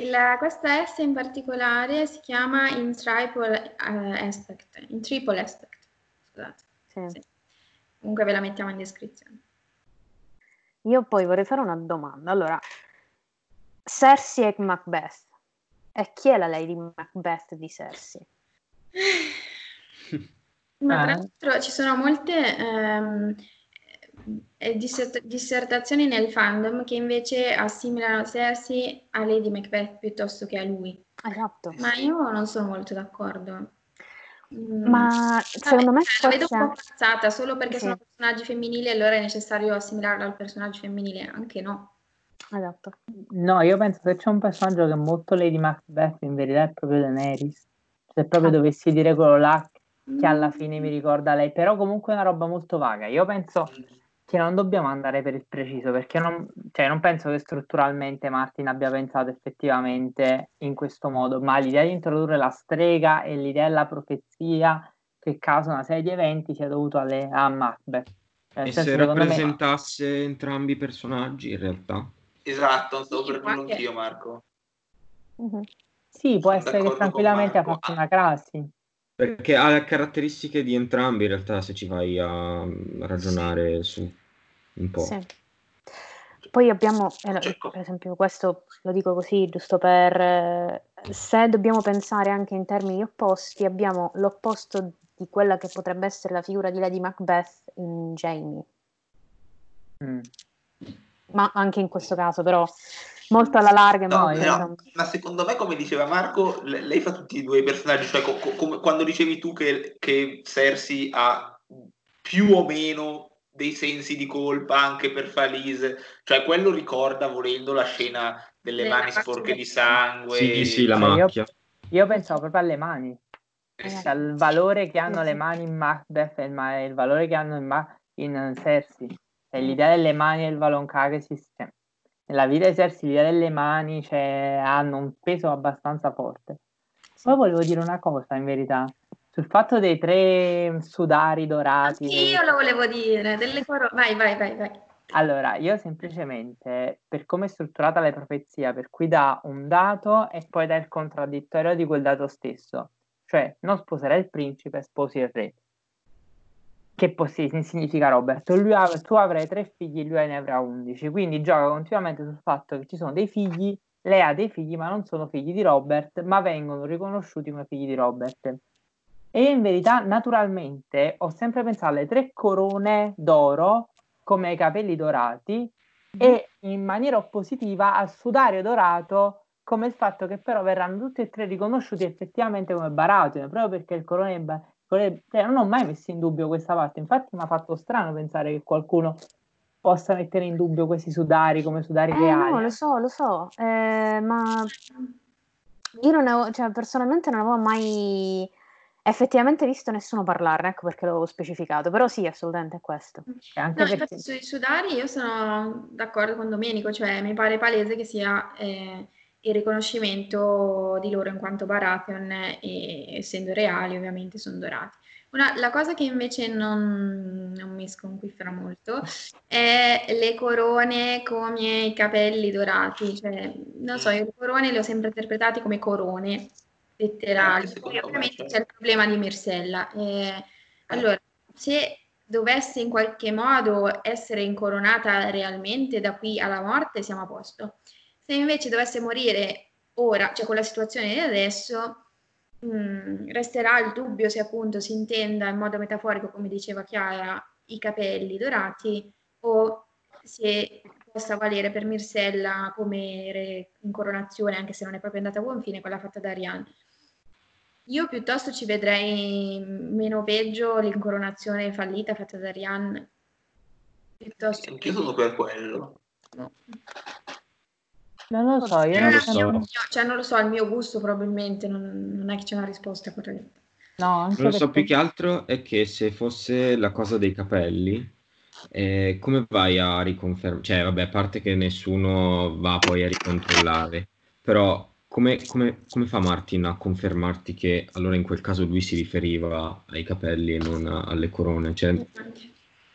La, questa S in particolare si chiama In Triple uh, Aspect, in Triple Aspect, scusate. Sì. Sì. Comunque ve la mettiamo in descrizione. Io poi vorrei fare una domanda. Allora, Cersei e Macbeth. E chi è la Lady Macbeth di Cersei? Ma tra l'altro ci sono molte... Um, dissertazioni nel fandom che invece assimilano Cersei a Lady Macbeth piuttosto che a lui. Esatto. Ma io non sono molto d'accordo. Ma mm. secondo me la vedo un po' forzata solo perché sì. sono personaggi femminili, allora è necessario assimilarlo al personaggio femminile, anche no. Esatto. No, io penso che c'è un personaggio che è molto Lady Macbeth, in verità è proprio Daenerys. Se proprio ah. dovessi dire quello là che alla fine mi ricorda lei, però comunque è una roba molto vaga. Io penso che non dobbiamo andare per il preciso, perché non, cioè non penso che strutturalmente Martin abbia pensato effettivamente in questo modo, ma l'idea di introdurre la strega e l'idea della profezia che causa una serie di eventi sia dovuta alle, a Macbeth. Nel e senso, se rappresentasse me... entrambi i personaggi in realtà. Esatto, stavo per quello anch'io, Marco. Uh-huh. Sì, può essere che tranquillamente ha fatto una crassi. Perché ha caratteristiche di entrambi in realtà, se ci vai a ragionare su un po'. Sì. Poi abbiamo, per esempio, questo lo dico così, giusto per... Se dobbiamo pensare anche in termini opposti, abbiamo l'opposto di quella che potrebbe essere la figura di Lady Macbeth in Jamie. Mm. Ma anche in questo caso, però... molto alla larga, no, ma, no. ma secondo me, come diceva Marco, lei fa tutti e due i personaggi, cioè co- co- quando dicevi tu che, che Cersei ha più o meno dei sensi di colpa anche per Falise, cioè quello ricorda volendo la scena delle le mani sporche di sangue, sì sì la macchia. Io, io pensavo proprio alle mani, al eh. valore che hanno le mani in Macbeth e il, ma- il valore che hanno in, ma- in Cersei, e l'idea delle mani e il valonca che si sente. Nella vita di Cersei, l'idea delle mani, cioè, hanno un peso abbastanza forte. Poi volevo dire una cosa, in verità, sul fatto dei tre sudari dorati. Sì, io lo volevo dire, delle coro... vai, vai, vai, vai. Allora, io semplicemente, per come è strutturata la profezia, per cui dà un dato e poi dà il contraddittorio di quel dato stesso. Cioè, non sposerai il principe, sposi il re. Che possibile, significa Roberto, lui av- tu avrai tre figli, lui ne avrà undici, quindi gioca continuamente sul fatto che ci sono dei figli, lei ha dei figli ma non sono figli di Robert, ma vengono riconosciuti come figli di Robert. E io in verità naturalmente ho sempre pensato alle tre corone d'oro come ai capelli dorati e in maniera oppositiva al sudario dorato come il fatto che però verranno tutti e tre riconosciuti effettivamente come baratone, proprio perché il corone è ba- non ho mai messo in dubbio questa parte, infatti mi ha fatto strano pensare che qualcuno possa mettere in dubbio questi sudari come sudari eh, reali. No, lo so, lo so, eh, ma io non avevo, cioè, personalmente non avevo mai effettivamente visto nessuno parlarne, ecco perché l'ho specificato, però sì, assolutamente è questo. Anche no, perché... sui sudari io sono d'accordo con Domenico, cioè mi pare palese che sia eh, il riconoscimento di loro in quanto Baratheon, e essendo reali ovviamente sono dorati. Una, la cosa che invece non, non mi sconquiffa molto è le corone come i capelli dorati, cioè non so, io le corone le ho sempre interpretate come corone letterali, poi ovviamente me, cioè. C'è il problema di Myrcella. Eh, allora, se dovesse in qualche modo essere incoronata realmente da qui alla morte, siamo a posto. Se invece dovesse morire ora, cioè con la situazione di adesso, mh, resterà il dubbio se appunto si intenda in modo metaforico, come diceva Chiara, i capelli dorati, o se possa valere per Myrcella come re- incoronazione, anche se non è proprio andata a buon fine quella fatta da Arianne. Io piuttosto ci vedrei meno peggio l'incoronazione fallita fatta da Arianne. Piuttosto anche io sono per quello. No. Non lo so, io non lo so. Mio, cioè non lo so, il mio gusto probabilmente non, non è che c'è una risposta corretta. No, anche non lo so, più che altro è che se fosse la cosa dei capelli, eh, come vai a riconfermare? Cioè vabbè, a parte che nessuno va poi a ricontrollare, però come, come, come fa Martin a confermarti che allora in quel caso lui si riferiva ai capelli e non alle corone? Cioè...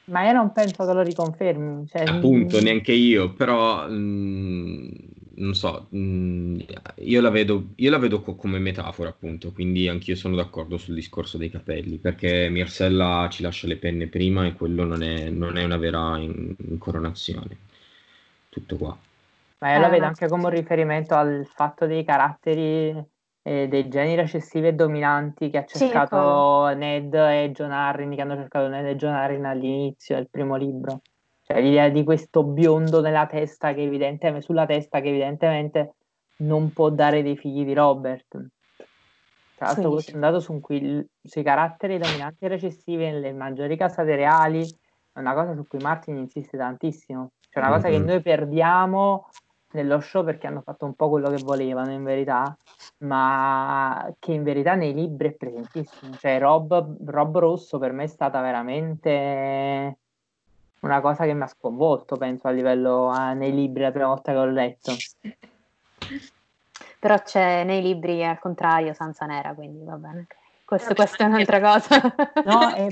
Ma io non penso che lo riconfermi. Cioè... Appunto, neanche io, però... Mh... non so, io la vedo, io la vedo co- come metafora, appunto, quindi anch'io sono d'accordo sul discorso dei capelli, perché Myrcella ci lascia le penne prima e quello non è, non è una vera incoronazione. Tutto qua. Ma io la vedo anche come un riferimento al fatto dei caratteri e dei geni recessivi e dominanti che ha cercato sì, Ned e John Arryn, che hanno cercato Ned e John Arryn all'inizio del primo libro. L'idea di questo biondo nella testa che evidentemente, sulla testa che evidentemente non può dare dei figli di Robert. Tra l'altro questo è andato su cui, sui caratteri dominanti e recessivi nelle maggiori casate reali, è una cosa su cui Martin insiste tantissimo. C'è una cosa mm-hmm. che noi perdiamo nello show perché hanno fatto un po' quello che volevano in verità, ma che in verità nei libri è presentissimo. Cioè Rob, Rob Rosso per me è stata veramente... una cosa che mi ha sconvolto, penso, a livello eh, nei libri la prima volta che l'ho letto. Però c'è nei libri al contrario Sansa nera, quindi va bene. Questo, questa è un'altra cosa. No, è...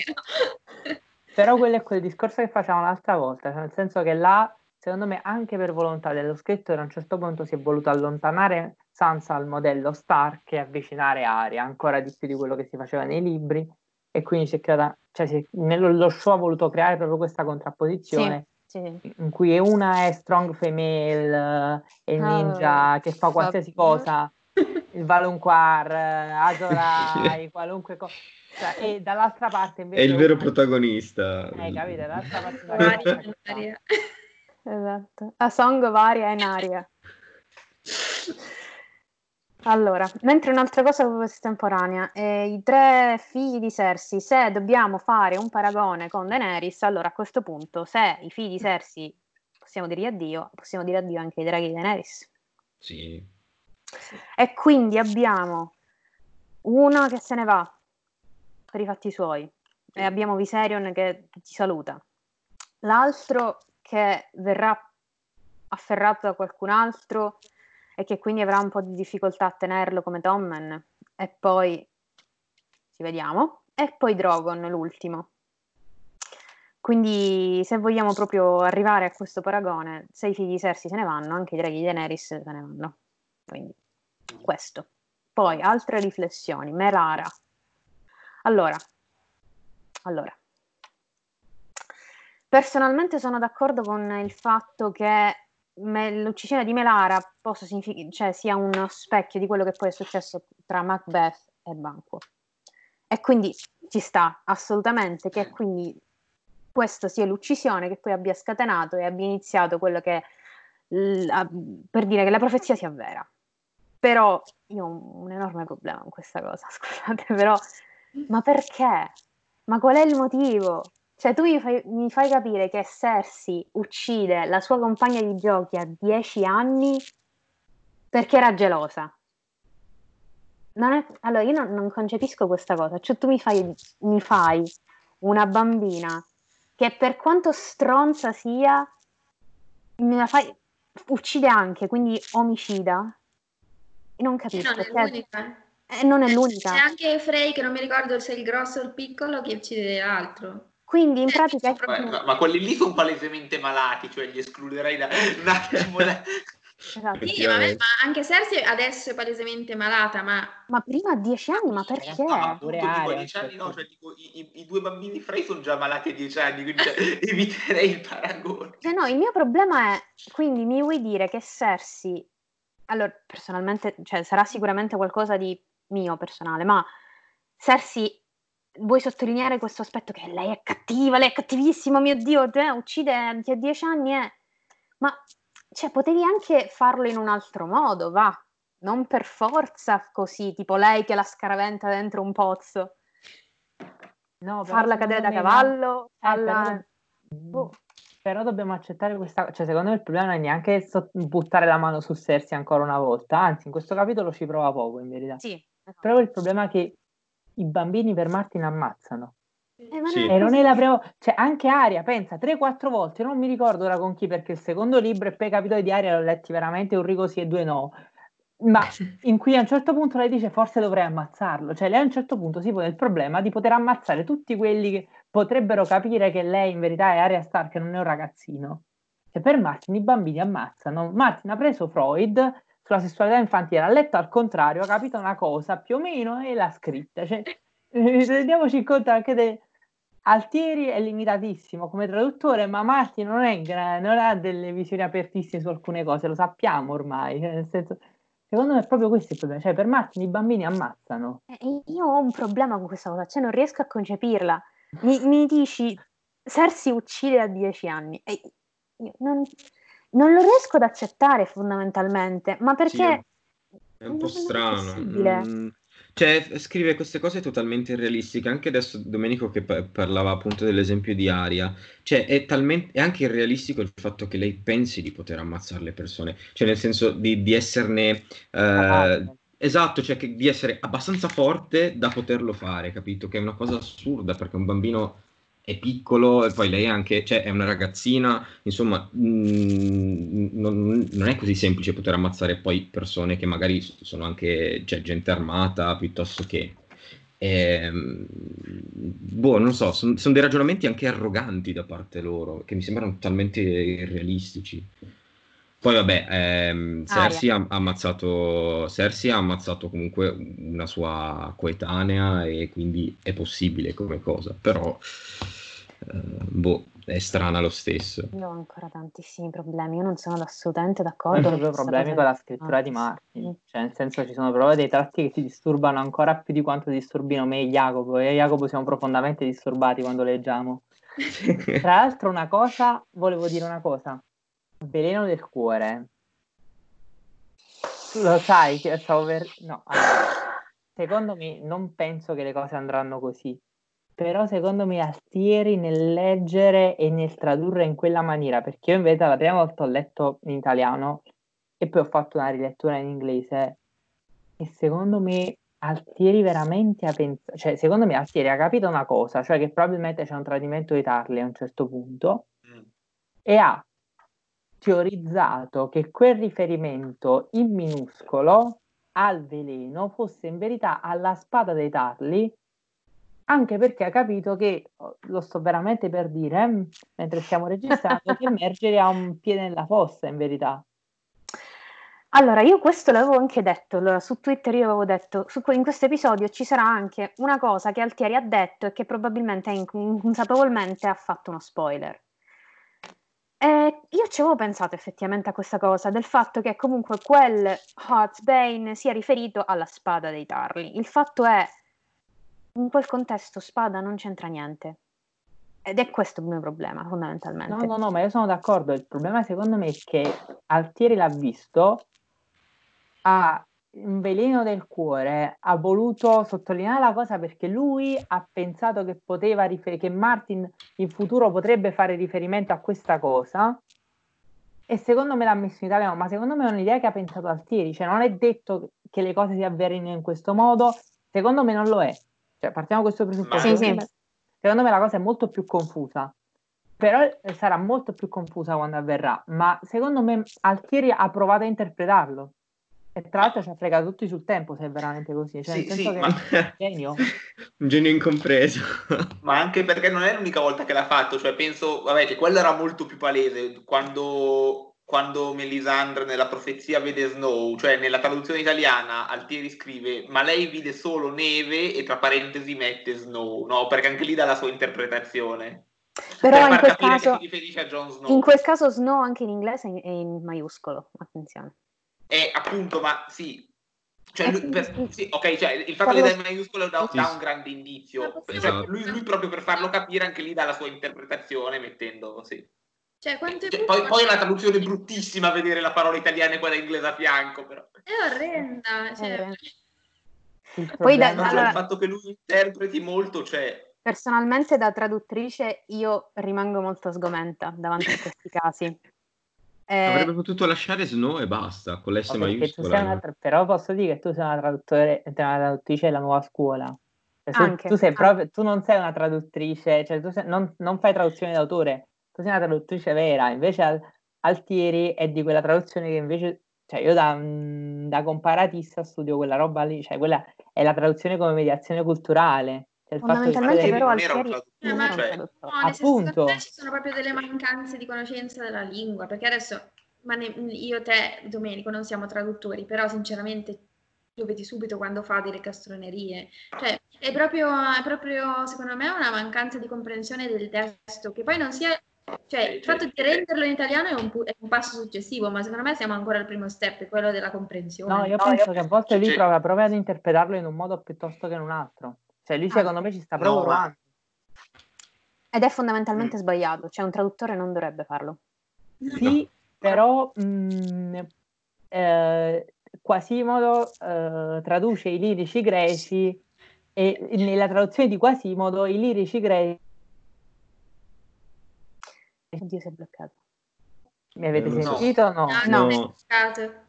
però quello è quel discorso che facciamo l'altra volta, cioè nel senso che là, secondo me, anche per volontà dello scrittore, a un certo punto si è voluto allontanare Sansa al modello Stark e avvicinare Arya ancora di più di quello che si faceva nei libri. E quindi si è creata, cioè si è, nello, lo show ha voluto creare proprio questa contrapposizione sì, sì. in cui una è strong female e ninja oh, che fa qualsiasi so. cosa, il Valunquar, Azorai, qualunque cosa, cioè, e dall'altra parte invece è il vero una... protagonista. Eh, capito? Dall'altra parte varia in aria. Esatto. A Song varia in aria. Allora, mentre un'altra cosa proprio estemporanea, eh, i tre figli di Cersei, se dobbiamo fare un paragone con Daenerys, allora a questo punto, se i figli di Cersei possiamo dire addio, possiamo dire addio anche ai draghi di Daenerys. Sì. E quindi abbiamo una che se ne va per i fatti suoi, e abbiamo Viserion che ci saluta, l'altro che verrà afferrato da qualcun altro e che quindi avrà un po' di difficoltà a tenerlo come Tommen, e poi ci vediamo, e poi Drogon l'ultimo. Quindi se vogliamo proprio arrivare a questo paragone, se i figli di Cersei se ne vanno, anche i draghi di Daenerys se ne vanno. Quindi questo. Poi altre riflessioni. Melara. Allora, allora. Personalmente sono d'accordo con il fatto che l'uccisione di Melara possa signific- cioè sia uno specchio di quello che poi è successo tra Macbeth e Banquo, e quindi ci sta assolutamente che quindi questa sia l'uccisione che poi abbia scatenato e abbia iniziato quello che la, per dire che la profezia sia vera. Però io ho un enorme problema con questa cosa, scusate, però ma perché? Ma qual è il motivo? Cioè tu mi fai, mi fai capire che Cersei uccide la sua compagna di giochi a dieci anni perché era gelosa. Non è, allora io non, non concepisco questa cosa, cioè tu mi fai, mi fai una bambina che per quanto stronza sia me la fai, uccide anche, quindi omicida, non capisco. Non è cioè, l'unica. Eh, non è l'unica. C'è anche Frey che non mi ricordo se è il grosso o il piccolo che uccide l'altro. Quindi in pratica... Beh, ma, ma quelli lì sono palesemente malati, cioè li escluderei da un attimo da... Esatto. Sì, ma anche Cersei adesso è palesemente malata, ma... Ma prima a dieci anni, ma perché? Ma appunto, dico, a dieci anni no, cioè dico, i, i, i due bambini Frey sono già malati a dieci anni, quindi cioè, eviterei il paragone. Cioè, no, il mio problema è, quindi mi vuoi dire che Cersei... Allora, personalmente, cioè sarà sicuramente qualcosa di mio personale, ma Cersei... Vuoi sottolineare questo aspetto che lei è cattiva, lei è cattivissima, mio Dio, te uccide a dieci anni, eh. Ma cioè, potevi anche farlo in un altro modo, va, non per forza così, tipo lei che la scaraventa dentro un pozzo, no, farla cadere da cavallo, farla... Però, però dobbiamo accettare questa, cioè secondo me il problema non è neanche so- buttare la mano su Cersei ancora una volta, anzi in questo capitolo ci prova poco in verità, sì, esatto. Però il problema è che i bambini per Martin ammazzano. Eh, sì. E non è la prima... Cioè, anche Aria, pensa, tre quattro volte, non mi ricordo ora con chi, perché il secondo libro e poi i capitoli di Aria l'ho letti veramente un rigo sì e due no, ma in cui a un certo punto lei dice forse dovrei ammazzarlo. Cioè, lei a un certo punto si pone il problema di poter ammazzare tutti quelli che potrebbero capire che lei in verità è Aria Stark e non è un ragazzino. Cioè, per Martin i bambini ammazzano. Martin ha preso Freud... sulla sessualità infantile, ha letto al contrario, ha capito una cosa più o meno e l'ha scritta. Cioè, rendiamoci conto anche che Altieri è limitatissimo come traduttore, ma Martin non, è, non ha delle visioni apertissime su alcune cose, lo sappiamo ormai. Nel senso, secondo me è proprio questo il problema. Cioè, per Martin i bambini ammazzano. Eh, io ho un problema con questa cosa, cioè non riesco a concepirla. Mi, mi dici, Cersei uccide a dieci anni. E io non... Non lo riesco ad accettare fondamentalmente, ma perché... Sì, è un po' strano. Mm, cioè, scrive queste cose totalmente irrealistiche. Anche adesso Domenico che par- parlava appunto dell'esempio di Aria. Cioè, è, talmente, è anche irrealistico il fatto che lei pensi di poter ammazzare le persone. Cioè, nel senso di, di esserne... Eh, ah, esatto, cioè che, di essere abbastanza forte da poterlo fare, capito? Che è una cosa assurda, perché un bambino... è piccolo e poi lei anche, cioè è una ragazzina, insomma mh, non, non è così semplice poter ammazzare poi persone che magari sono anche, cioè, gente armata piuttosto che eh, boh, non so, sono son dei ragionamenti anche arroganti da parte loro che mi sembrano totalmente irrealistici. Poi vabbè, ehm, Cersei ah, yeah. ha ammazzato Cersei ha ammazzato comunque una sua coetanea e quindi è possibile come cosa, però eh, boh, è strana lo stesso. Io ho ancora tantissimi problemi, io non sono assolutamente d'accordo. Ho proprio problemi con la scrittura di Martin, cioè nel senso ci sono proprio dei tratti che ti disturbano ancora più di quanto disturbino me e Jacopo, e Jacopo siamo profondamente disturbati quando leggiamo. Tra l'altro una cosa, volevo dire una cosa. Veleno del cuore, lo sai che stavo per... no, allora, secondo me non penso che le cose andranno così, però secondo me Altieri nel leggere e nel tradurre in quella maniera, perché io in verità la prima volta ho letto in italiano e poi ho fatto una rilettura in inglese e secondo me Altieri veramente ha pensato, cioè secondo me Altieri ha capito una cosa, cioè che probabilmente c'è un tradimento di Tarly a un certo punto mm. e ha teorizzato che quel riferimento in minuscolo al veleno fosse in verità alla spada dei Tarly, anche perché ha capito che, lo sto veramente per dire, mentre stiamo registrando, che Mergeri ha un piede nella fossa in verità. Allora, io questo l'avevo anche detto, allora, su Twitter io avevo detto, su, in questo episodio ci sarà anche una cosa che Altieri ha detto e che probabilmente inconsapevolmente ha fatto uno spoiler. Eh, io ci avevo pensato effettivamente a questa cosa, del fatto che comunque quel Heartbane sia riferito alla spada dei Tarly. Il fatto è, in quel contesto spada non c'entra niente. Ed è questo il mio problema, fondamentalmente. No, no, no, ma io sono d'accordo. Il problema secondo me è che Altieri l'ha visto, ha un veleno del cuore, ha voluto sottolineare la cosa perché lui ha pensato che poteva rifer- che Martin in futuro potrebbe fare riferimento a questa cosa e secondo me l'ha messo in italiano, ma secondo me è un'idea che ha pensato Altieri, cioè non è detto che le cose si avverino in questo modo, secondo me non lo è. Cioè, partiamo da questo presupposto. Sì, sì. Secondo me la cosa è molto più confusa, però sarà molto più confusa quando avverrà, ma secondo me Altieri ha provato a interpretarlo. E tra l'altro ci ha fregato tutti sul tempo, se è veramente così. Cioè, sì, nel senso sì, che ma... è un genio. Un genio incompreso. Ma anche perché non è l'unica volta che l'ha fatto, cioè penso, vabbè, che quello era molto più palese, quando, quando Melisandre nella profezia vede Snow, cioè nella traduzione italiana Altieri scrive ma lei vide solo neve e tra parentesi mette Snow, no? Perché anche lì dà la sua interpretazione. Però per in quel caso si riferisce a Jon Snow. In quel caso Snow anche in inglese è in maiuscolo, attenzione. Eh, appunto, ma sì, cioè, lui, per, sì ok, cioè, il fatto che dà in maiuscolo dà un grande indizio, cioè, lui, lui proprio per farlo capire anche lì dà la sua interpretazione mettendo, sì. Cioè, quanto è cioè, poi, poi è una traduzione bruttissima vedere la parola italiana e quella inglese a fianco, però. È orrenda, cioè. È orrenda. Poi da, no, allora, il fatto che lui interpreti molto, cioè... Personalmente da traduttrice io rimango molto sgomenta davanti a questi casi. Eh, Avrebbe potuto lasciare Snow e basta, con l'S maiuscola. No? Tra... Però posso dire che tu sei una, traduttore... una traduttrice della nuova scuola. Cioè, se anche, tu, sei anche. Proprio... tu non sei una traduttrice, cioè tu sei... non, non fai traduzione d'autore, tu sei una traduttrice vera. Invece al... Altieri è di quella traduzione che invece... Cioè io da, da comparatista studio quella roba lì, cioè quella è la traduzione come mediazione culturale. Cioè, fondamentalmente che... però Altieri... No, ma, cioè, no, nel senso, secondo me ci sono proprio delle mancanze di conoscenza della lingua, perché adesso ma ne, io, te, Domenico non siamo traduttori, però sinceramente lo vedi subito quando fa delle castronerie, cioè è proprio, è proprio secondo me una mancanza di comprensione del testo, che poi non sia, cioè il fatto di renderlo in italiano è un, pu- è un passo successivo, ma secondo me siamo ancora al primo step, quello della comprensione. No, io no, penso io... che a volte lui prova, prova ad interpretarlo in un modo piuttosto che in un altro, cioè lui secondo me ci sta proprio provando. No. Ed è fondamentalmente mm. sbagliato, cioè un traduttore non dovrebbe farlo. Sì, però mh, eh, Quasimodo eh, traduce i lirici greci e nella traduzione di Quasimodo i lirici greci... Oddio, si è bloccato. Mi avete no. sentito? No, no, no.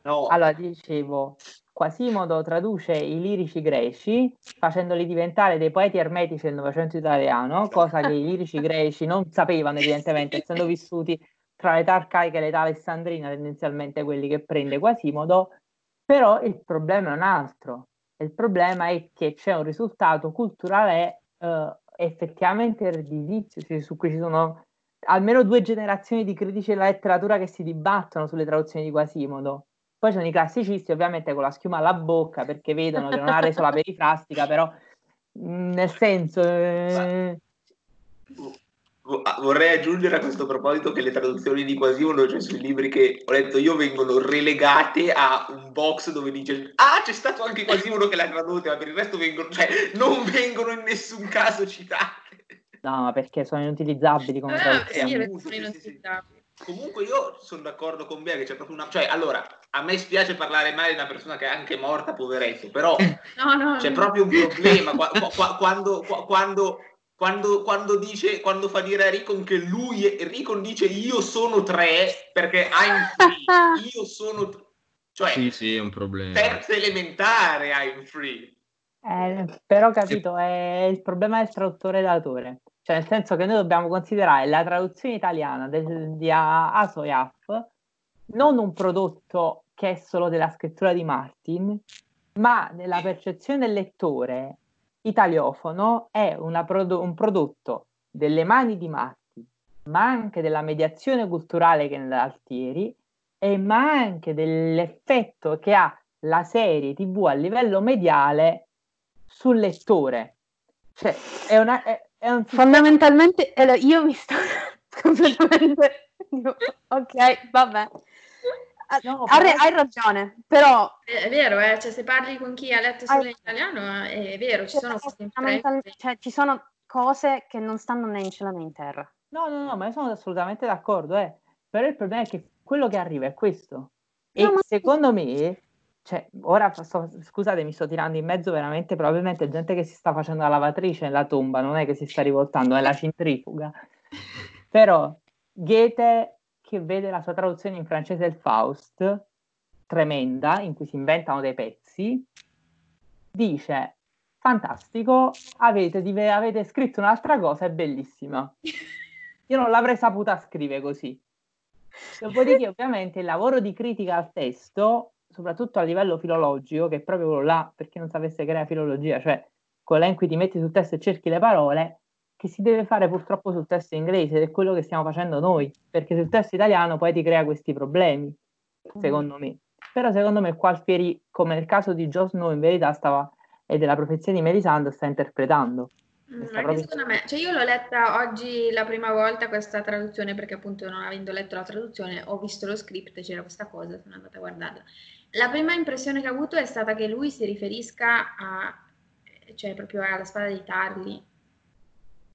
no. Allora, dicevo... Quasimodo traduce i lirici greci facendoli diventare dei poeti ermetici del Novecento italiano, cosa che i lirici greci non sapevano evidentemente, essendo vissuti tra l'età arcaica e l'età alessandrina, tendenzialmente quelli che prende Quasimodo. Però il problema è un altro, il problema è che c'è un risultato culturale eh, effettivamente redditizio, cioè su cui ci sono almeno due generazioni di critici della letteratura che si dibattono sulle traduzioni di Quasimodo. Poi sono i classicisti ovviamente con la schiuma alla bocca perché vedono che non ha reso la perifrastica, però nel senso... Eh... Vorrei aggiungere a questo proposito che le traduzioni di Quasimodo, cioè sui libri che ho letto io, vengono relegate a un box dove dice ah c'è stato anche Quasimodo che l'ha tradotta, ma per il resto vengono, cioè, non vengono in nessun caso citate. No, ma perché sono inutilizzabili come traduzioni. Eh, sì, sono inutilizzabili. Comunque io sono d'accordo con Bea che c'è proprio una... Cioè, allora, a me spiace parlare male di una persona che è anche morta, poveretto, però no, no, c'è no. proprio un problema qua, qua, quando, qua, quando, quando, quando dice, quando fa dire a Ricon che lui, è, Ricon dice io sono tre, perché I'm free, io sono... Tre. Cioè, sì, sì, è un problema. Terza elementare I'm free. Eh, però capito, è il problema del traduttore e d'autore. Cioè nel senso che noi dobbiamo considerare la traduzione italiana del, di Asoyaf non un prodotto che è solo della scrittura di Martin, ma nella percezione del lettore italiofono è una prodo- un prodotto delle mani di Martin, ma anche della mediazione culturale che è nell'Altieri, e ma anche dell'effetto che ha la serie tivù a livello mediale sul lettore. Cioè è una... È, Un... Fondamentalmente, allora, io mi sto completamente. Ok, vabbè. No, hai, hai ragione, però è, è vero, eh, cioè, se parli con chi ha letto solo hai... in italiano, è vero, ci sono, fondamentalmente, cioè, ci sono cose che non stanno né in cielo né in terra. No, no, no, ma io sono assolutamente d'accordo, eh. Però il problema è che quello che arriva è questo. E no, ma... secondo me, cioè, ora sto, scusate, mi sto tirando in mezzo veramente, probabilmente gente che si sta facendo la lavatrice nella tomba, non è che si sta rivoltando, è la centrifuga. Però Goethe, che vede la sua traduzione in francese del Faust, tremenda, in cui si inventano dei pezzi, Renzi dice: fantastico, avete, dive, avete scritto un'altra cosa, è bellissima. Io non l'avrei saputa scrivere così. Dopodiché ovviamente il lavoro di critica al testo, soprattutto a livello filologico, che è proprio quello là, per chi non sapesse che era filologia, cioè quello in cui ti metti sul testo e cerchi le parole, che si deve fare purtroppo sul testo inglese, ed è quello che stiamo facendo noi, perché sul testo italiano poi ti crea questi problemi, secondo me. Però secondo me Gualtieri, come nel caso di Joe Snow, in verità stava, e della profezia di Melisandre, sta interpretando. Mm, proprio... Secondo me, cioè io l'ho letta oggi la prima volta questa traduzione, perché appunto non avendo letto la traduzione ho visto lo script, c'era questa cosa, sono andata a guardarla. La prima impressione che ho avuto è stata che lui si riferisca a, cioè proprio alla spada dei tarli.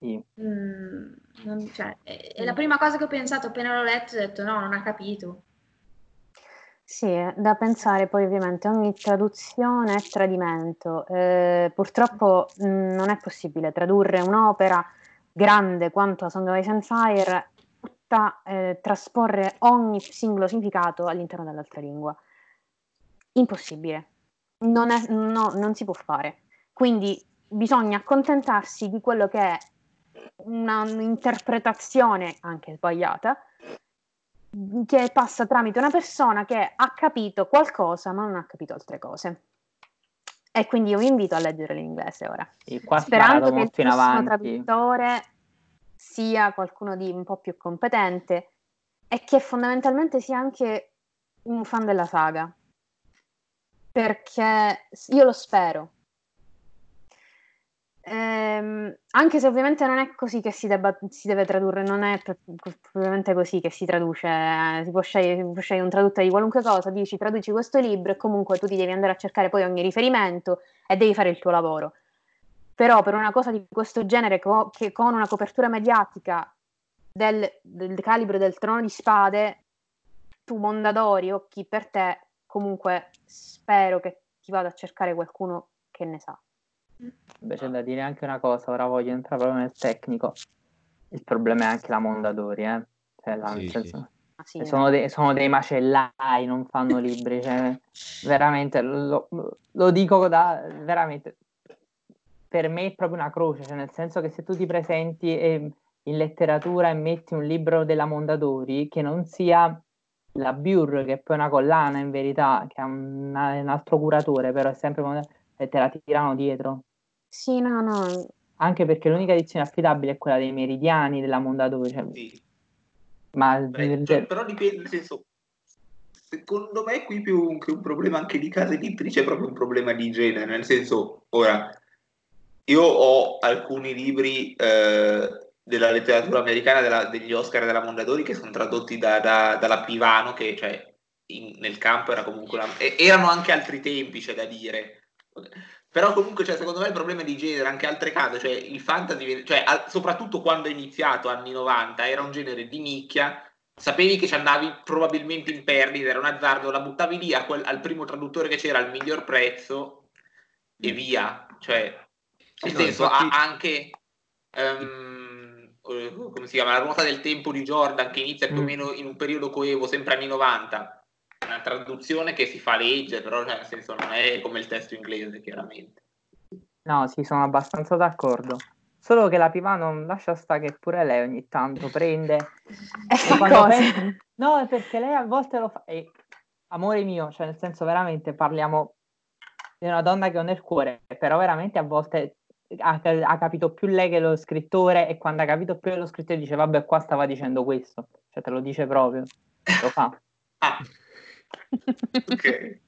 Sì. Mm, non, cioè, è, è la prima cosa che ho pensato appena l'ho letto, ho detto no, non ha capito. Sì, da pensare poi ovviamente ogni traduzione è tradimento, eh, purtroppo mh, non è possibile tradurre un'opera grande quanto A Song of Ice and Fire, tutta, eh, trasporre ogni singolo significato all'interno dell'altra lingua, impossibile, non, è, no, non si può fare, quindi bisogna accontentarsi di quello che è una, un'interpretazione anche sbagliata, che passa tramite una persona che ha capito qualcosa ma non ha capito altre cose. E quindi io vi invito a leggere l'inglese ora, qua sperando che il prossimo traduttore sia qualcuno di un po' più competente e che fondamentalmente sia anche un fan della saga, perché io lo spero. Eh, anche se ovviamente non è così che si, debba, si deve tradurre, non è probabilmente così che si traduce, eh, si può scegliere, può scegliere un traduttore di qualunque cosa, dici traduci questo libro e comunque tu ti devi andare a cercare poi ogni riferimento e devi fare il tuo lavoro. Però per una cosa di questo genere co- che con una copertura mediatica del, del calibro del Trono di Spade, tu Mondadori o chi per te, comunque spero che ti vada a cercare qualcuno che ne sa. Invece da dire anche una cosa, ora voglio entrare proprio nel tecnico. Il problema è anche la Mondadori, eh? Cioè, la, sì, senso, sì. Sono, de- sono dei macellai, non fanno libri, cioè, veramente lo, lo dico da veramente, per me è proprio una croce, cioè, nel senso che se tu ti presenti eh, in letteratura e metti un libro della Mondadori che non sia la Burr, che è poi una collana in verità, che è un, un altro curatore, però è sempre Mondadori, e te la tirano dietro. Sì, no, no. Anche perché l'unica edizione affidabile è quella dei Meridiani della Mondadori. Cioè... Sì. Ma Beh, cioè, però dipende, nel senso, secondo me qui più che un problema anche di casa editrice è proprio un problema di genere, nel senso, ora io ho alcuni libri eh, della letteratura americana della, degli Oscar della Mondadori che sono tradotti da, da, dalla Pivano, che cioè in, nel campo era comunque una, erano anche altri tempi, c'è da dire. Però comunque, cioè, secondo me il problema è di genere, anche altre case, cioè il fantasy, cioè, al, soprattutto quando è iniziato anni novanta, era un genere di nicchia, sapevi che ci andavi probabilmente in perdita, era un azzardo, la buttavi lì a quel, al primo traduttore che c'era al miglior prezzo e via, cioè nel no, senso infatti... ha anche um, come si chiama, La ruota del tempo di Jordan, che inizia più o meno in un periodo coevo, sempre anni novanta, una traduzione che si fa leggere, però nel senso non è come il testo inglese, chiaramente. No, sì, sono abbastanza d'accordo, solo che la Pivano non lascia sta che pure lei ogni tanto prende e quando pensa... no, perché lei a volte lo fa, eh, amore mio, cioè nel senso veramente parliamo di una donna che ho nel cuore, però veramente a volte ha, ha capito più lei che lo scrittore, e quando ha capito più lo scrittore dice vabbè qua stava dicendo questo, cioè te lo dice proprio, lo fa. Ah. Okay.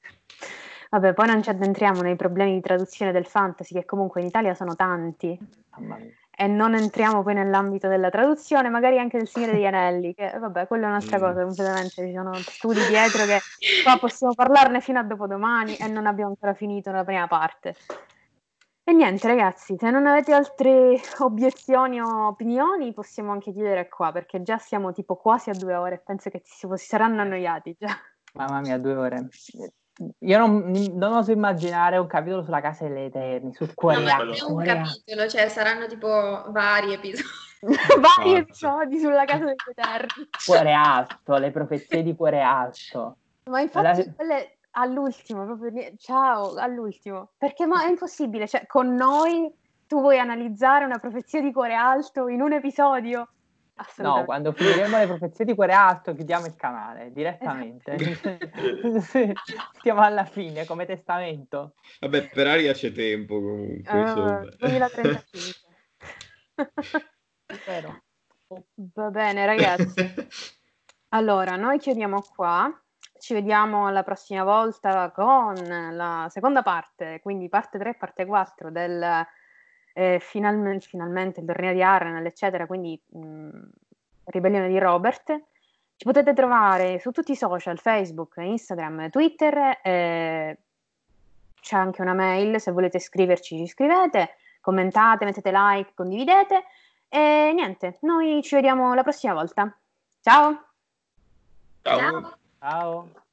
Vabbè, poi non ci addentriamo nei problemi di traduzione del fantasy, che comunque in Italia sono tanti, oh, e non entriamo poi nell'ambito della traduzione, magari anche del Signore degli Anelli, che vabbè, quella è un'altra mm. cosa completamente, ci sono studi dietro che qua possiamo parlarne fino a dopodomani e non abbiamo ancora finito la prima parte. E niente ragazzi, se non avete altre obiezioni o opinioni possiamo anche chiudere qua, perché già siamo tipo quasi a due ore e penso che si saranno annoiati già. Mamma mia, due ore. Io non, non oso immaginare un capitolo sulla Casa delle Eterni, su quella. No, ma è un capitolo, cioè saranno tipo vari episodi. vari episodi sulla Casa delle Eterni. Cuore alto, le profezie di Cuore alto. Ma infatti, allora... quelle... all'ultimo, proprio ciao, all'ultimo, perché ma è impossibile, cioè con noi tu vuoi analizzare una profezia di cuore alto in un episodio? No, quando finiremo le profezie di cuore alto chiudiamo il canale direttamente. Esatto. Stiamo alla fine come testamento. Vabbè, per Aria c'è tempo comunque. Uh, duemilatrentacinque. Spero. Va bene ragazzi, allora noi chiudiamo qua, ci vediamo la prossima volta con la seconda parte, quindi parte tre, parte quattro del eh, final, finalmente il Dornea di Harrenhal eccetera, quindi mh, ribellione di Robert. Ci potete trovare su tutti i social, Facebook, Instagram, Twitter, eh, c'è anche una mail, se volete scriverci ci scrivete, commentate, mettete like, condividete. E niente, noi ci vediamo la prossima volta. Ciao! Ciao! Ciao. Ciao.